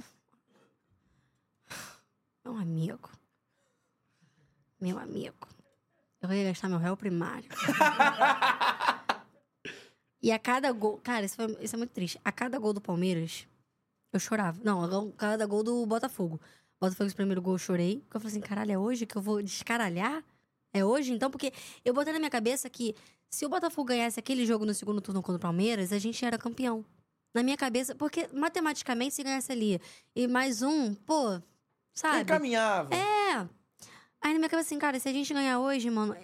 Meu amigo. Meu amigo. Eu ia gastar meu réu primário. E a cada gol... Cara, isso, foi, isso é muito triste. A cada gol do Palmeiras, eu chorava. Não, a cada gol do Botafogo. Botafogo, esse primeiro gol, eu chorei. Porque eu falei assim, caralho, é hoje que eu vou descaralhar? É hoje, então? Porque eu botei na minha cabeça que se o Botafogo ganhasse aquele jogo no segundo turno contra o Palmeiras, a gente era campeão. Na minha cabeça, porque matematicamente se ganhasse ali. E mais um, pô, sabe? Encaminhava. É. Aí na minha cabeça assim, cara, se a gente ganhar hoje, mano,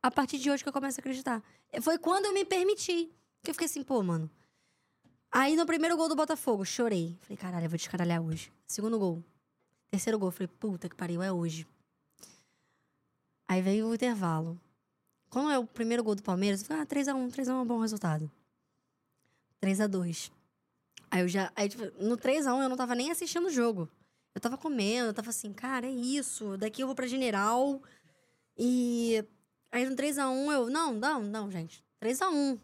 a partir de hoje que eu começo a acreditar. Foi quando eu me permiti. Porque eu fiquei assim, pô, mano. Aí no primeiro gol do Botafogo, chorei. Falei, caralho, eu vou descaralhar hoje. Segundo gol. Terceiro gol, falei, puta que pariu, é hoje. Aí veio o intervalo. Quando é o primeiro gol do Palmeiras, eu falei, ah, três a um, três a um é um bom resultado. três a dois. Aí eu já... Aí, tipo, no três a um eu não tava nem assistindo o jogo. Eu tava comendo, eu tava assim, cara, é isso. Daqui eu vou pra General. E... Aí no três a um eu... Não, não, não, gente. três a um.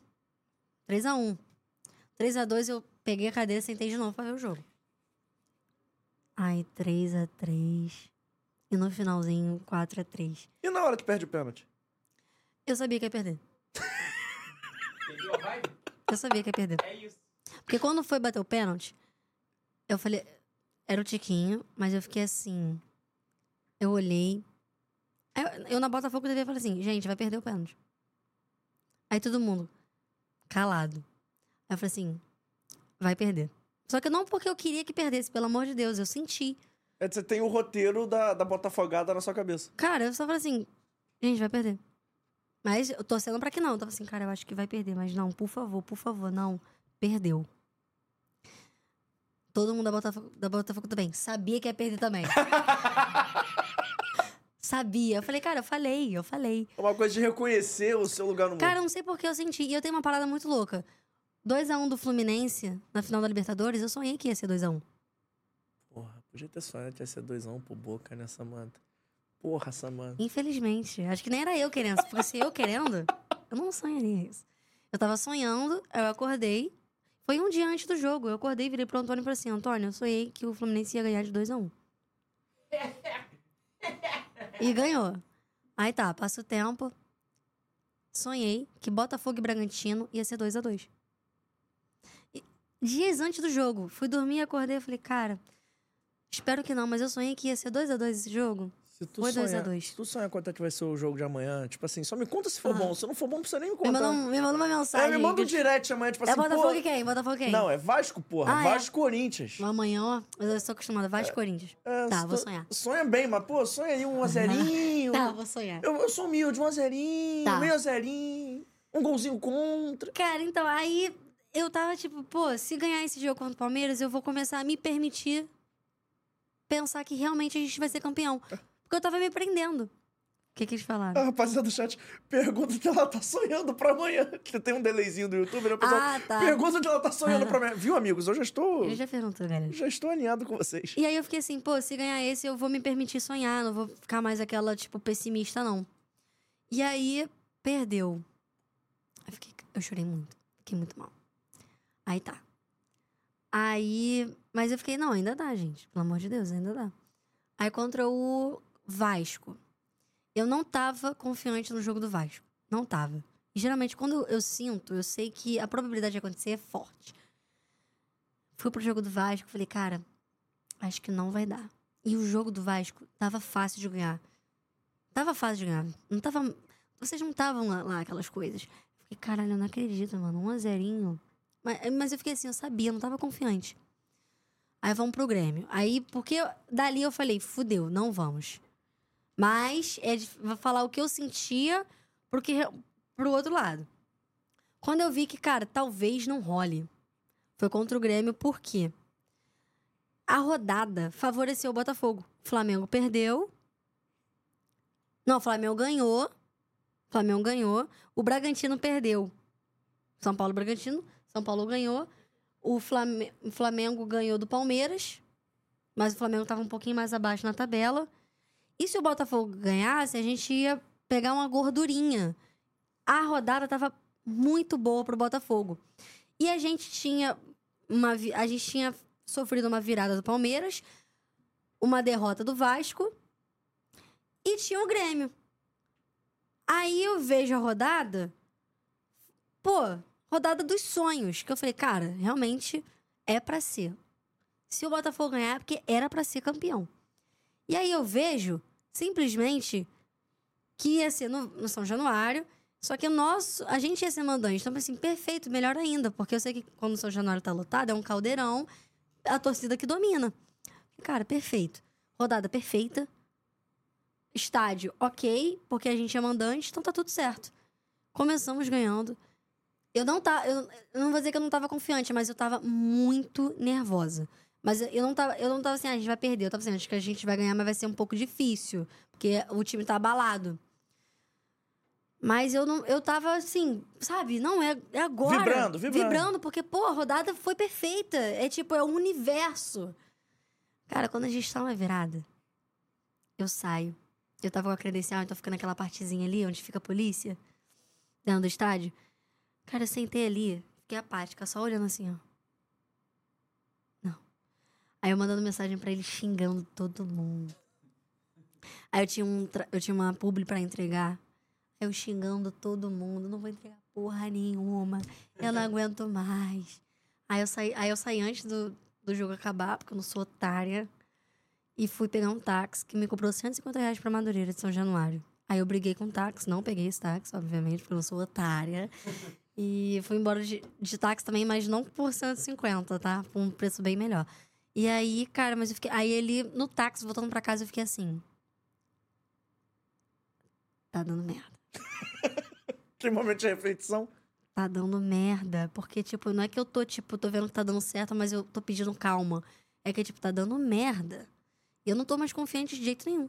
três a um. três a dois, eu peguei a cadeira, sentei de novo pra ver o jogo. Aí, três a três. E no finalzinho, quatro a três. E na hora que perde o pênalti? Eu sabia que ia perder. Entendeu a vibe? Eu sabia que ia perder. É isso. Porque quando foi bater o pênalti, eu falei... Era o Tiquinho, mas eu fiquei assim... Eu olhei... Eu, eu na Botafogo T V falei assim, gente, vai perder o pênalti. Aí todo mundo... Calado. Aí eu falei assim, vai perder. Só que não porque eu queria que perdesse, pelo amor de Deus, eu senti. É que você tem o roteiro da, da Botafogada na sua cabeça. Cara, eu só falei assim, gente, vai perder. Mas eu torcendo pra que não. Eu tava assim, cara, eu acho que vai perder, mas não, por favor, por favor, não. Perdeu. Todo mundo da Botafogo, da Botafogo também. Sabia que ia perder também. Sabia. Eu falei, cara, eu falei, eu falei. É uma coisa de reconhecer o seu lugar no mundo. Cara, eu não sei porque eu senti. E eu tenho uma parada muito louca. dois a um do Fluminense, na final da Libertadores, eu sonhei que ia ser dois a um. Porra, podia ter sonhado que ia ser dois a um pro Boca, né, Samanta? Porra, Samanta. Infelizmente. Acho que nem era eu querendo. Porque se eu querendo, eu não sonharia isso. Eu tava sonhando, eu acordei. Foi um dia antes do jogo. Eu acordei, virei pro Antônio e falei assim, Antônio, eu sonhei que o Fluminense ia ganhar de dois a um. E ganhou. Aí tá, passa o tempo. Sonhei que Botafogo e Bragantino ia ser dois a dois. Dias antes do jogo, fui dormir, acordei e falei, cara, espero que não, mas eu sonhei que ia ser dois a dois esse jogo. Se tu foi dois a dois. Se tu sonha quanto é que vai ser o jogo de amanhã, tipo assim, só me conta se for ah. bom. Se não for bom, precisa nem me contar. Me manda, me manda uma mensagem. É, me manda um direct amanhã, tipo é assim, Botafogo e quem? Botafogo quem? Não, é Vasco, porra. Ah, Vasco, é. Corinthians. Amanhã, ó, eu sou acostumada. Vasco, é. Corinthians. É, tá, vou sonhar. Sonha bem, mas, pô, sonha aí um azerinho. Tá, vou sonhar. Eu, eu sou humilde, um azerinho, tá. meio azerinho, um golzinho contra. Cara, então, aí eu tava tipo, pô, se ganhar esse jogo contra o Palmeiras, eu vou começar a me permitir pensar que realmente a gente vai ser campeão. Porque eu tava me prendendo. O que que eles falaram? A rapaziada do chat pergunta o que ela tá sonhando pra amanhã. Tem um delayzinho do YouTube, né? O pessoal ah, tá. pergunta o que ela tá sonhando pra amanhã. Viu, amigos? Eu já estou... Eu já pergunto, galera. Já estou alinhado com vocês. E aí eu fiquei assim, pô, se ganhar esse, eu vou me permitir sonhar. Não vou ficar mais aquela, tipo, pessimista, não. E aí, perdeu. Eu, fiquei... eu chorei muito. Fiquei muito mal. Aí tá. Aí... Mas eu fiquei, não, ainda dá, gente. Pelo amor de Deus, ainda dá. Aí contra o... Vasco. Eu não tava confiante no jogo do Vasco. Não tava. E geralmente, quando eu sinto, eu sei que a probabilidade de acontecer é forte. Fui pro jogo do Vasco, falei, cara, acho que não vai dar. E o jogo do Vasco tava fácil de ganhar. Tava fácil de ganhar. Não tava... Vocês não estavam lá, lá aquelas coisas. Eu fiquei, caralho, eu não acredito, mano. Um a zerinho. Mas, mas eu fiquei assim, eu sabia, eu não tava confiante. Aí vamos pro Grêmio. Aí, porque eu, dali eu falei, fudeu, não vamos. Mas é de falar o que eu sentia pro, que, pro outro lado. Quando eu vi que, cara, talvez não role. Foi contra o Grêmio, por quê? A rodada favoreceu o Botafogo. O Flamengo perdeu. Não, o Flamengo ganhou. O Flamengo ganhou. O Bragantino perdeu. São Paulo Bragantino. São Paulo ganhou. O Flamengo, o Flamengo ganhou do Palmeiras. Mas o Flamengo tava um pouquinho mais abaixo na tabela. E se o Botafogo ganhasse, a gente ia pegar uma gordurinha. A rodada tava muito boa pro Botafogo. E a gente tinha uma, a gente tinha sofrido uma virada do Palmeiras, uma derrota do Vasco e tinha o Grêmio. Aí eu vejo a rodada, pô, rodada dos sonhos, que eu falei, cara, realmente é pra ser. Se o Botafogo ganhar, é porque era pra ser campeão. E aí eu vejo simplesmente que ia ser no, no São Januário, só que o nosso, a gente ia ser mandante. Então, assim, perfeito, melhor ainda, porque eu sei que quando o São Januário tá lotado, é um caldeirão, a torcida que domina. Cara, perfeito. Rodada perfeita. Estádio ok, porque a gente é mandante, então tá tudo certo. Começamos ganhando. Eu não tá, eu, eu não vou dizer que eu não tava confiante, mas eu tava muito nervosa. Mas eu não, tava, eu não tava assim, ah, a gente vai perder. Eu tava assim, acho que a gente vai ganhar, mas vai ser um pouco difícil. Porque o time tá abalado. Mas eu, não, eu tava assim, sabe? Não, é, é agora. Vibrando, vibrando. Vibrando, porque, pô, a rodada foi perfeita. É tipo, é o universo. Cara, quando a gente tá numa virada, eu saio. Eu tava com a credencial, então fica naquela partezinha ali, onde fica a polícia. Dentro do estádio. Cara, eu sentei ali, fiquei apática, só olhando assim, ó. Aí eu mandando mensagem pra ele xingando todo mundo. Aí eu tinha, um tra... eu tinha uma publi pra entregar. Eu xingando todo mundo. Não vou entregar porra nenhuma. Eu não aguento mais. Aí eu saí, Aí eu saí antes do... do jogo acabar, porque eu não sou otária. E fui pegar um táxi que me cobrou cento e cinquenta reais pra Madureira de São Januário. Aí eu briguei com o táxi. Não peguei esse táxi, obviamente, porque eu não sou otária. E fui embora de, de táxi também, mas não por cento e cinquenta, tá? Por um preço bem melhor. E aí, cara, mas eu fiquei... Aí ele, no táxi, voltando pra casa, eu fiquei assim... Tá dando merda. Que momento de reflexão. Tá dando merda. Porque, tipo, não é que eu tô, tipo, tô vendo que tá dando certo, mas eu tô pedindo calma. É que, tipo, tá dando merda. E eu não tô mais confiante de jeito nenhum.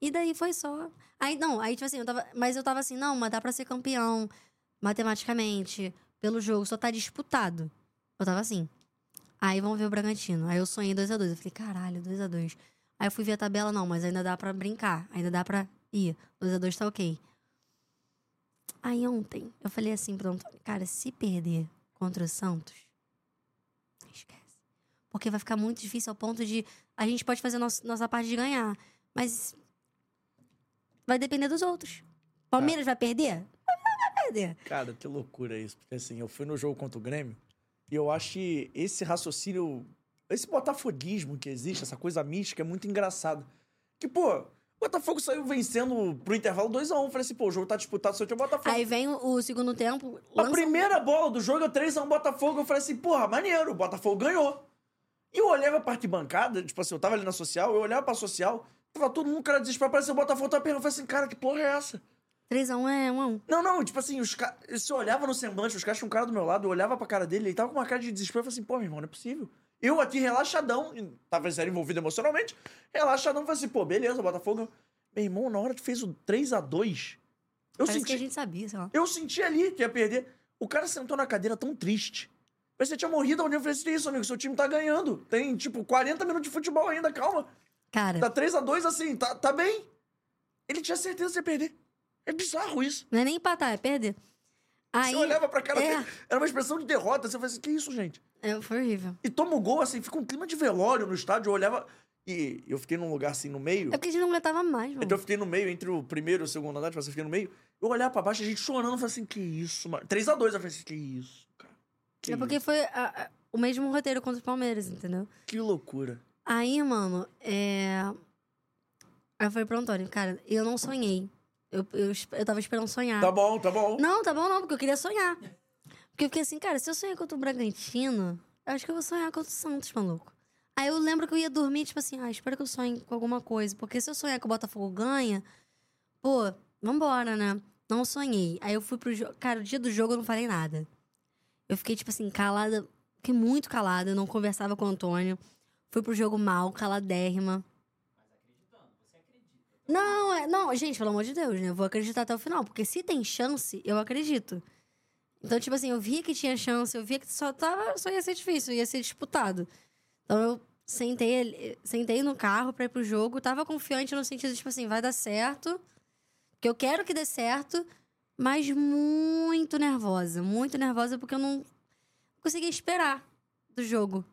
E daí foi só... Aí, não, aí, tipo assim, eu tava... Mas eu tava assim, não, mas dá pra ser campeão. Matematicamente, pelo jogo, só tá disputado. Eu tava assim... Aí vamos ver o Bragantino. Aí eu sonhei dois a dois. Eu falei, caralho, dois a dois. Aí eu fui ver a tabela, não, mas ainda dá pra brincar. Ainda dá pra ir. dois a dois tá ok. Aí ontem, eu falei assim pro Antônio, cara, se perder contra o Santos, esquece. Porque vai ficar muito difícil ao ponto de... A gente pode fazer nosso, nossa parte de ganhar. Mas vai depender dos outros. Palmeiras ah. vai perder? Vai perder. Cara, que loucura isso. Porque assim, eu fui no jogo contra o Grêmio e eu acho que esse raciocínio, esse botafoguismo que existe, essa coisa mística, é muito engraçado. Que, pô... O Botafogo saiu vencendo pro intervalo dois a um. Um. Falei assim, pô, o jogo tá disputado, só tinha o Botafogo. Aí vem o, o segundo tempo... A primeira um... bola do jogo é três a um Botafogo. Eu falei assim, porra, maneiro, o Botafogo ganhou. E eu olhava pra arquibancada, tipo assim, eu tava ali na social, eu olhava pra social, tava todo mundo, cara, desesperado, parecia o Botafogo tava perdendo. Eu falei assim, cara, que porra é essa? três a um é um a um. Não, não, tipo assim, os caras... Se eu olhava no semblante, os caras tinham um cara do meu lado, eu olhava pra cara dele, ele tava com uma cara de desespero, eu falei assim, pô, meu irmão, não é possível. Eu aqui, relaxadão, tava envolvido emocionalmente, relaxadão, falei assim, pô, beleza, Botafogo. Meu irmão, na hora que fez o três a dois, eu Parece senti... que a gente sabia, sei lá. Eu senti ali que ia perder. O cara sentou na cadeira tão triste. Mas você tinha morrido, eu falei assim, isso, amigo, seu time tá ganhando. Tem, tipo, quarenta minutos de futebol ainda, calma. Cara... Tá três a dois, assim, tá, tá bem. Ele tinha certeza de perder. É bizarro isso. Não é nem empatar, é perder. Aí, você olhava pra cara, é... era uma expressão de derrota. Você falava assim, que isso, gente? É, foi horrível. E toma o gol, assim, fica um clima de velório no estádio. Eu olhava... E eu fiquei num lugar, assim, no meio... É porque a gente não aguentava mais, mano. Então eu fiquei no meio, entre o primeiro e o segundo andar, tipo assim, eu fiquei no meio. Eu olhava pra baixo, a gente chorando, eu falei assim, que isso, mano. três a dois, eu falei assim, que isso, cara. Que é porque isso? Foi a, a, o mesmo roteiro contra o Palmeiras, entendeu? Que loucura. Aí, mano, é... Aí eu falei pro Antônio, cara, eu não sonhei. Eu, eu, eu tava esperando sonhar. Tá bom, tá bom. Não, tá bom não, porque eu queria sonhar. Porque eu fiquei assim, cara, se eu sonhar contra o Bragantino, eu acho que eu vou sonhar contra o Santos, maluco. Aí eu lembro que eu ia dormir, tipo assim, ah, espero que eu sonhe com alguma coisa. Porque se eu sonhar que o Botafogo ganha, pô, vambora, né? Não sonhei. Aí eu fui pro jogo. Cara, o dia do jogo eu não falei nada. Eu fiquei, tipo assim, calada. Fiquei muito calada, eu não conversava com o Antônio. Fui pro jogo mal, caladérrima. Não, é, não, gente, pelo amor de Deus, né? Eu vou acreditar até o final, porque se tem chance, eu acredito. Então, tipo assim, eu via que tinha chance, eu via que só, tava, só ia ser difícil, ia ser disputado. Então eu sentei, sentei no carro pra ir pro jogo, tava confiante no sentido, tipo assim, vai dar certo, que eu quero que dê certo, mas muito nervosa, muito nervosa, porque eu não conseguia esperar do jogo.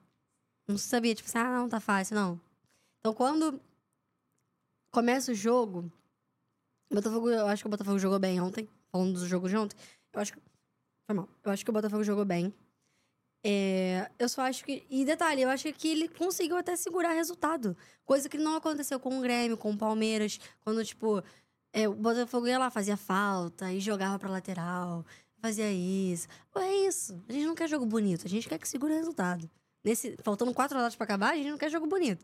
Não sabia, tipo assim, ah, não, tá fácil, não. Então quando... Começa o jogo, o Botafogo, eu acho que o Botafogo jogou bem ontem, falando do jogo de ontem, eu acho que, foi mal, eu acho que o Botafogo jogou bem, é, eu só acho que, e detalhe, eu acho que ele conseguiu até segurar resultado, coisa que não aconteceu com o Grêmio, com o Palmeiras, quando, tipo, é, o Botafogo ia lá, fazia falta, e jogava pra lateral, fazia isso, pô, é isso, a gente não quer jogo bonito, a gente quer que segure o resultado, nesse, faltando quatro rodadas pra acabar, a gente não quer jogo bonito.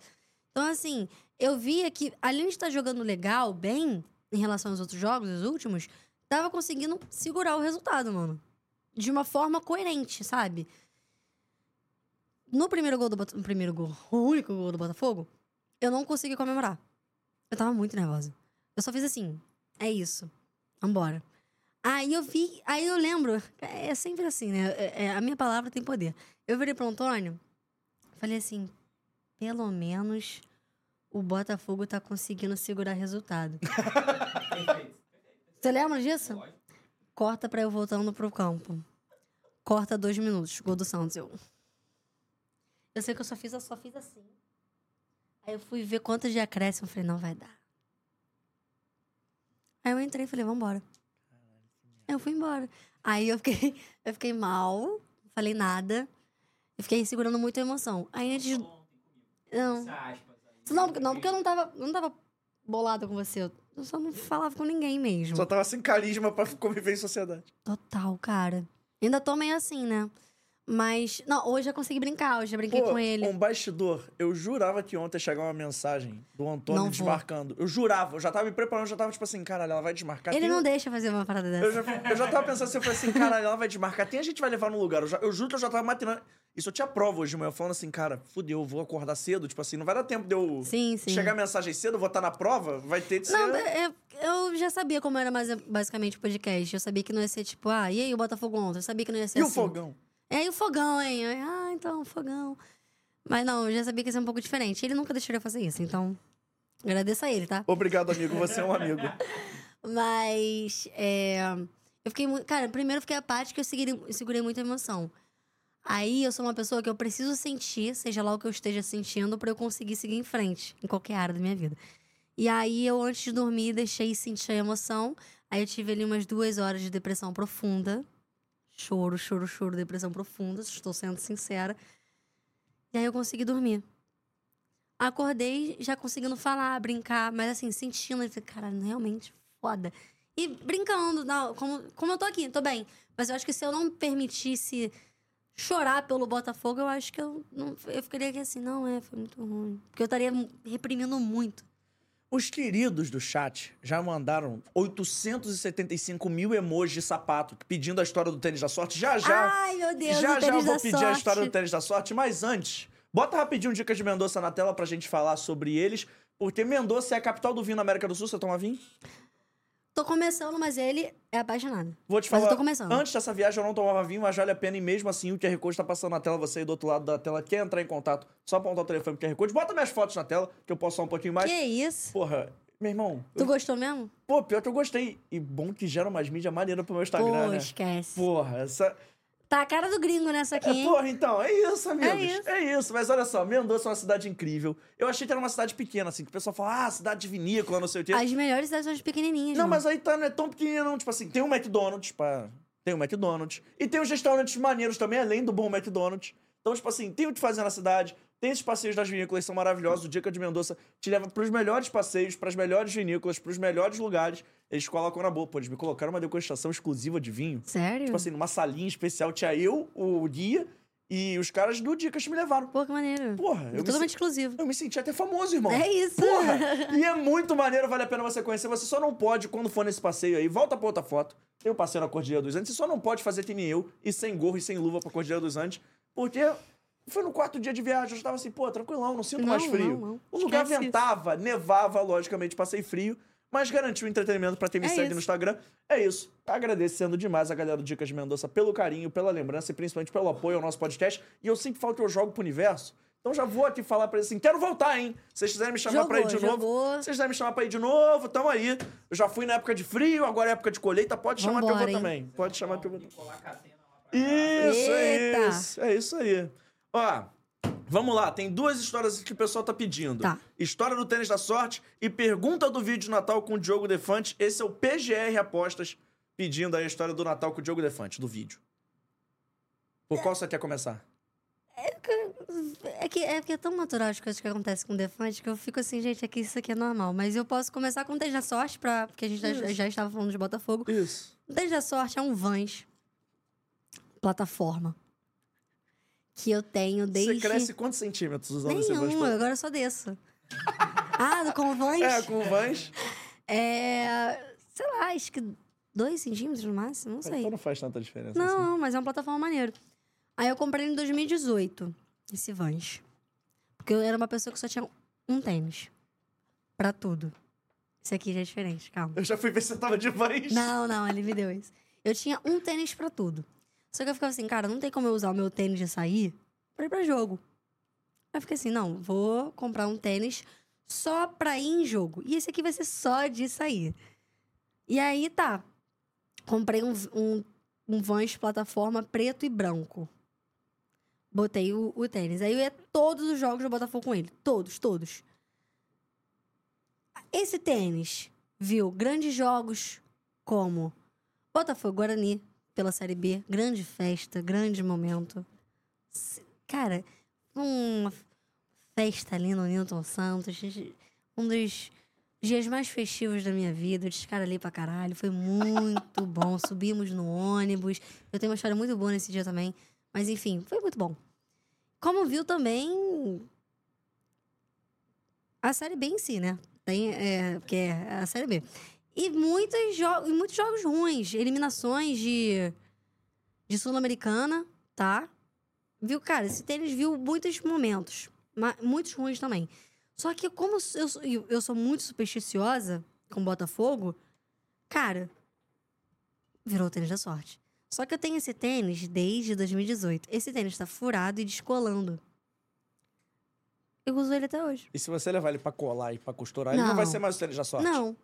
Então, assim, eu via que, além de estar jogando legal, bem, em relação aos outros jogos, os últimos, tava conseguindo segurar o resultado, mano. De uma forma coerente, sabe? No primeiro gol do Botafogo... primeiro gol, o único gol do Botafogo, eu não consegui comemorar. Eu tava muito nervosa. Eu só fiz assim, é isso, vambora. Aí eu vi, aí eu lembro, é sempre assim, né? É, é, a minha palavra tem poder. Eu virei pro Antônio, falei assim... Pelo menos o Botafogo tá conseguindo segurar resultado. Você lembra disso? Corta pra eu voltando pro campo. Corta dois minutos. Gol do Santos. Eu, eu sei que eu só fiz, eu só fiz assim. Aí eu fui ver quantos de acréscimo. Falei, não vai dar. Aí eu entrei e falei, vambora. Aí eu fui embora. Aí eu fiquei, eu fiquei mal. Não falei nada. Eu fiquei segurando muito a emoção. Aí antes... Não. Não, porque, não, porque eu não tava, não tava bolada com você. Eu só não falava com ninguém mesmo. Só tava sem carisma pra conviver em sociedade. Total, cara. Ainda tô meio assim, né? Mas... Não, hoje eu consegui brincar. Hoje eu brinquei Pô, com ele. Um bastidor. Eu jurava que ontem chegava uma mensagem do Antônio desmarcando. Eu jurava. Eu já tava me preparando. Eu já tava tipo assim, caralho, ela vai desmarcar. Ele não eu... deixa fazer uma parada dessa. Eu já, eu já tava pensando assim. Eu falei assim, caralho, ela vai desmarcar. Tem a gente vai levar no lugar. Eu, já, eu juro que eu já tava matinando. Isso eu tinha prova hoje de manhã. Falando assim, cara, fudeu, eu vou acordar cedo. Tipo assim, não vai dar tempo de eu sim, sim. chegar a mensagem cedo. Eu vou estar na prova. Vai ter de ser... Não, eu, eu já sabia como era mais, basicamente o podcast. Eu sabia que não ia ser tipo, ah, e aí o Botafogo ontem? Eu sabia que não ia ser e assim. E o fogão? É, aí o fogão, hein? Eu, ah, então, fogão. Mas não, eu já sabia que ia ser um pouco diferente. Ele nunca deixaria eu fazer isso, então... Agradeço a ele, tá? Obrigado, amigo. Você é um amigo. Mas... É, eu fiquei muito... Cara, primeiro eu fiquei apática, eu segurei, eu segurei muita emoção. Aí eu sou uma pessoa que eu preciso sentir, seja lá o que eu esteja sentindo, pra eu conseguir seguir em frente, em qualquer área da minha vida. E aí eu, antes de dormir, deixei sentir a emoção. Aí eu tive ali umas duas horas de depressão profunda. Choro, choro, choro, depressão profunda, estou sendo sincera. E aí eu consegui dormir. Acordei já conseguindo falar, brincar, mas assim, sentindo. Caralho, realmente foda. E brincando, não, como, como eu tô aqui, tô bem. Mas eu acho que se eu não permitisse chorar pelo Botafogo, eu acho que eu, não, eu ficaria aqui assim, não é, foi muito ruim. Porque eu estaria reprimindo muito. Os queridos do chat já mandaram oitocentos e setenta e cinco mil emojis de sapato pedindo a história do tênis da sorte. Já, já. Ai, meu Deus, já, já eu vou pedir sorte. A história do tênis da sorte. Mas antes, bota rapidinho dicas de Mendoza na tela pra gente falar sobre eles. Porque Mendoza é a capital do vinho na América do Sul. Você toma vinho? Tô começando, mas ele é apaixonado. Vou te falar, mas eu tô começando. Antes dessa viagem eu não tomava vinho, mas vale a pena. E mesmo assim, o Q R Code tá passando na tela. Você aí do outro lado da tela quer entrar em contato, só apontar o telefone do Q R Code. Bota minhas fotos na tela, que eu posso falar um pouquinho mais. Que isso? Porra, meu irmão... Tu eu... gostou mesmo? Pô, pior que eu gostei. E bom que gera umas mídias maneiras pro meu Instagram, pô, né? Esquece. Porra, essa... Tá a cara do gringo nessa aqui, hein? É, porra, então, é isso, amigos. É isso. É isso. Mas olha só, Mendoza é uma cidade incrível. Eu achei que era uma cidade pequena, assim, que o pessoal fala, ah, cidade de vinícola, não sei o quê. As melhores cidades são as pequenininhas, não, não, mas aí tá, não é tão pequenininha, não. Tipo assim, tem um McDonald's, pá. Tem um McDonald's. E tem os restaurantes maneiros também, além do bom McDonald's. Então, tipo assim, tem o que fazer na cidade. Tem esses passeios das vinícolas, são maravilhosos. O Dica de Mendoza te leva pros melhores passeios, pras melhores vinícolas, pros melhores lugares. Eles colocam na boa, pô, eles me colocaram uma degustação exclusiva de vinho. Sério? Tipo assim, numa salinha especial, tinha eu, o guia e os caras do Dicas me levaram. Pô, que maneiro. Porra. Eu totalmente me se... exclusivo. Eu me senti até famoso, irmão. É isso. Porra. E é muito maneiro, vale a pena você conhecer. Você só não pode, quando for nesse passeio aí, volta pra outra foto. Tem o um passeio na Cordilheira dos Andes. Você só não pode fazer que nem eu, e sem gorro e sem luva pra Cordilheira dos Andes, porque... Foi no quarto dia de viagem, eu já tava assim, pô, tranquilão, não sinto não, mais frio. Não, não. O lugar esquece ventava, isso. Nevava, logicamente, passei frio, mas garantiu entretenimento pra quem me é segue isso. No Instagram. É isso. Agradecendo demais a galera do Dicas de Mendoza pelo carinho, pela lembrança e principalmente pelo apoio ao nosso podcast. E eu sempre falo que eu jogo pro universo. Então já vou aqui falar pra eles assim, quero voltar, hein? Se vocês quiserem me chamar jogou, pra ir de jogou. novo, se vocês quiserem me chamar pra ir de novo, tamo aí. Eu já fui na época de frio, agora é época de colheita, pode vambora, chamar que eu vou também. Você pode chamar que eu vou também. Isso, é isso, é isso aí. Ó, vamos lá, tem duas histórias que o pessoal tá pedindo. Tá. História do tênis da sorte e pergunta do vídeo de Natal com o Diogo Defante. Esse é o P G R Apostas pedindo aí a história do Natal com o Diogo Defante, do vídeo. Por qual você quer começar? É que é, que, é, que é tão natural as coisas que acontecem com o Defante que eu fico assim, gente, é que isso aqui é normal. Mas eu posso começar com o tênis da sorte, pra, porque a gente já, já estava falando de Botafogo. Isso. O tênis da sorte é um Vans plataforma. Que eu tenho desde... Você cresce quantos centímetros usando esse Vans? Nenhum, agora eu só desço. Ah, com o Vans? É, com o Vans. É... Sei lá, acho que dois centímetros no máximo, não sei. Então não faz tanta diferença. Não, assim. Não, mas é uma plataforma maneira. Aí eu comprei em dois mil e dezoito, esse Vans. Porque eu era uma pessoa que só tinha um tênis. Pra tudo. Esse aqui já é diferente, calma. Eu já fui ver se você tava de Vans. Não, não, ele me deu isso. Eu tinha um tênis pra tudo. Só que eu ficava assim, cara, não tem como eu usar o meu tênis de sair pra ir pra jogo. Aí eu fiquei assim, não, vou comprar um tênis só pra ir em jogo. E esse aqui vai ser só de sair. E aí, tá. Comprei um, um, um Vans plataforma preto e branco. Botei o, o tênis. Aí eu ia todos os jogos do Botafogo com ele. Todos, todos. Esse tênis viu grandes jogos como Botafogo Guarani, pela Série B, grande festa, grande momento. Cara, uma festa ali no Nilton Santos, um dos dias mais festivos da minha vida, eu descaralhei pra caralho, foi muito bom, subimos no ônibus, eu tenho uma história muito boa nesse dia também, mas enfim, foi muito bom. Como viu também a Série B em si, né? Tem, é, que é a Série B. E muitos, jo- e muitos jogos ruins, eliminações de, de Sul-Americana, tá? Viu, cara, esse tênis viu muitos momentos, ma- muitos ruins também. Só que como eu sou, eu sou muito supersticiosa com o Botafogo, cara, virou o tênis da sorte. Só que eu tenho esse tênis desde dois mil e dezoito. Esse tênis tá furado e descolando. Eu uso ele até hoje. E se você levar ele pra colar e pra costurar, não. Ele não vai ser mais o tênis da sorte? Não.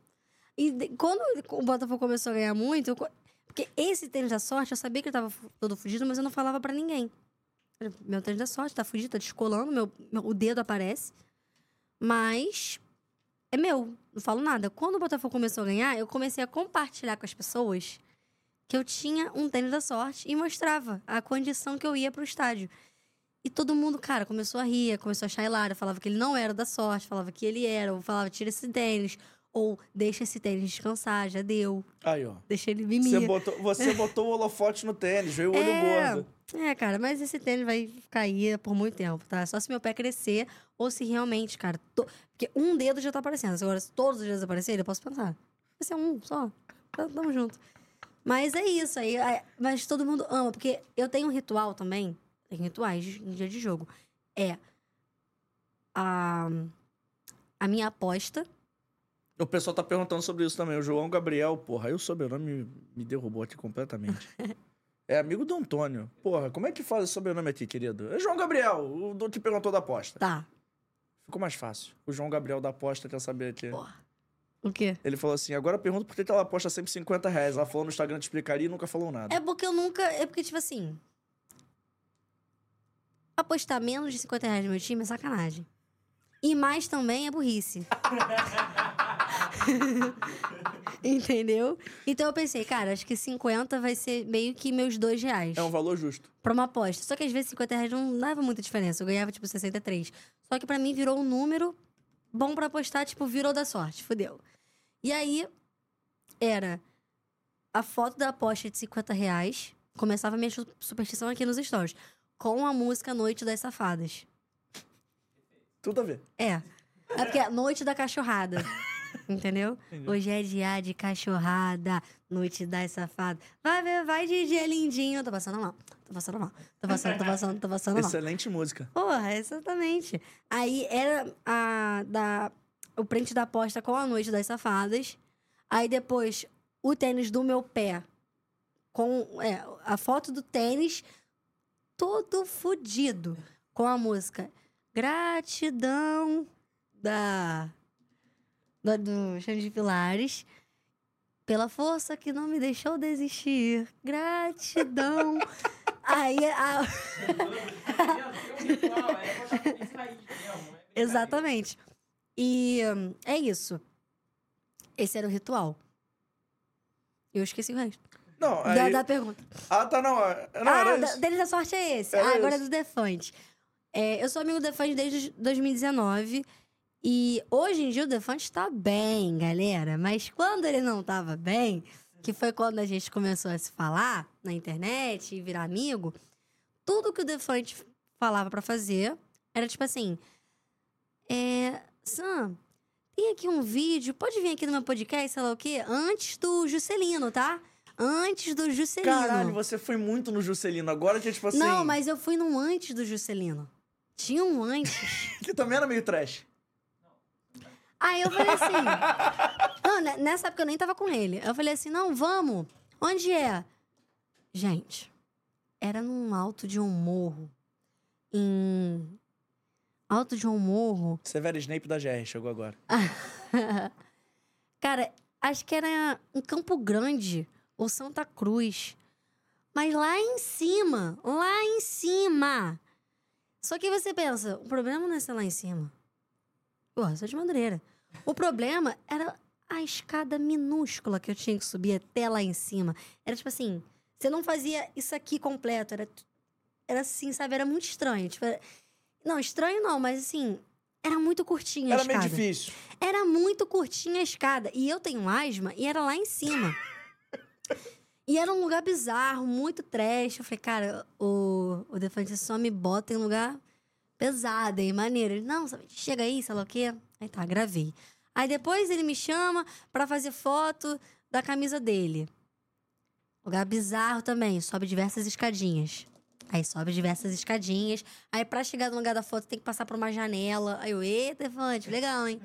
E de, quando o Botafogo começou a ganhar muito... Eu, porque esse tênis da sorte, eu sabia que ele tava todo fudido, mas eu não falava pra ninguém. Meu tênis da sorte tá fudido, tá descolando, meu, meu, o dedo aparece. Mas é meu, não falo nada. Quando o Botafogo começou a ganhar, eu comecei a compartilhar com as pessoas que eu tinha um tênis da sorte e mostrava a condição que eu ia pro estádio. E todo mundo, cara, começou a rir, começou a achar hilário, falava que ele não era da sorte, falava que ele era, ou falava, tira esse tênis, ou deixa esse tênis descansar, já deu. Aí, ó. Deixa ele mimir. Você botou, você botou o holofote no tênis, veio o olho é, gordo. É, cara, mas esse tênis vai ficar aí por muito tempo, tá? Só se meu pé crescer, ou se realmente, cara... Tô... Porque um dedo já tá aparecendo, agora se todos os dedos aparecerem, eu posso pensar. Vai ser um só, tamo junto. Mas é isso aí, mas todo mundo ama, porque eu tenho um ritual também, tem rituais no dia de jogo. É a, a minha aposta. O pessoal tá perguntando sobre isso também. O João Gabriel, porra, aí o sobrenome me derrubou aqui completamente. É amigo do Antônio. Porra, como é que faz o sobrenome aqui, querido? É João Gabriel, o do que perguntou da aposta. Tá. Ficou mais fácil. O João Gabriel da aposta quer saber aqui. Porra. O quê? Ele falou assim, agora eu pergunto por que ela aposta cento e cinquenta reais. Ela falou no Instagram, te explicaria e nunca falou nada. É porque eu nunca... É porque, tipo assim... Apostar menos de cinquenta reais no meu time é sacanagem. E mais também é burrice. Entendeu? Então eu pensei, cara, acho que cinquenta vai ser meio que meus dois reais. É um valor justo. Pra uma aposta. Só que às vezes cinquenta reais não dava muita diferença. Eu ganhava, tipo, sessenta e três. Só que pra mim virou um número... Bom pra apostar, tipo, virou da sorte, fudeu. E aí, era a foto da aposta de cinquenta reais, começava a minha superstição aqui nos stories, com a música Noite das Safadas. Tudo a ver. É. É porque é Noite da Cachorrada, entendeu? Entendi. Hoje é dia de cachorrada, Noite das Safadas. Vai, vai, D J lindinho. Tô passando mal, tô passando mal, tô passando, tô passando, tô passando mal. Excelente música. Porra, exatamente. Aí era a, da, o print da aposta com a Noite das Safadas. Aí depois, o tênis do meu pé. Com é, a foto do tênis, todo fudido. Com a música Gratidão da... do Chão de Pilares, pela força que não me deixou desistir, gratidão. Aí a... Exatamente. E um, é isso. Esse era o ritual. Eu esqueci o resto. Não, aí... da, da pergunta. Ah, tá, não. não ah, da, deles a sorte é esse. Era ah, agora isso. É do Defante. É, eu sou amigo do Defante desde dois mil e dezenove. E hoje em dia o Defante tá bem, galera. Mas quando ele não tava bem, que foi quando a gente começou a se falar na internet e virar amigo, tudo que o Defante falava pra fazer era tipo assim... É, Sam, tem aqui um vídeo, pode vir aqui no meu podcast, sei lá o quê? Antes do Juscelino, tá? Antes do Juscelino. Caralho, você foi muito no Juscelino. Agora que é tipo assim... Não, mas eu fui num antes do Juscelino. Tinha um antes. Que também era meio trash. Aí eu falei assim... Não, nessa época eu nem tava com ele. Eu falei assim, não, vamos. Onde é? Gente, era num alto de um morro. Em... Alto de um morro... Severo Snape da G R, chegou agora. Cara, acho que era em Campo Grande ou Santa Cruz. Mas lá em cima, lá em cima. Só que você pensa, o problema não é ser lá em cima. Porra, sou de Madureira. O problema era a escada minúscula que eu tinha que subir até lá em cima. Era tipo assim, você não fazia isso aqui completo. Era, era assim, sabe? Era muito estranho. Tipo, era... Não, estranho não, mas assim, era muito curtinha a escada. Era meio difícil. Era muito curtinha a escada. E eu tenho asma e era lá em cima. E era um lugar bizarro, muito trash. Eu falei, cara, o, o Defante só me bota em lugar... pesada, hein? Maneiro. Ele, não, sabe, chega aí, sei lá o quê. Aí tá, gravei. Aí depois ele me chama pra fazer foto da camisa dele. Lugar bizarro também. Sobe diversas escadinhas. Aí sobe diversas escadinhas. Aí pra chegar no lugar da foto tem que passar por uma janela. Aí eu, eita, Defante, legal, hein?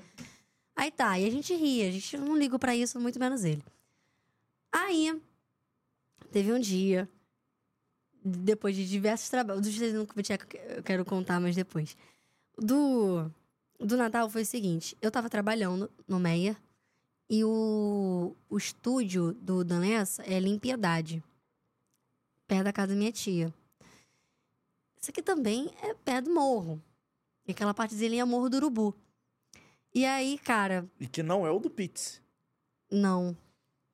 Aí tá, e a gente ria. A gente não liga pra isso, muito menos ele. Aí, teve um dia... Depois de diversos trabalhos... Dos três que eu quero contar, mas depois. Do, do Natal foi o seguinte. Eu tava trabalhando no Meia. E o, o estúdio do Danessa é em Piedade. Perto da casa da minha tia. Isso aqui também é perto do morro. E aquela partezinha é Morro do Urubu. E aí, cara... E que não é o do Pitts. Não.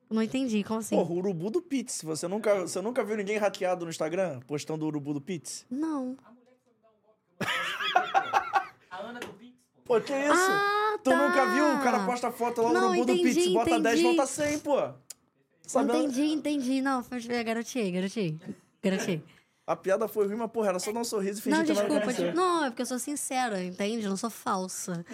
Não entendi, como assim? Porra, o urubu do Pitts. Você nunca, você nunca viu ninguém hackeado no Instagram postando o urubu do Pitts? Não. A mulher que foi me dar um golpe. A Ana do Pitts. Pô, que isso? Ah, tu tá. Nunca viu? O cara posta foto lá do urubu entendi, do Pitts. Bota entendi. dez, volta cem, pô. Sabe entendi, ela... entendi. Não, garotinho, garotinho. Garotinho. A piada foi ruim, mas porra, era só dar um sorriso e fingir que ela não aconteceu. Não, é porque eu sou sincera, entende? Eu não sou falsa.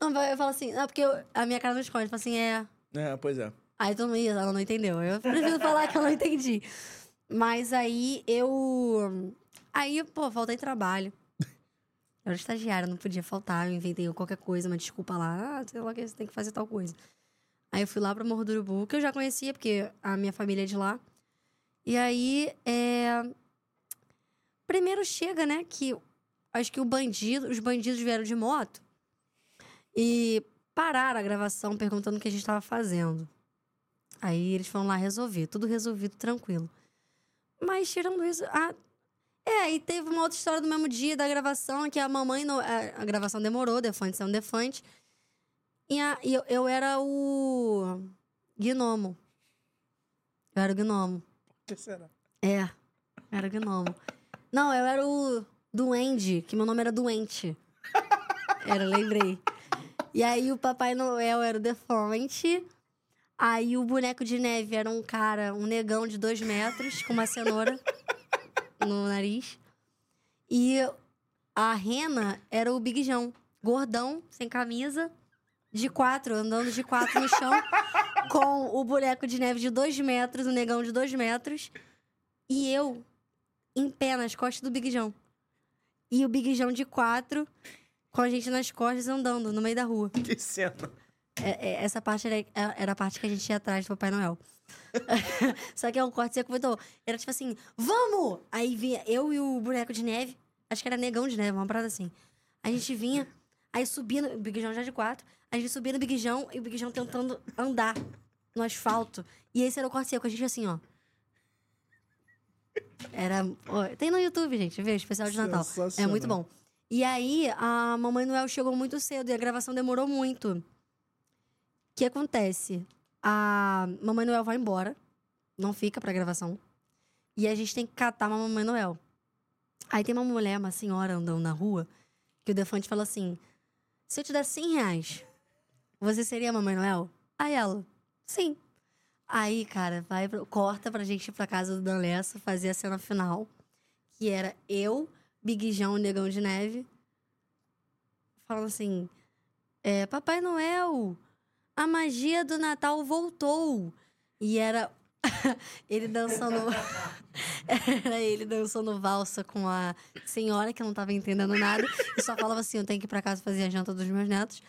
Não, eu falo assim, não, porque eu, a minha cara não esconde. Eu falo assim, é... É, pois é. Aí todo mundo, ela não entendeu. Eu prefiro falar que eu não entendi. Mas aí eu... Aí, pô, faltei trabalho. Eu era estagiária, não podia faltar. Eu inventei qualquer coisa, uma desculpa lá. Ah, sei lá que você tem que fazer tal coisa. Aí eu fui lá pro Morro do Urubu, que eu já conhecia, porque a minha família é de lá. E aí, é... Primeiro chega, né, que... Acho que o bandido, os bandidos vieram de moto. E... Pararam a gravação perguntando o que a gente tava fazendo. Aí eles foram lá resolver. Tudo resolvido, tranquilo. Mas tirando isso... Ah, é, e teve uma outra história do mesmo dia da gravação, que a mamãe... Não, a, a gravação demorou, Defante saiu um Defante. E, a, e eu, eu era o... Gnomo. Eu era o Gnomo. O que será? É, eu era o Gnomo. Não, eu era o Duende, que meu nome era Doente. Era, lembrei. E aí o Papai Noel era o Defante. Aí o boneco de neve era um cara, um negão de dois metros, com uma cenoura no nariz. E a Rena era o Big João, gordão, sem camisa, de quatro, andando de quatro no chão, com o boneco de neve de dois metros, o negão de dois metros. E eu, em pé, nas costas do Big João. E o Big João de quatro... Com a gente nas costas andando, no meio da rua. Que cena. É, é, essa parte era, era a parte que a gente ia atrás do Papai Noel. Só que é um corte seco muito bom. Era tipo assim, vamos! Aí vinha eu e o boneco de neve. Acho que era negão de neve, uma parada assim. A gente vinha, aí subia no... O Big João já de quatro. A gente subia no Big João e o Big João tentando andar no asfalto. E esse era o corte seco. A gente assim, ó. Era... Tem no YouTube, gente. Vê, especial de Natal. É muito bom. E aí, a Mamãe Noel chegou muito cedo e a gravação demorou muito. O que acontece? A Mamãe Noel vai embora, não fica pra gravação. E a gente tem que catar uma Mamãe Noel. Aí tem uma mulher, uma senhora andando na rua, que o Defante fala assim, se eu te der cem reais, você seria a Mamãe Noel? Aí ela, sim. Aí, cara, vai, corta pra gente ir pra casa do Danessa, fazer a cena final, que era eu... Big João, Negão de Neve, falando assim, é, Papai Noel, a magia do Natal voltou. E era ele dançando era ele dançando valsa com a senhora que não estava entendendo nada e só falava assim, eu tenho que ir pra casa fazer a janta dos meus netos.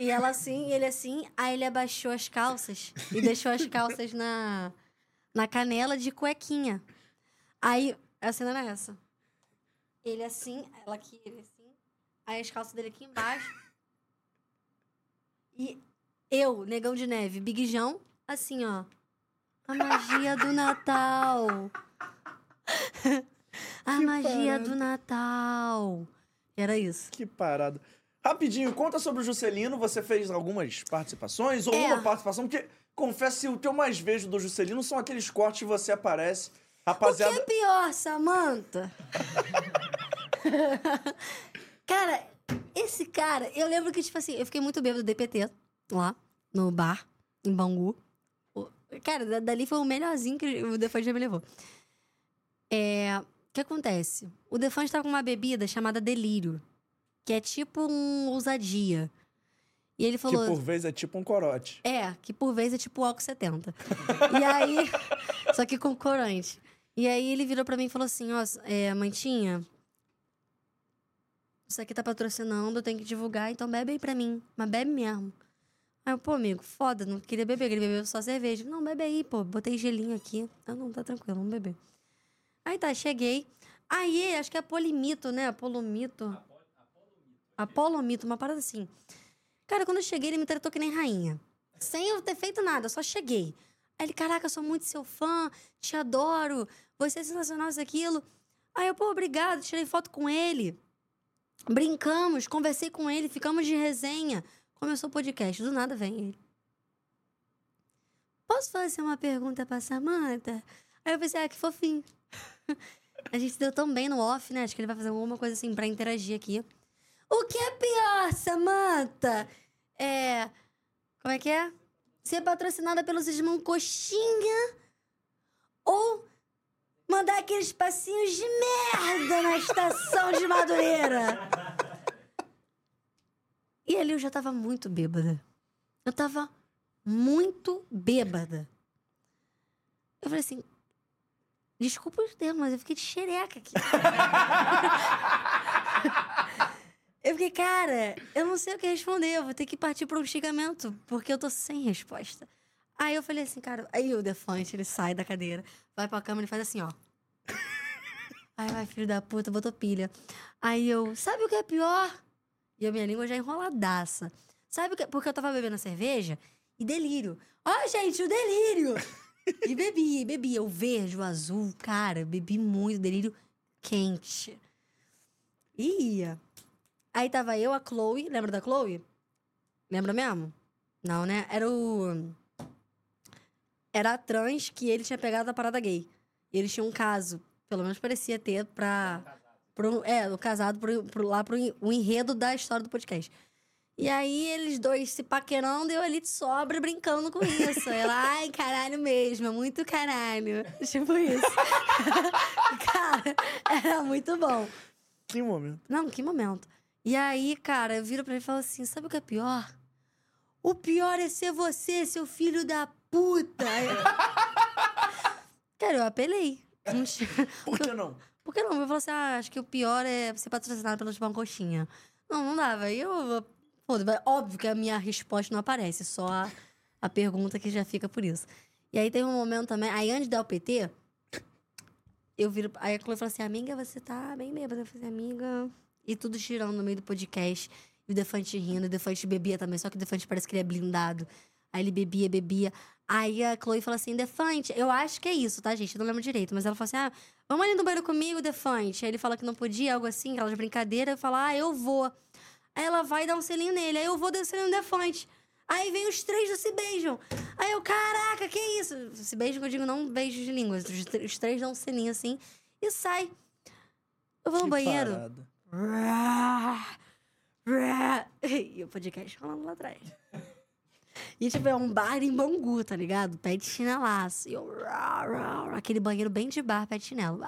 E ela assim, ele assim, aí ele abaixou as calças e deixou as calças na, na canela de cuequinha. Aí, a cena era essa. Ele assim, ela aqui, ele assim. Aí as calças dele aqui embaixo. E eu, Negão de Neve, Big João, assim, ó. A magia do Natal. A que magia parado. do Natal. Era isso. Que parada. Rapidinho, conta sobre o Juscelino. Você fez algumas participações? Ou é. uma participação? Porque, confesso, o teu mais vejo do Juscelino são aqueles cortes que você aparece. Rapaziada... O que é pior, Samanta? Cara, esse cara... Eu lembro que, tipo assim, eu fiquei muito bêbado do D P T lá, no bar, em Bangu. Cara, dali foi o melhorzinho que o Defante já me levou. É... O que acontece? O Defante tá com uma bebida chamada Delírio, que é tipo um ousadia. E ele falou... Que por vez é tipo um corote. É, que por vez é tipo o álcool setenta. E aí... Só que com corante. E aí ele virou pra mim e falou assim, ó, é, Mantinha... Isso aqui tá patrocinando, eu tenho que divulgar, então bebe aí pra mim. Mas bebe mesmo. Aí eu, pô, amigo, foda, não queria beber, queria beber só cerveja. Não, bebe aí, pô, botei gelinho aqui. Ah, não, tá tranquilo, vamos beber. Aí tá, cheguei. Aí, acho que é Polimito, né? Apolomito. Apol- Apolomito. Apolomito, uma parada assim. Cara, quando eu cheguei, ele me tratou que nem rainha. Sem eu ter feito nada, eu só cheguei. Aí ele, caraca, eu sou muito seu fã, te adoro, você é sensacional, isso, aquilo. Aí eu, pô, obrigado, tirei foto com ele. Brincamos, conversei com ele, ficamos de resenha. Começou o podcast, do nada vem ele. Posso fazer uma pergunta pra Samanta? Aí eu pensei, ah, que fofinho. A gente se deu tão bem no off, né? Acho que ele vai fazer alguma coisa assim pra interagir aqui. O que é pior, Samanta? É... Como é que é? Ser patrocinada pelos irmãos Coxinha ou mandar aqueles passinhos de merda na estação de Madureira? E ali eu já tava muito bêbada. Eu tava muito bêbada. Eu falei assim... Desculpa os termos, mas eu fiquei de xereca aqui. Eu fiquei, cara, eu não sei o que responder. Eu vou ter que partir para um xingamento, porque eu tô sem resposta. Aí eu falei assim, cara... Aí o Defante, ele sai da cadeira, vai pra câmera e faz assim, ó. Aí vai, filho da puta, botou pilha. Aí eu, sabe o que é pior? E a minha língua já enroladaça. Sabe o que é? Porque eu tava bebendo cerveja e delírio. Ó, gente, o delírio! E bebi, bebi. Eu vejo, azul, cara, bebi muito, delírio quente. E ia... Aí tava eu, a Chloe. Lembra da Chloe? Lembra mesmo? Não, né? Era o... Era a trans que ele tinha pegado da parada gay. E eles tinham um caso. Pelo menos parecia ter pra... Pro, é, o casado pro, pro, lá pro o enredo da história do podcast. E aí eles dois se paquerando e eu ali de sobra brincando com isso. Ela, ai, caralho mesmo, é muito caralho. Tipo isso. Cara, era muito bom. Que momento. Não, que momento. E aí, cara, eu viro pra ele e falo assim, sabe o que é pior? O pior é ser você, seu filho da puta. Cara, eu apelei. Por que não? Por que não? Eu falo assim, ah, acho que o pior é ser patrocinado pelos pão coxinha. Não, não dava. E eu... Pô, óbvio que a minha resposta não aparece, só a, a pergunta que já fica por isso. E aí teve um momento também... Aí antes da O P T, eu viro... Aí a Chloe falou assim, amiga, você tá bem bêbada. Eu falei assim, amiga... E tudo girando no meio do podcast. E o Defante rindo. O Defante bebia também. Só que o Defante parece que ele é blindado. Aí ele bebia, bebia. Aí a Chloe falou assim, Defante... Eu acho que é isso, tá, gente? Eu não lembro direito. Mas ela falou assim, ah, vamos ali no banheiro comigo, Defante. Aí ele fala que não podia, algo assim. Aquela de brincadeira. Eu falo, ah, eu vou. Aí ela vai dar um selinho nele. Aí eu vou dar um selinho no Defante. Aí vem os três e se beijam. Aí eu, caraca, que isso? Se beijam, que eu digo, não beijo de língua. Os três dão um selinho assim. E sai. Eu vou no banheiro. Parada. E o podcast rolando lá atrás. E tipo, é um bar em Bangu, tá ligado? Pé de chinelaço. E eu, aquele banheiro bem de bar, pé de chinelo.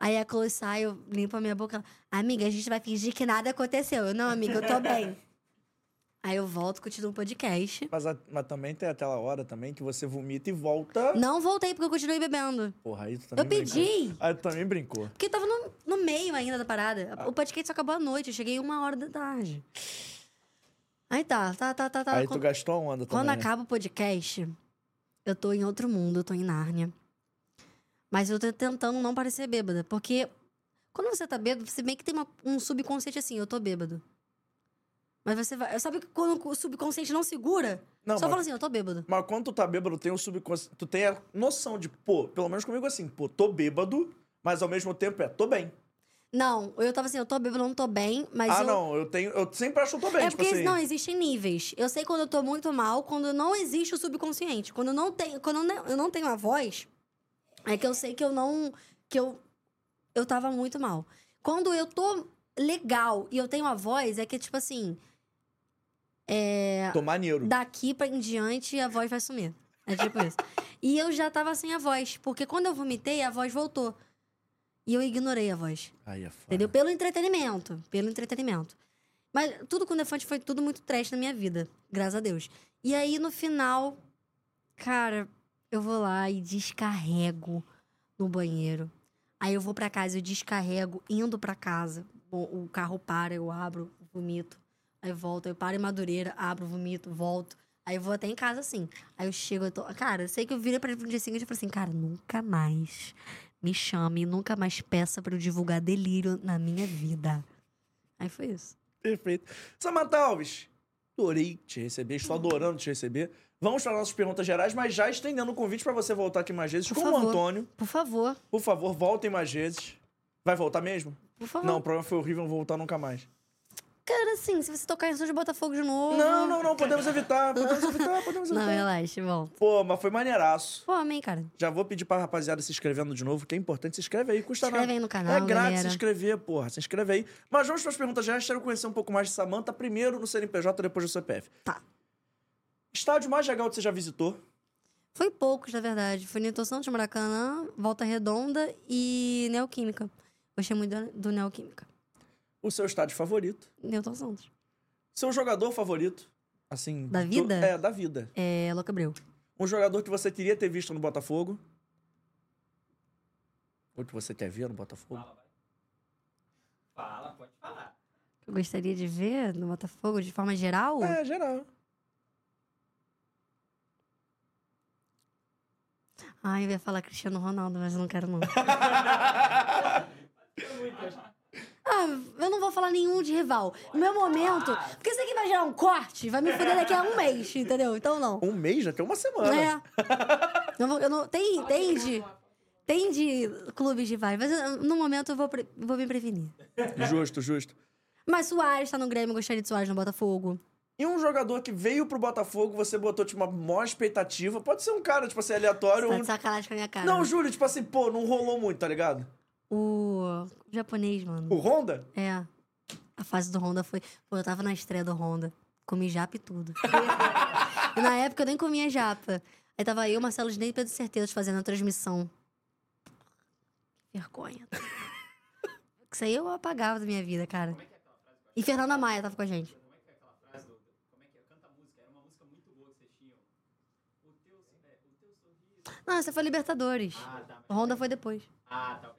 Aí a Chloe sai, eu limpo a minha boca. Amiga, a gente vai fingir que nada aconteceu. Eu, não, amiga, eu tô bem. Aí eu volto, continuo o podcast. Mas, a, mas também tem aquela hora também que você vomita e volta... Não voltei, porque eu continuei bebendo. Porra, aí tu também Eu brincou. pedi. Aí tu também brincou. Porque eu tava no, no meio ainda da parada. Ah. O podcast só acabou à noite, eu cheguei uma hora da tarde. Aí tá, tá, tá, tá. tá. Aí quando, tu gastou a onda também. Quando acaba o podcast, eu tô em outro mundo, eu tô em Nárnia. Mas eu tô tentando não parecer bêbada, porque quando você tá bêbado, você meio que tem uma, um subconsciente assim, eu tô bêbado. Mas você vai... Sabe que quando o subconsciente não segura? Não, só mas... fala assim, eu tô bêbado. Mas quando tu tá bêbado, tem um subconsciente... Tu tem a noção de, pô, pelo menos comigo assim, pô, tô bêbado, mas ao mesmo tempo é, tô bem. Não, eu tava assim, eu tô bêbado, não tô bem, mas ah, eu... não, eu tenho... Eu sempre acho que eu tô bem, é tipo porque assim... não, existem níveis. Eu sei quando eu tô muito mal, quando não existe o subconsciente. Quando eu não tenho, quando eu não tenho a voz, é que eu sei que eu não... Que eu... Eu tava muito mal. Quando eu tô legal e eu tenho a voz, é que tipo assim... É, tô maneiro. Daqui pra em diante, a voz vai sumir. É tipo isso. E eu já tava sem a voz. Porque quando eu vomitei, a voz voltou. E eu ignorei a voz. Aí é foda. Entendeu? Pelo entretenimento. Pelo entretenimento. Mas tudo com o Defante foi tudo muito trash na minha vida. Graças a Deus. E aí, no final... Cara, eu vou lá e descarrego no banheiro. Aí eu vou pra casa, eu descarrego. Indo pra casa, o carro para, eu abro, vomito. Aí eu volto, eu paro em Madureira, abro, vomito, volto. Aí eu vou até em casa, assim. Aí eu chego, eu tô... Cara, eu sei que eu virei pra ele no dia seguinte e falei assim, cara, nunca mais me chame, nunca mais peça pra eu divulgar delírio na minha vida. Aí foi isso. Perfeito. Samanta Alves, adorei te receber, estou adorando te receber. Vamos para nossas perguntas gerais, mas já estendendo o convite pra você voltar aqui mais vezes, por com favor, o Antônio. Por favor. Por favor, voltem mais vezes. Vai voltar mesmo? Por favor. Não, o programa foi horrível, não vou voltar nunca mais. Cara, assim, se você tocar em som de Botafogo de novo... Não, não, não, podemos evitar, podemos evitar, podemos evitar. Não, relaxa, bom. Pô, mas foi maneiraço. Pô, amei, cara. Já vou pedir pra rapaziada se inscrevendo de novo, que é importante. Se inscreve aí, custa nada. Se inscreve aí no canal, galera. É grátis se inscrever, porra, se inscreve aí. Mas vamos para as perguntas gerais, quero conhecer um pouco mais de Samanta, primeiro no C N P J, depois do C P F. Tá. Estádio mais legal que você já visitou? Foi poucos, na verdade. Foi Nilton Santos, Maracanã, Volta Redonda e Neoquímica. Gostei muito do Neoquímica. O seu estádio favorito? Nilton Santos. Seu jogador favorito? Assim... Da vida? Do... É, da vida. É, Louca Abreu. Um jogador que você queria ter visto no Botafogo? Ou que você quer ver no Botafogo? Fala, pode falar. Eu gostaria de ver no Botafogo de forma geral? É, geral. Ai, eu ia falar Cristiano Ronaldo, mas eu não quero não. Ah, eu não vou falar nenhum de rival. No meu momento... Porque isso aqui vai gerar um corte, vai me foder daqui a um mês, entendeu? Então não. Um mês? Já tem uma semana. É. eu vou, eu não, tem, tem, de, tem de clubes rivais, mas eu, no momento eu vou, pre, vou me prevenir. Justo, justo. Mas Soares tá no Grêmio, gostaria de Soares no Botafogo. E um jogador que veio pro Botafogo, você botou, tipo, uma maior expectativa. Pode ser um cara, tipo assim, aleatório. Você tá de sacanagem com a minha cara. Não, juro, tipo assim, pô, não rolou muito, tá ligado? O japonês, mano. O Honda? É. A fase do Honda foi... Pô, eu tava na estreia do Honda. Comi japa e tudo. E na época eu nem comia japa. Aí tava eu, Marcelo Ginei e Pedro Certezas fazendo a transmissão. Vergonha. Isso aí eu apagava da minha vida, cara. Como é que é aquela frase? E Fernanda Maia tava com a gente. Como é que é aquela frase do... Como é que é? Canta música. Era uma música muito boa que vocês tinham. O teu, é, o teu sorriso... Não, essa foi Libertadores. Ah, tá. O Honda foi depois. Ah, tá.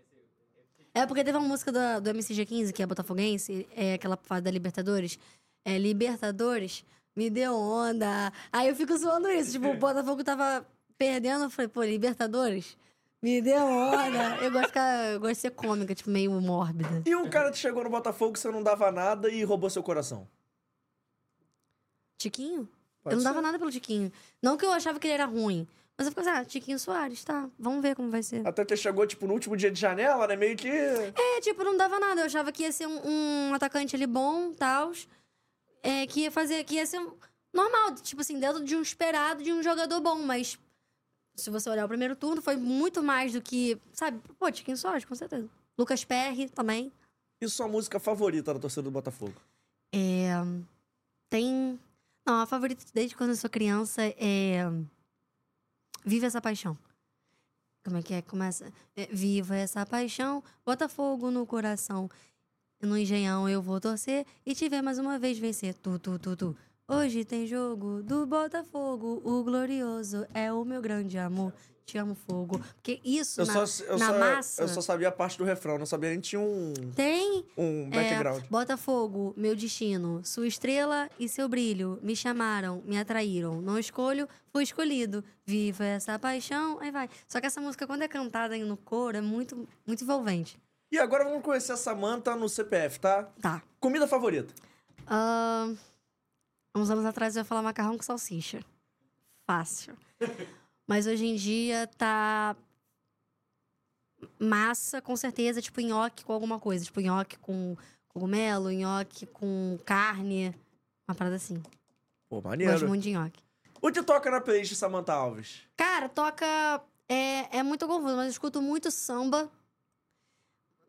É porque teve uma música do, do M C G quinze, que é botafoguense, é aquela fase da Libertadores. É, Libertadores, me deu onda. Aí eu fico zoando isso. Tipo, o Botafogo tava perdendo, eu falei, pô, Libertadores, me deu onda. Eu gosto de, ficar, eu gosto de ser cômica, tipo, meio mórbida. E um cara que chegou no Botafogo, você não dava nada e roubou seu coração? Tiquinho? Pode eu não ser. Dava nada pelo Tiquinho. Não que eu achava que ele era ruim. Mas eu fico assim, ah, Tiquinho Soares, tá, vamos ver como vai ser. Até que chegou, tipo, no último dia de janela, né, meio que... É, tipo, não dava nada, eu achava que ia ser um, um atacante ali bom, tal, é, que ia fazer, que ia ser um... normal, tipo assim, dentro de um esperado de um jogador bom, mas se você olhar o primeiro turno, foi muito mais do que, sabe, pô, Tiquinho Soares, com certeza. Lucas Perry, também. E sua música favorita da torcida do Botafogo? É... Tem... Não, a favorita desde quando eu sou criança é... Viva essa paixão. Como é que é? Começa. É, viva essa paixão, Botafogo no coração. No Engenhão eu vou torcer e te ver mais uma vez vencer. Tu, tu, tu, tu. Hoje tem jogo do Botafogo. O glorioso é o meu grande amor. Te amo, fogo. Porque isso eu na, só, eu na só, massa. Eu só sabia a parte do refrão, não sabia nem tinha um. Tem? Um background. É, Botafogo, meu destino. Sua estrela e seu brilho. Me chamaram, me atraíram. Não escolho, fui escolhido. Viva essa paixão. Aí vai. Só que essa música, quando é cantada no coro, é muito, muito envolvente. E agora vamos conhecer a Samanta no C P F, tá? Tá. Comida favorita? Ahn. Uh... Uns anos atrás eu ia falar macarrão com salsicha. Fácil. Mas hoje em dia tá... Massa, com certeza. Tipo, nhoque com alguma coisa. Tipo, nhoque com cogumelo, nhoque com carne. Uma parada assim. Pô, maneiro. Gosto muito de nhoque. O que toca na playlist de Samanta Alves? Cara, toca... É, é muito confuso, mas eu escuto muito samba.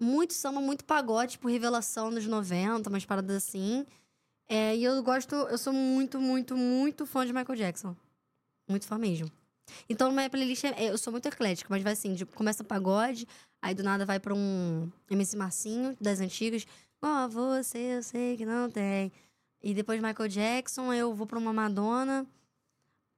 Muito samba, muito pagode. Tipo, Revelação dos noventa, umas paradas assim... É, e eu gosto... Eu sou muito, muito, muito fã de Michael Jackson. Muito fã mesmo. Então, minha playlist... É, eu sou muito eclética, mas vai assim... Tipo, começa pagode, aí do nada vai pra um M C Marcinho, das antigas. Ó, oh, você, eu sei que não tem. E depois Michael Jackson, eu vou pra uma Madonna.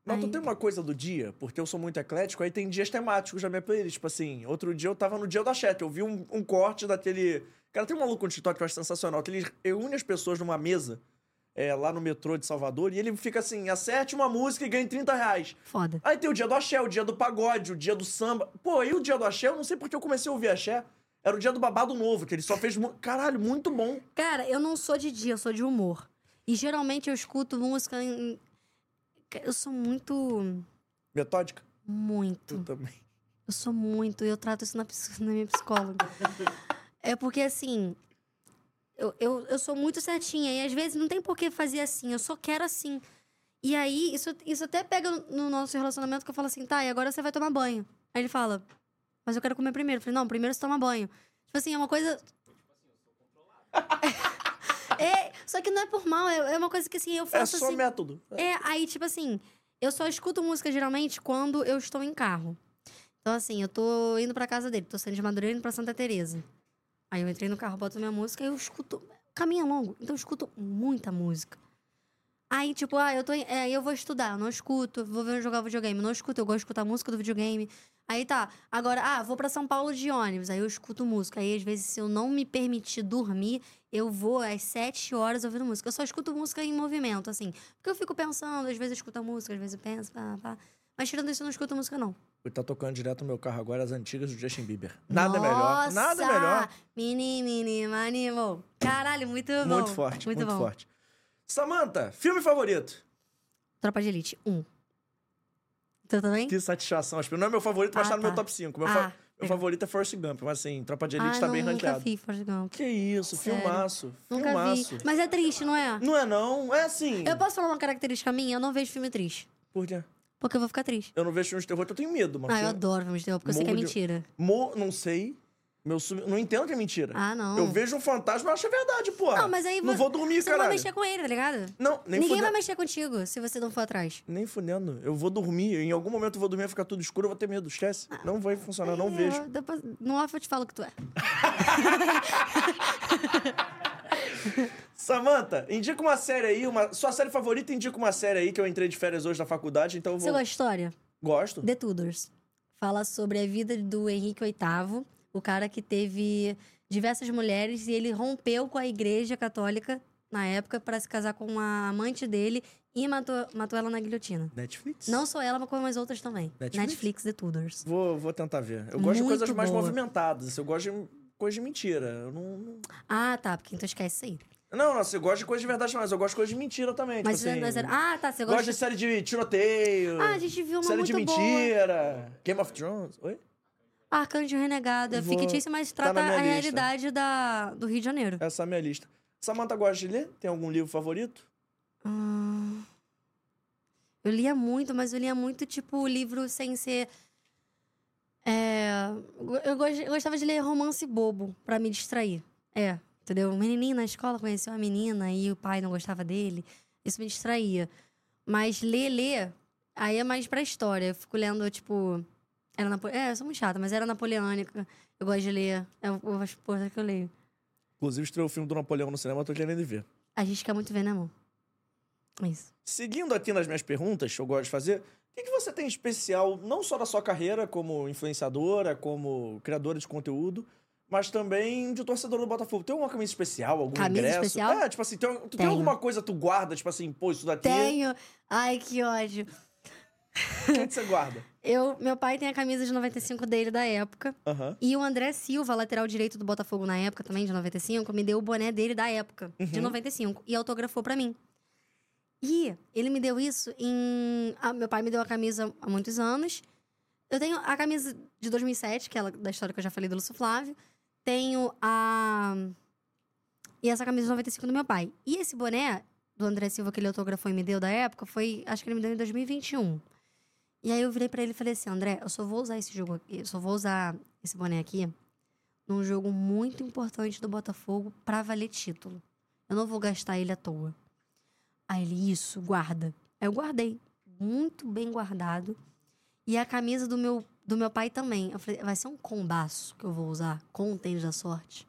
Mas aí... tu tem uma coisa do dia, porque eu sou muito eclético, aí tem dias temáticos da minha playlist. Tipo assim, outro dia eu tava no Dia da Chat, eu vi um, um corte daquele... Cara, tem um maluco no TikTok que eu acho sensacional, que ele reúne as pessoas numa mesa... É, lá no metrô de Salvador, e ele fica assim, acerte uma música e ganhe trinta reais. Foda. Aí tem o dia do axé, o dia do pagode, o dia do samba. Pô, aí o dia do axé, eu não sei porque eu comecei a ouvir axé. Era o dia do babado novo, que ele só fez... Mu- Caralho, muito bom. Cara, eu não sou de dia, eu sou de humor. E geralmente eu escuto música em... Eu sou muito... Metódica? Muito. Eu também. Eu sou muito, eu trato isso na, na minha psicóloga. É porque, assim, Eu, eu, eu sou muito certinha. E às vezes não tem por que fazer assim. Eu só quero assim. E aí, isso, isso até pega no nosso relacionamento, que eu falo assim, tá, e agora você vai tomar banho. Aí ele fala, mas eu quero comer primeiro. Eu falei, não, primeiro você toma banho. Tipo assim, é uma coisa... é, só que não é por mal, é, é uma coisa que assim, eu faço assim... É só assim, método. É, aí tipo assim, eu só escuto música geralmente quando eu estou em carro. Então assim, eu tô indo pra casa dele, tô saindo de Madureira e indo pra Santa Teresa. Aí eu entrei no carro, boto minha música e eu escuto... Caminho é longo, então eu escuto muita música. Aí, tipo, ah, eu tô. É, eu vou estudar, eu não escuto, vou ver jogar videogame, eu não escuto, eu gosto de escutar música do videogame. Aí tá, agora, ah, vou pra São Paulo de ônibus, aí eu escuto música. Aí, às vezes, se eu não me permitir dormir, eu vou às sete horas ouvindo música. Eu só escuto música em movimento, assim. Porque eu fico pensando, às vezes eu escuto a música, às vezes eu penso, pá, pá. Mas tirando isso, eu não escuto música, não. Eu tá tocando direto no meu carro agora as antigas do Justin Bieber. Nada Nossa! melhor, nada melhor. Mini, mini, manimo. Caralho, muito bom. Muito forte, muito, muito bom. forte. Samanta, filme favorito? Tropa de Elite, um. Tu também? Que satisfação. Não é meu favorito, mas ah, tá no meu top cinco. Meu, ah, fa- meu favorito é Forrest Gump, mas assim, Tropa de Elite ah, tá não, bem ranqueado. Ah, nunca vi Forrest Gump. Que isso, Sério? filmaço. Nunca filmaço. vi. Mas é triste, não é? Não é não, é assim... Eu posso falar uma característica minha? Eu não vejo filme triste. Por quê? Porque eu vou ficar triste. Eu não vejo filme de terror, porque eu tenho medo, mano. Ah, eu adoro filme de terror, porque Morro eu sei que é de... mentira. Mo... Não sei... Meu sub... Não entendo que é mentira. Ah, não. Eu vejo um fantasma e acho a verdade, porra. Não, mas aí... Não vou dormir, cara. Você não vai mexer com ele, tá ligado? Não, nem Ninguém fude... vai mexer contigo, se você não for atrás. Nem fudendo. Eu vou dormir. Em algum momento eu vou dormir, vai ficar tudo escuro, eu vou ter medo. Esquece. Ah, não vai funcionar, é, não vejo. Eu, depois, no off eu te falo que tu é. Samanta, indica uma série aí. Uma... Sua série favorita, indica uma série aí, que eu entrei de férias hoje na faculdade, então eu vou... Você gosta de história? Gosto. The Tudors. Fala sobre a vida do Henrique oitavo. O cara que teve diversas mulheres e ele rompeu com a igreja católica, na época, para se casar com a amante dele e matou, matou ela na guilhotina. Netflix? Não só ela, mas como as outras também. Netflix, Netflix The Tudors. Vou, vou tentar ver. Eu gosto Muito de coisas boa. mais movimentadas. Eu gosto de coisa de mentira. Eu não, não... Ah, tá. Porque então esquece isso aí. Não, não, você gosta de coisa de verdade, mas eu gosto de coisa de mentira também. Mas tipo assim, era... Ah, tá, você gosta... Gosto de série de tiroteio. Ah, a gente viu uma série muito de mentira. Boa. Game of Thrones. Oi? Arcanjo Renegado. É fictício, mas trata tá a realidade da, do Rio de Janeiro. Essa é a minha lista. Samanta gosta de ler? Tem algum livro favorito? Hum, eu lia muito, mas eu lia muito, tipo, livro sem ser... É, eu gostava de ler romance bobo, pra me distrair. É, entendeu? Um menininho na escola conheceu uma menina e o pai não gostava dele. Isso me distraía. Mas ler, ler, aí é mais pra história. Eu fico lendo, tipo... Era Napo... É, eu sou muito chata, mas era napoleônica. Eu gosto de ler. Eu, eu acho porra que eu leio. Inclusive, estreou o filme do Napoleão no cinema, eu tô querendo ver. A gente quer muito ver, né, amor? É isso. Seguindo aqui nas minhas perguntas, que eu gosto de fazer, o que, que você tem especial, não só da sua carreira como influenciadora, como criadora de conteúdo, mas também de torcedor do Botafogo? Tem alguma camisa especial, algum camisa ingresso? Camisa especial? É, tipo assim, tem, tu tem alguma coisa que tu guarda, tipo assim, pô, isso daqui... Tenho. Ai, que ódio. O que você guarda? Eu, meu pai tem a camisa de noventa e cinco dele da época. Uhum. E o André Silva, lateral direito do Botafogo na época também, de noventa e cinco, me deu o boné dele da época, uhum. de noventa e cinco. E autografou pra mim. E ele me deu isso em... Ah, meu pai me deu a camisa há muitos anos. Eu tenho a camisa de dois mil e sete, que é da história que eu já falei do Lúcio Flávio. Tenho a... E essa camisa de noventa e cinco do meu pai. E esse boné do André Silva que ele autografou e me deu da época foi... Acho que ele me deu em dois mil e vinte e um. E aí eu virei pra ele e falei assim, André, eu só vou usar esse jogo aqui, eu só vou usar esse boné aqui num jogo muito importante do Botafogo pra valer título. Eu não vou gastar ele à toa. Aí ele, isso, guarda. Aí eu guardei, muito bem guardado. E a camisa do meu, do meu pai também. Eu falei, vai ser um combaço que eu vou usar, contente da sorte.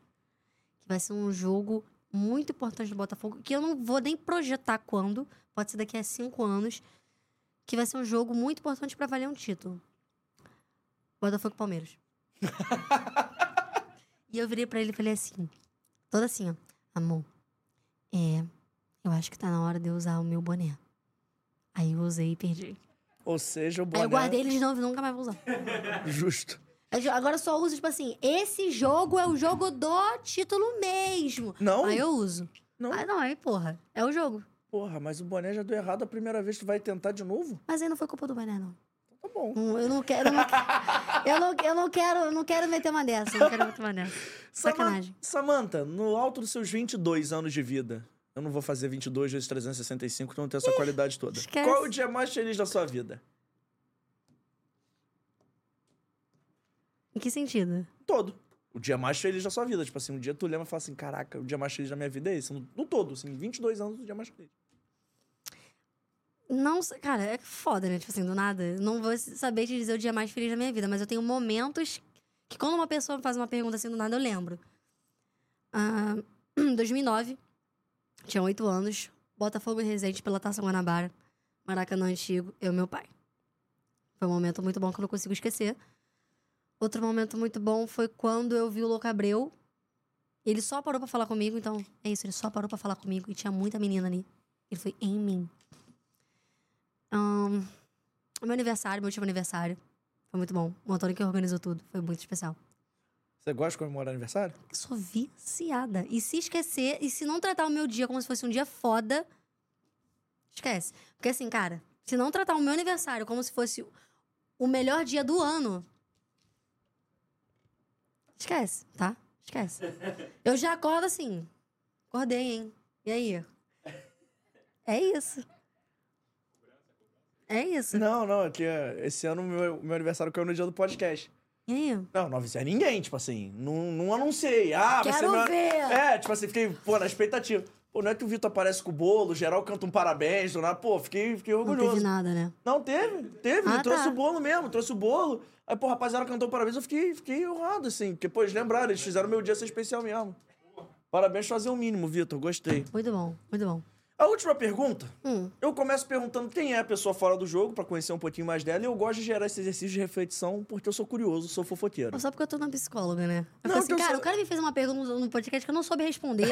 Que vai ser um jogo muito importante do Botafogo, que eu não vou nem projetar quando, pode ser daqui a cinco anos... Que vai ser um jogo muito importante pra valer um título. Botafogo e Palmeiras. E eu virei pra ele e falei assim... Toda assim, ó. Amor, é, eu acho que tá na hora de eu usar o meu boné. Aí eu usei e perdi. Ou seja, o boné... Aí eu guardei ele de novo e nunca mais vou usar. Justo. Agora eu só uso, tipo assim... Esse jogo é o jogo do título mesmo. Não? Aí eu uso. Não? Ah, não, aí porra. É o jogo. Porra, mas o boné já deu errado a primeira vez, tu vai tentar de novo? Mas aí não foi culpa do boné, não. Tá bom. Não, eu não quero, eu não quero. Eu não, eu não quero, não quero meter uma dessa, não quero meter uma dessa. Sacanagem. Samanta, no alto dos seus vinte e dois anos de vida, eu não vou fazer vinte e dois vezes trezentos e sessenta e cinco, então não tenho essa Ih, qualidade toda. Esquece. Qual o dia mais feliz da sua vida? Em que sentido? Todo. O dia mais feliz da sua vida. Tipo assim, um dia tu lembra e fala assim, caraca, o dia mais feliz da minha vida é esse. No, no todo, assim, vinte e dois anos, o dia mais feliz. Não sei, cara, é foda, né? Tipo assim, do nada. Não vou saber te dizer o dia mais feliz da minha vida, mas eu tenho momentos que quando uma pessoa faz uma pergunta assim, do nada, eu lembro. Ah, dois mil e nove, tinha oito anos, Botafogo e Resende pela Taça Guanabara, Maracanã Antigo, eu e meu pai. Foi um momento muito bom que eu não consigo esquecer. Outro momento muito bom foi quando eu vi o Louco Abreu. Ele só parou pra falar comigo, então é isso, ele só parou pra falar comigo e tinha muita menina ali. Ele foi em mim. Um, meu aniversário, meu último aniversário. Foi muito bom. O Antônio que organizou tudo. Foi muito especial. Você gosta de comemorar aniversário? Eu sou viciada. E se esquecer, e se não tratar o meu dia como se fosse um dia foda, esquece. Porque assim, cara, se não tratar o meu aniversário como se fosse o melhor dia do ano, esquece, tá? Esquece. Eu já acordo assim. Acordei, hein? E aí? É isso. É isso? Não, não, é que esse ano o meu, meu aniversário caiu no dia do podcast. E aí? Não, não avisei ninguém, tipo assim, não, não anunciei. Ah, vai ser meu... É, tipo assim, fiquei, pô, na expectativa. Pô, não é que o Vitor aparece com o bolo, geral canta um parabéns, do nada, pô, fiquei, fiquei orgulhoso. Não teve nada, né? Não, teve, teve, ah, tá. Trouxe o bolo mesmo, trouxe o bolo. Aí, pô, rapaziada cantou parabéns, eu fiquei, fiquei honrado, assim, porque, pô, eles lembraram, eles fizeram meu dia ser especial mesmo. Parabéns fazer o mínimo, Vitor, gostei. Muito bom, muito bom. A última pergunta, hum. eu começo perguntando quem é a pessoa fora do jogo, pra conhecer um pouquinho mais dela, e eu gosto de gerar esse exercício de reflexão, porque eu sou curioso, sou fofoqueiro. Só porque eu tô na psicóloga, né? Eu não, assim, cara, sou... o cara me fez uma pergunta no podcast que eu não soube responder,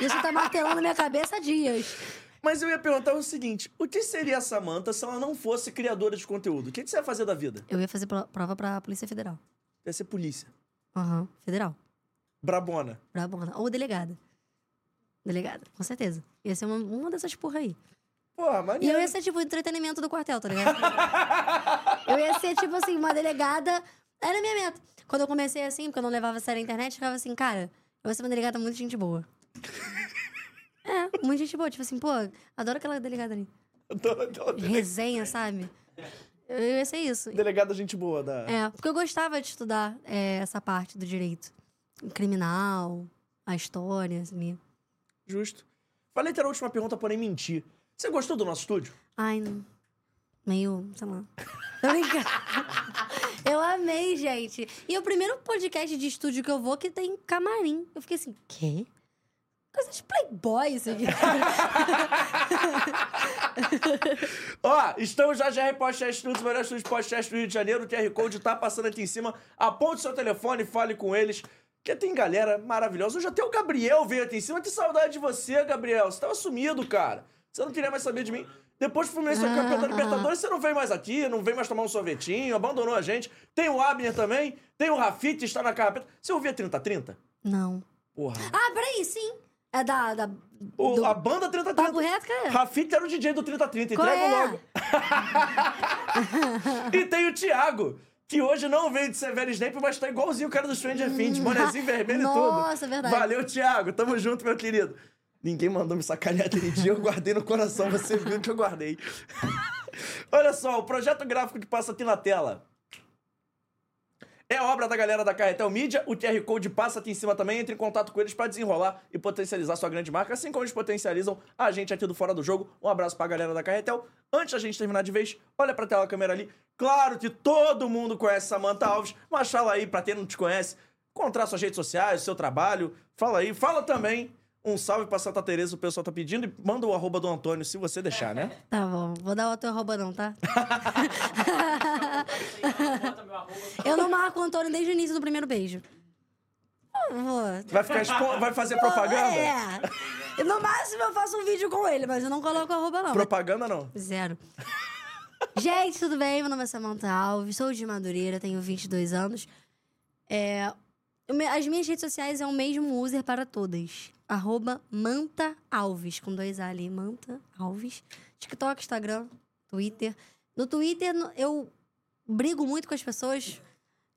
e isso tá martelando minha cabeça há dias. Mas eu ia perguntar o seguinte, o que seria a Samanta se ela não fosse criadora de conteúdo? O que você ia fazer da vida? Eu ia fazer prova pra Polícia Federal. Ia ser polícia? Aham, uhum, federal. Brabona? Brabona, ou delegada. Delegada, com certeza. Ia ser uma, uma dessas porra aí. Porra, maneiro. E eu ia ser, tipo, entretenimento do quartel, tá ligado? Eu ia ser, tipo assim, uma delegada... Era a minha meta. Quando eu comecei assim, porque eu não levava a sério a internet, eu ficava assim, cara, eu ia ser uma delegada muito gente boa. É, muito gente boa. Tipo assim, pô, adoro aquela delegada ali. Adoro, adoro. Resenha, sabe? Eu ia ser isso. Delegada gente boa, da... É, porque eu gostava de estudar é, essa parte do direito. O criminal, a história, assim... Justo. Falei ter a última pergunta, porém mentir. Você gostou do nosso estúdio? Ai, não. Meio, sei lá. Tô brincando. Eu amei, gente. E é o primeiro podcast de estúdio que eu vou que tem camarim. Eu fiquei assim, quê? Coisa de playboy isso aqui. Ó, estamos já já em podcast dos melhores estúdios de podcast do Rio de Janeiro. O Q R Code tá passando aqui em cima. Aponte seu telefone, fale com eles. Porque tem galera maravilhosa. Hoje até o Gabriel veio aqui em cima. Que saudade de você, Gabriel. Você tava sumido, cara. Você não queria mais saber de mim. Depois que o Fluminense foi ah, campeão da Libertadores, ah. você não veio mais aqui, não veio mais tomar um sorvetinho, abandonou a gente. Tem o Abner também. Tem o Rafite, que está na carrapeta. Você ouvia trinta trinta? Não. Porra. Ah, peraí, sim. É da... da o, do... A banda trinta trinta. Papo reto, cara. Rafite era o D J do trinta trinta. Qual entrega é? Logo. E tem o Thiago. Que hoje não veio de Severo Snape, mas tá igualzinho o cara do Stranger Things. Bonezinho vermelho e tudo. Nossa, verdade. Valeu, Thiago. Tamo junto, meu querido. Ninguém mandou me sacanear aquele dia. Eu guardei no coração. Você viu que eu guardei. Olha só, o projeto gráfico que passa aqui na tela é obra da galera da Carretel Mídia. O Q R Code passa aqui em cima também. Entre em contato com eles pra desenrolar e potencializar sua grande marca. Assim como eles potencializam a gente aqui do Fora do Jogo. Um abraço pra galera da Carretel. Antes da gente terminar de vez, olha pra tela, a câmera ali. Claro que todo mundo conhece Samanta Alves, mas fala aí, pra quem não te conhece, encontrar suas redes sociais, seu trabalho, fala aí. Fala também um salve pra Santa Teresa, o pessoal tá pedindo, e manda o arroba do Antônio, se você deixar, né? Tá bom, vou dar o teu arroba não, tá? Eu não marco o Antônio desde o início do primeiro beijo. Vai ficar expo... Vai fazer pô, propaganda? É. Eu, no máximo eu faço um vídeo com ele, mas eu não coloco arroba não. Propaganda não? Zero. Gente, tudo bem? Meu nome é Samanta Alves, sou de Madureira, tenho vinte e dois anos. É, as minhas redes sociais é o mesmo user para todas. Arroba Manta Alves, com dois A ali, Manta Alves. TikTok, Instagram, Twitter. No Twitter eu brigo muito com as pessoas.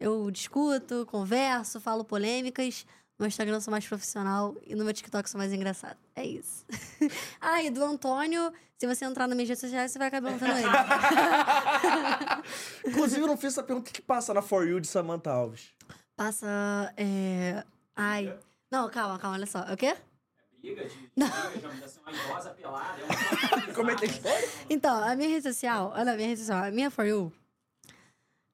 Eu discuto, converso, falo polêmicas. No meu Instagram eu sou mais profissional e no meu TikTok eu sou mais engraçado. É isso. Ah, e do Antônio, se você entrar nas minhas redes sociais, você vai acabar montando ele. Inclusive, eu não fiz essa pergunta. O que passa na For You de Samanta Alves? Passa... É... Ai... Não, calma, calma, olha só. É o quê? Briga de... Não. Briga de uma idosa pelada. Como é que é que foi? Então, a minha rede social... Olha, a minha rede social. A minha For You...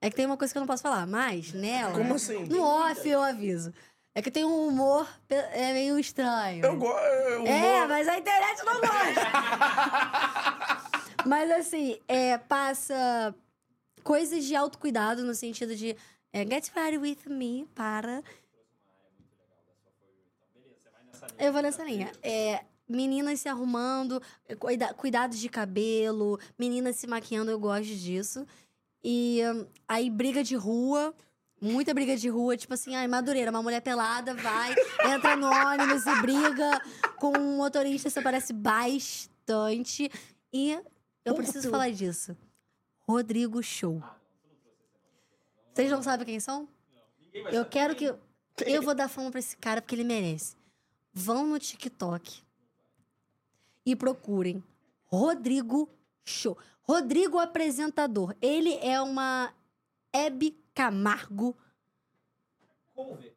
É que tem uma coisa que eu não posso falar, mas nela... Como assim? No off eu aviso. É que tem um humor é meio estranho. Eu gosto... É, mas a internet não gosta. Mas assim, é, passa coisas de autocuidado no sentido de é, get ready with me para... Eu vou nessa linha. É, meninas se arrumando, cuida... cuidados de cabelo, meninas se maquiando, eu gosto disso. E aí, briga de rua, muita briga de rua, tipo assim, ai, Madureira, uma mulher pelada, vai, entra no ônibus e briga com um motorista, isso aparece bastante. E eu preciso Muito. falar disso. Rodrigo Show. Vocês não sabem quem são? Eu quero que... Eu vou dar fama pra esse cara, porque ele merece. Vão no TikTok e procurem Rodrigo Show. Rodrigo apresentador. Ele é uma Hebe Camargo. Couve.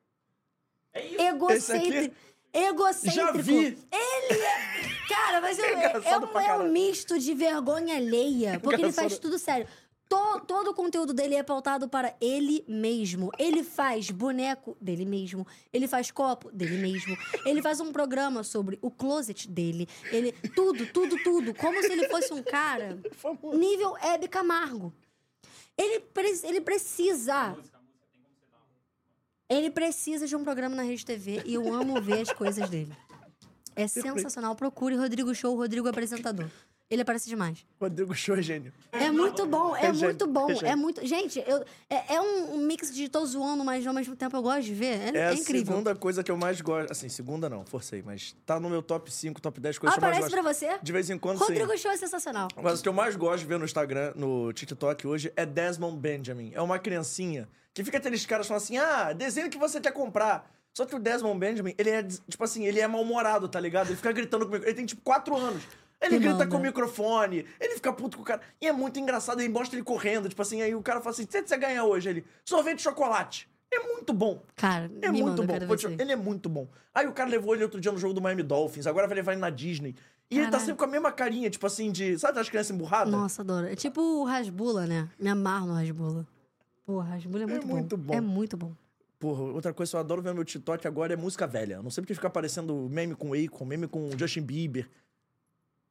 É isso. Egocêntrico. Egocêntrico. Já vi. Ele é... Cara, mas é, é, é, um, é um misto de vergonha alheia. Porque engraçado. Ele faz tudo sério. Todo, todo o conteúdo dele é pautado para ele mesmo. Ele faz boneco dele mesmo. Ele faz copo dele mesmo. Ele faz um programa sobre o closet dele. Ele, tudo, tudo, tudo. Como se ele fosse um cara nível Hebe Camargo. Ele, pre- ele precisa... Ele precisa de um programa na Rede T V e eu amo ver as coisas dele. É sensacional. Procure Rodrigo Show, Rodrigo apresentador. Ele aparece demais. Rodrigo Show é gênio. É muito bom, é, é gênio, muito bom. É, é muito... Gente, eu... é, é um mix de tô zoando, mas ao mesmo tempo eu gosto de ver. É, é, é incrível. É a segunda coisa que eu mais gosto. Assim, segunda não, forcei. Mas tá no meu top cinco, top dez coisas ah, que eu mais gosto. Aparece pra você? De vez em quando, Rodrigo sim. Rodrigo Show é sensacional. Mas o que eu mais gosto de ver no Instagram, no TikTok hoje, é Desmond Benjamin. É uma criancinha que fica aqueles caras falando assim, ah, desenho que você quer comprar. Só que o Desmond Benjamin, ele é, tipo assim, ele é mal-humorado, tá ligado? Ele fica gritando comigo. Ele tem, tipo, quatro anos. Ele que grita manda. Com o microfone, ele fica puto com o cara. E é muito engraçado, ele mostra ele correndo. Tipo assim, aí o cara fala assim, o que você ganha hoje? Ele, sorvete de chocolate. É muito bom. Cara, é me muito manda, bom. Te... Ele é muito bom. Aí o cara levou ele outro dia no jogo do Miami Dolphins, agora vai levar ele na Disney. E Caralho. Ele tá sempre com a mesma carinha, tipo assim, de... Sabe as crianças emburradas? Nossa, adoro. É tipo o Rasbula, né? Me amarro no Rasbula. Pô, o Rasbula é muito, é bom. muito bom. É muito bom. Porra, outra coisa que eu adoro ver no meu TikTok agora é música velha. Eu não sei porque fica aparecendo meme com Akon, meme com Justin Bieber.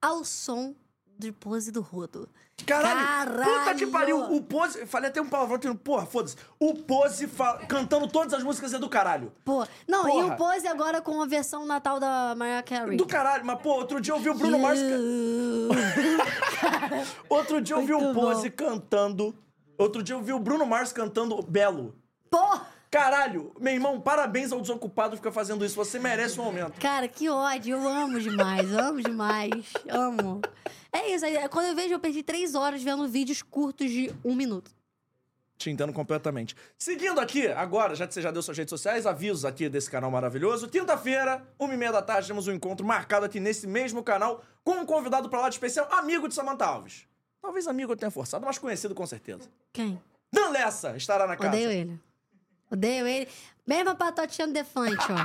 Ao som de Pose do Rodo. Caralho, Caralho! Puta que pariu! O Pose... Falei até um palavrão, porra, foda-se. O Pose fa... cantando todas as músicas é do caralho. Pô, não, porra. E o Pose agora com a versão natal da Mariah Carey. Do caralho, mas pô, outro dia eu vi o Bruno you... Mars... Outro dia eu vi o Pose bom. Cantando... Outro dia eu vi o Bruno Mars cantando Belo. Porra! Caralho, meu irmão, parabéns ao desocupado que fica fazendo isso. Você merece um aumento. Cara, que ódio. Eu amo demais. Amo demais. Amo. É isso. Quando eu vejo, eu perdi três horas vendo vídeos curtos de um minuto. Te entendo completamente. Seguindo aqui, agora, já que você já deu suas redes sociais, avisos aqui desse canal maravilhoso. Quinta-feira, uma e meia da tarde, temos um encontro marcado aqui nesse mesmo canal com um convidado pra lá de especial, amigo de Samanta Alves. Talvez amigo eu tenha forçado, mas conhecido com certeza. Quem? Danessa estará na casa. Odeio ele. Odeio ele. Mesma patotinha do Defante, ó.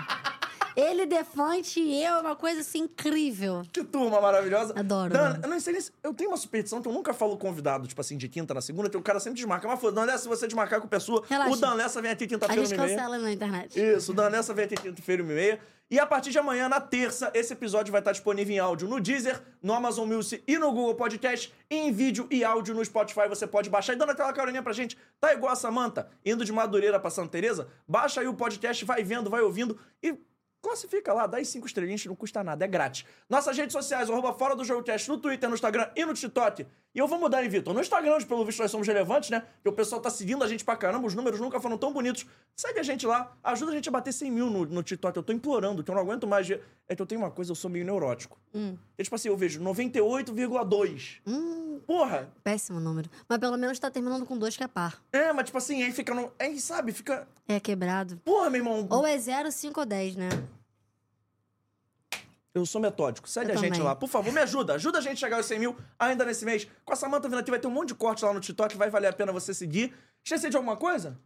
Ele, Defante e eu, é uma coisa assim incrível. Que turma maravilhosa. Adoro. Dan, eu, não sei, eu tenho uma superstição que eu nunca falo convidado, tipo assim, de quinta na segunda, que o cara sempre desmarca. Mas foda-se, Danessa, se você desmarcar com a pessoa, relaxa. O Danessa vem aqui quinta-feira e meia. A gente cancela na internet. Isso, o Danessa vem aqui quinta-feira e meia. E a partir de amanhã, na terça, esse episódio vai estar disponível em áudio no Deezer, no Amazon Music e no Google Podcast, e em vídeo e áudio no Spotify. Você pode baixar. E dando aquela caroninha pra gente, tá igual a Samanta, indo de Madureira pra Santa Teresa, baixa aí o podcast, vai vendo, vai ouvindo e classifica lá, dá as cinco estrelinhas, não custa nada, é grátis. Nossas redes sociais, arroba Fora do Jogocast, no Twitter, no Instagram e no TikTok. E eu vou mudar, hein, Vitor? No Instagram, hoje, pelo visto, nós somos relevantes, né? Porque o pessoal tá seguindo a gente pra caramba, os números nunca foram tão bonitos. Segue a gente lá, ajuda a gente a bater cem mil no, no TikTok. Eu tô implorando, que eu não aguento mais ver É que eu tenho uma coisa, eu sou meio neurótico. Hum. Eu, tipo assim, eu vejo noventa e oito vírgula dois. Hum. Porra! Péssimo número. Mas pelo menos tá terminando com dois, que é par. É, mas tipo assim, aí fica... No... Aí, sabe, fica... É quebrado. Porra, meu irmão! Ou é zero, cinco ou dez, né? Eu sou metódico. Segue eu a também. Gente lá. Por favor, me ajuda. Ajuda a gente a chegar aos cem mil ainda nesse mês. Com a Samanta vindo aqui, vai ter um monte de corte lá no TikTok. Vai valer a pena você seguir. Esqueci de alguma coisa?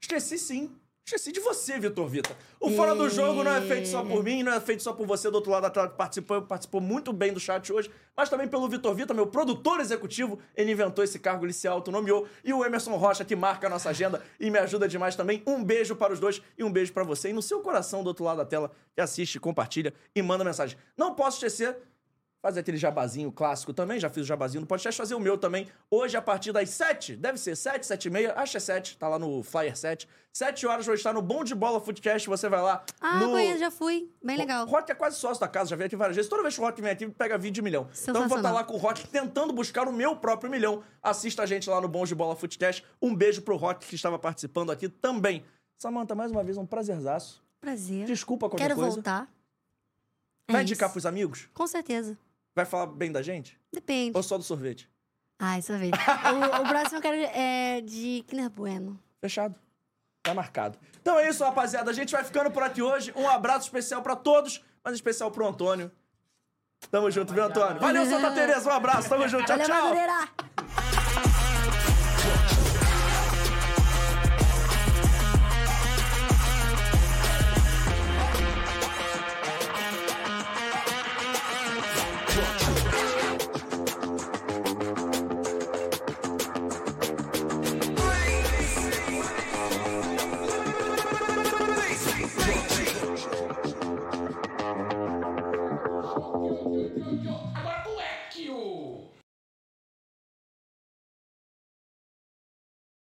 Esqueci sim. Esqueci de você, Vitor Vita. O e... Fora do Jogo não é feito só por mim, não é feito só por você do outro lado da tela que participou, participou muito bem do chat hoje, mas também pelo Vitor Vita, meu produtor executivo. Ele inventou esse cargo, ele se autonomeou. E o Emerson Rocha, que marca a nossa agenda e me ajuda demais também. Um beijo para os dois e um beijo para você. E no seu coração do outro lado da tela, que assiste, compartilha e manda mensagem. Não posso esquecer... Fazer aquele jabazinho clássico também, já fiz o jabazinho no podcast, fazer o meu também. Hoje, a partir das sete, deve ser sete, sete e meia, acho que é sete, tá lá no Flyer sete. sete horas vou estar no Bom de Bola Foodcast, você vai lá ah, no... Ah, já fui, bem legal. O Rock é quase sócio da casa, já veio aqui várias vezes. Toda vez que o Rock vem aqui, pega vídeo de milhão. Então eu vou estar lá com o Rock tentando buscar o meu próprio milhão. Assista a gente lá no Bom de Bola Foodcast. Um beijo pro Rock que estava participando aqui também. Samanta, mais uma vez, um prazerzaço. Prazer. Desculpa qualquer Quero coisa. Quero voltar. Vai é indicar isso. Pros amigos? Com certeza. Vai falar bem da gente? Depende. Ou só do sorvete? Ai, sorvete. o, o próximo eu quero é de Kinder Bueno. Fechado. Tá marcado. Então é isso, rapaziada. A gente vai ficando por aqui hoje. Um abraço especial pra todos, mas especial pro Antônio. Tamo junto, viu, Antônio? Valeu, Santa Teresa. Um abraço. Tamo junto. Tchau, tchau.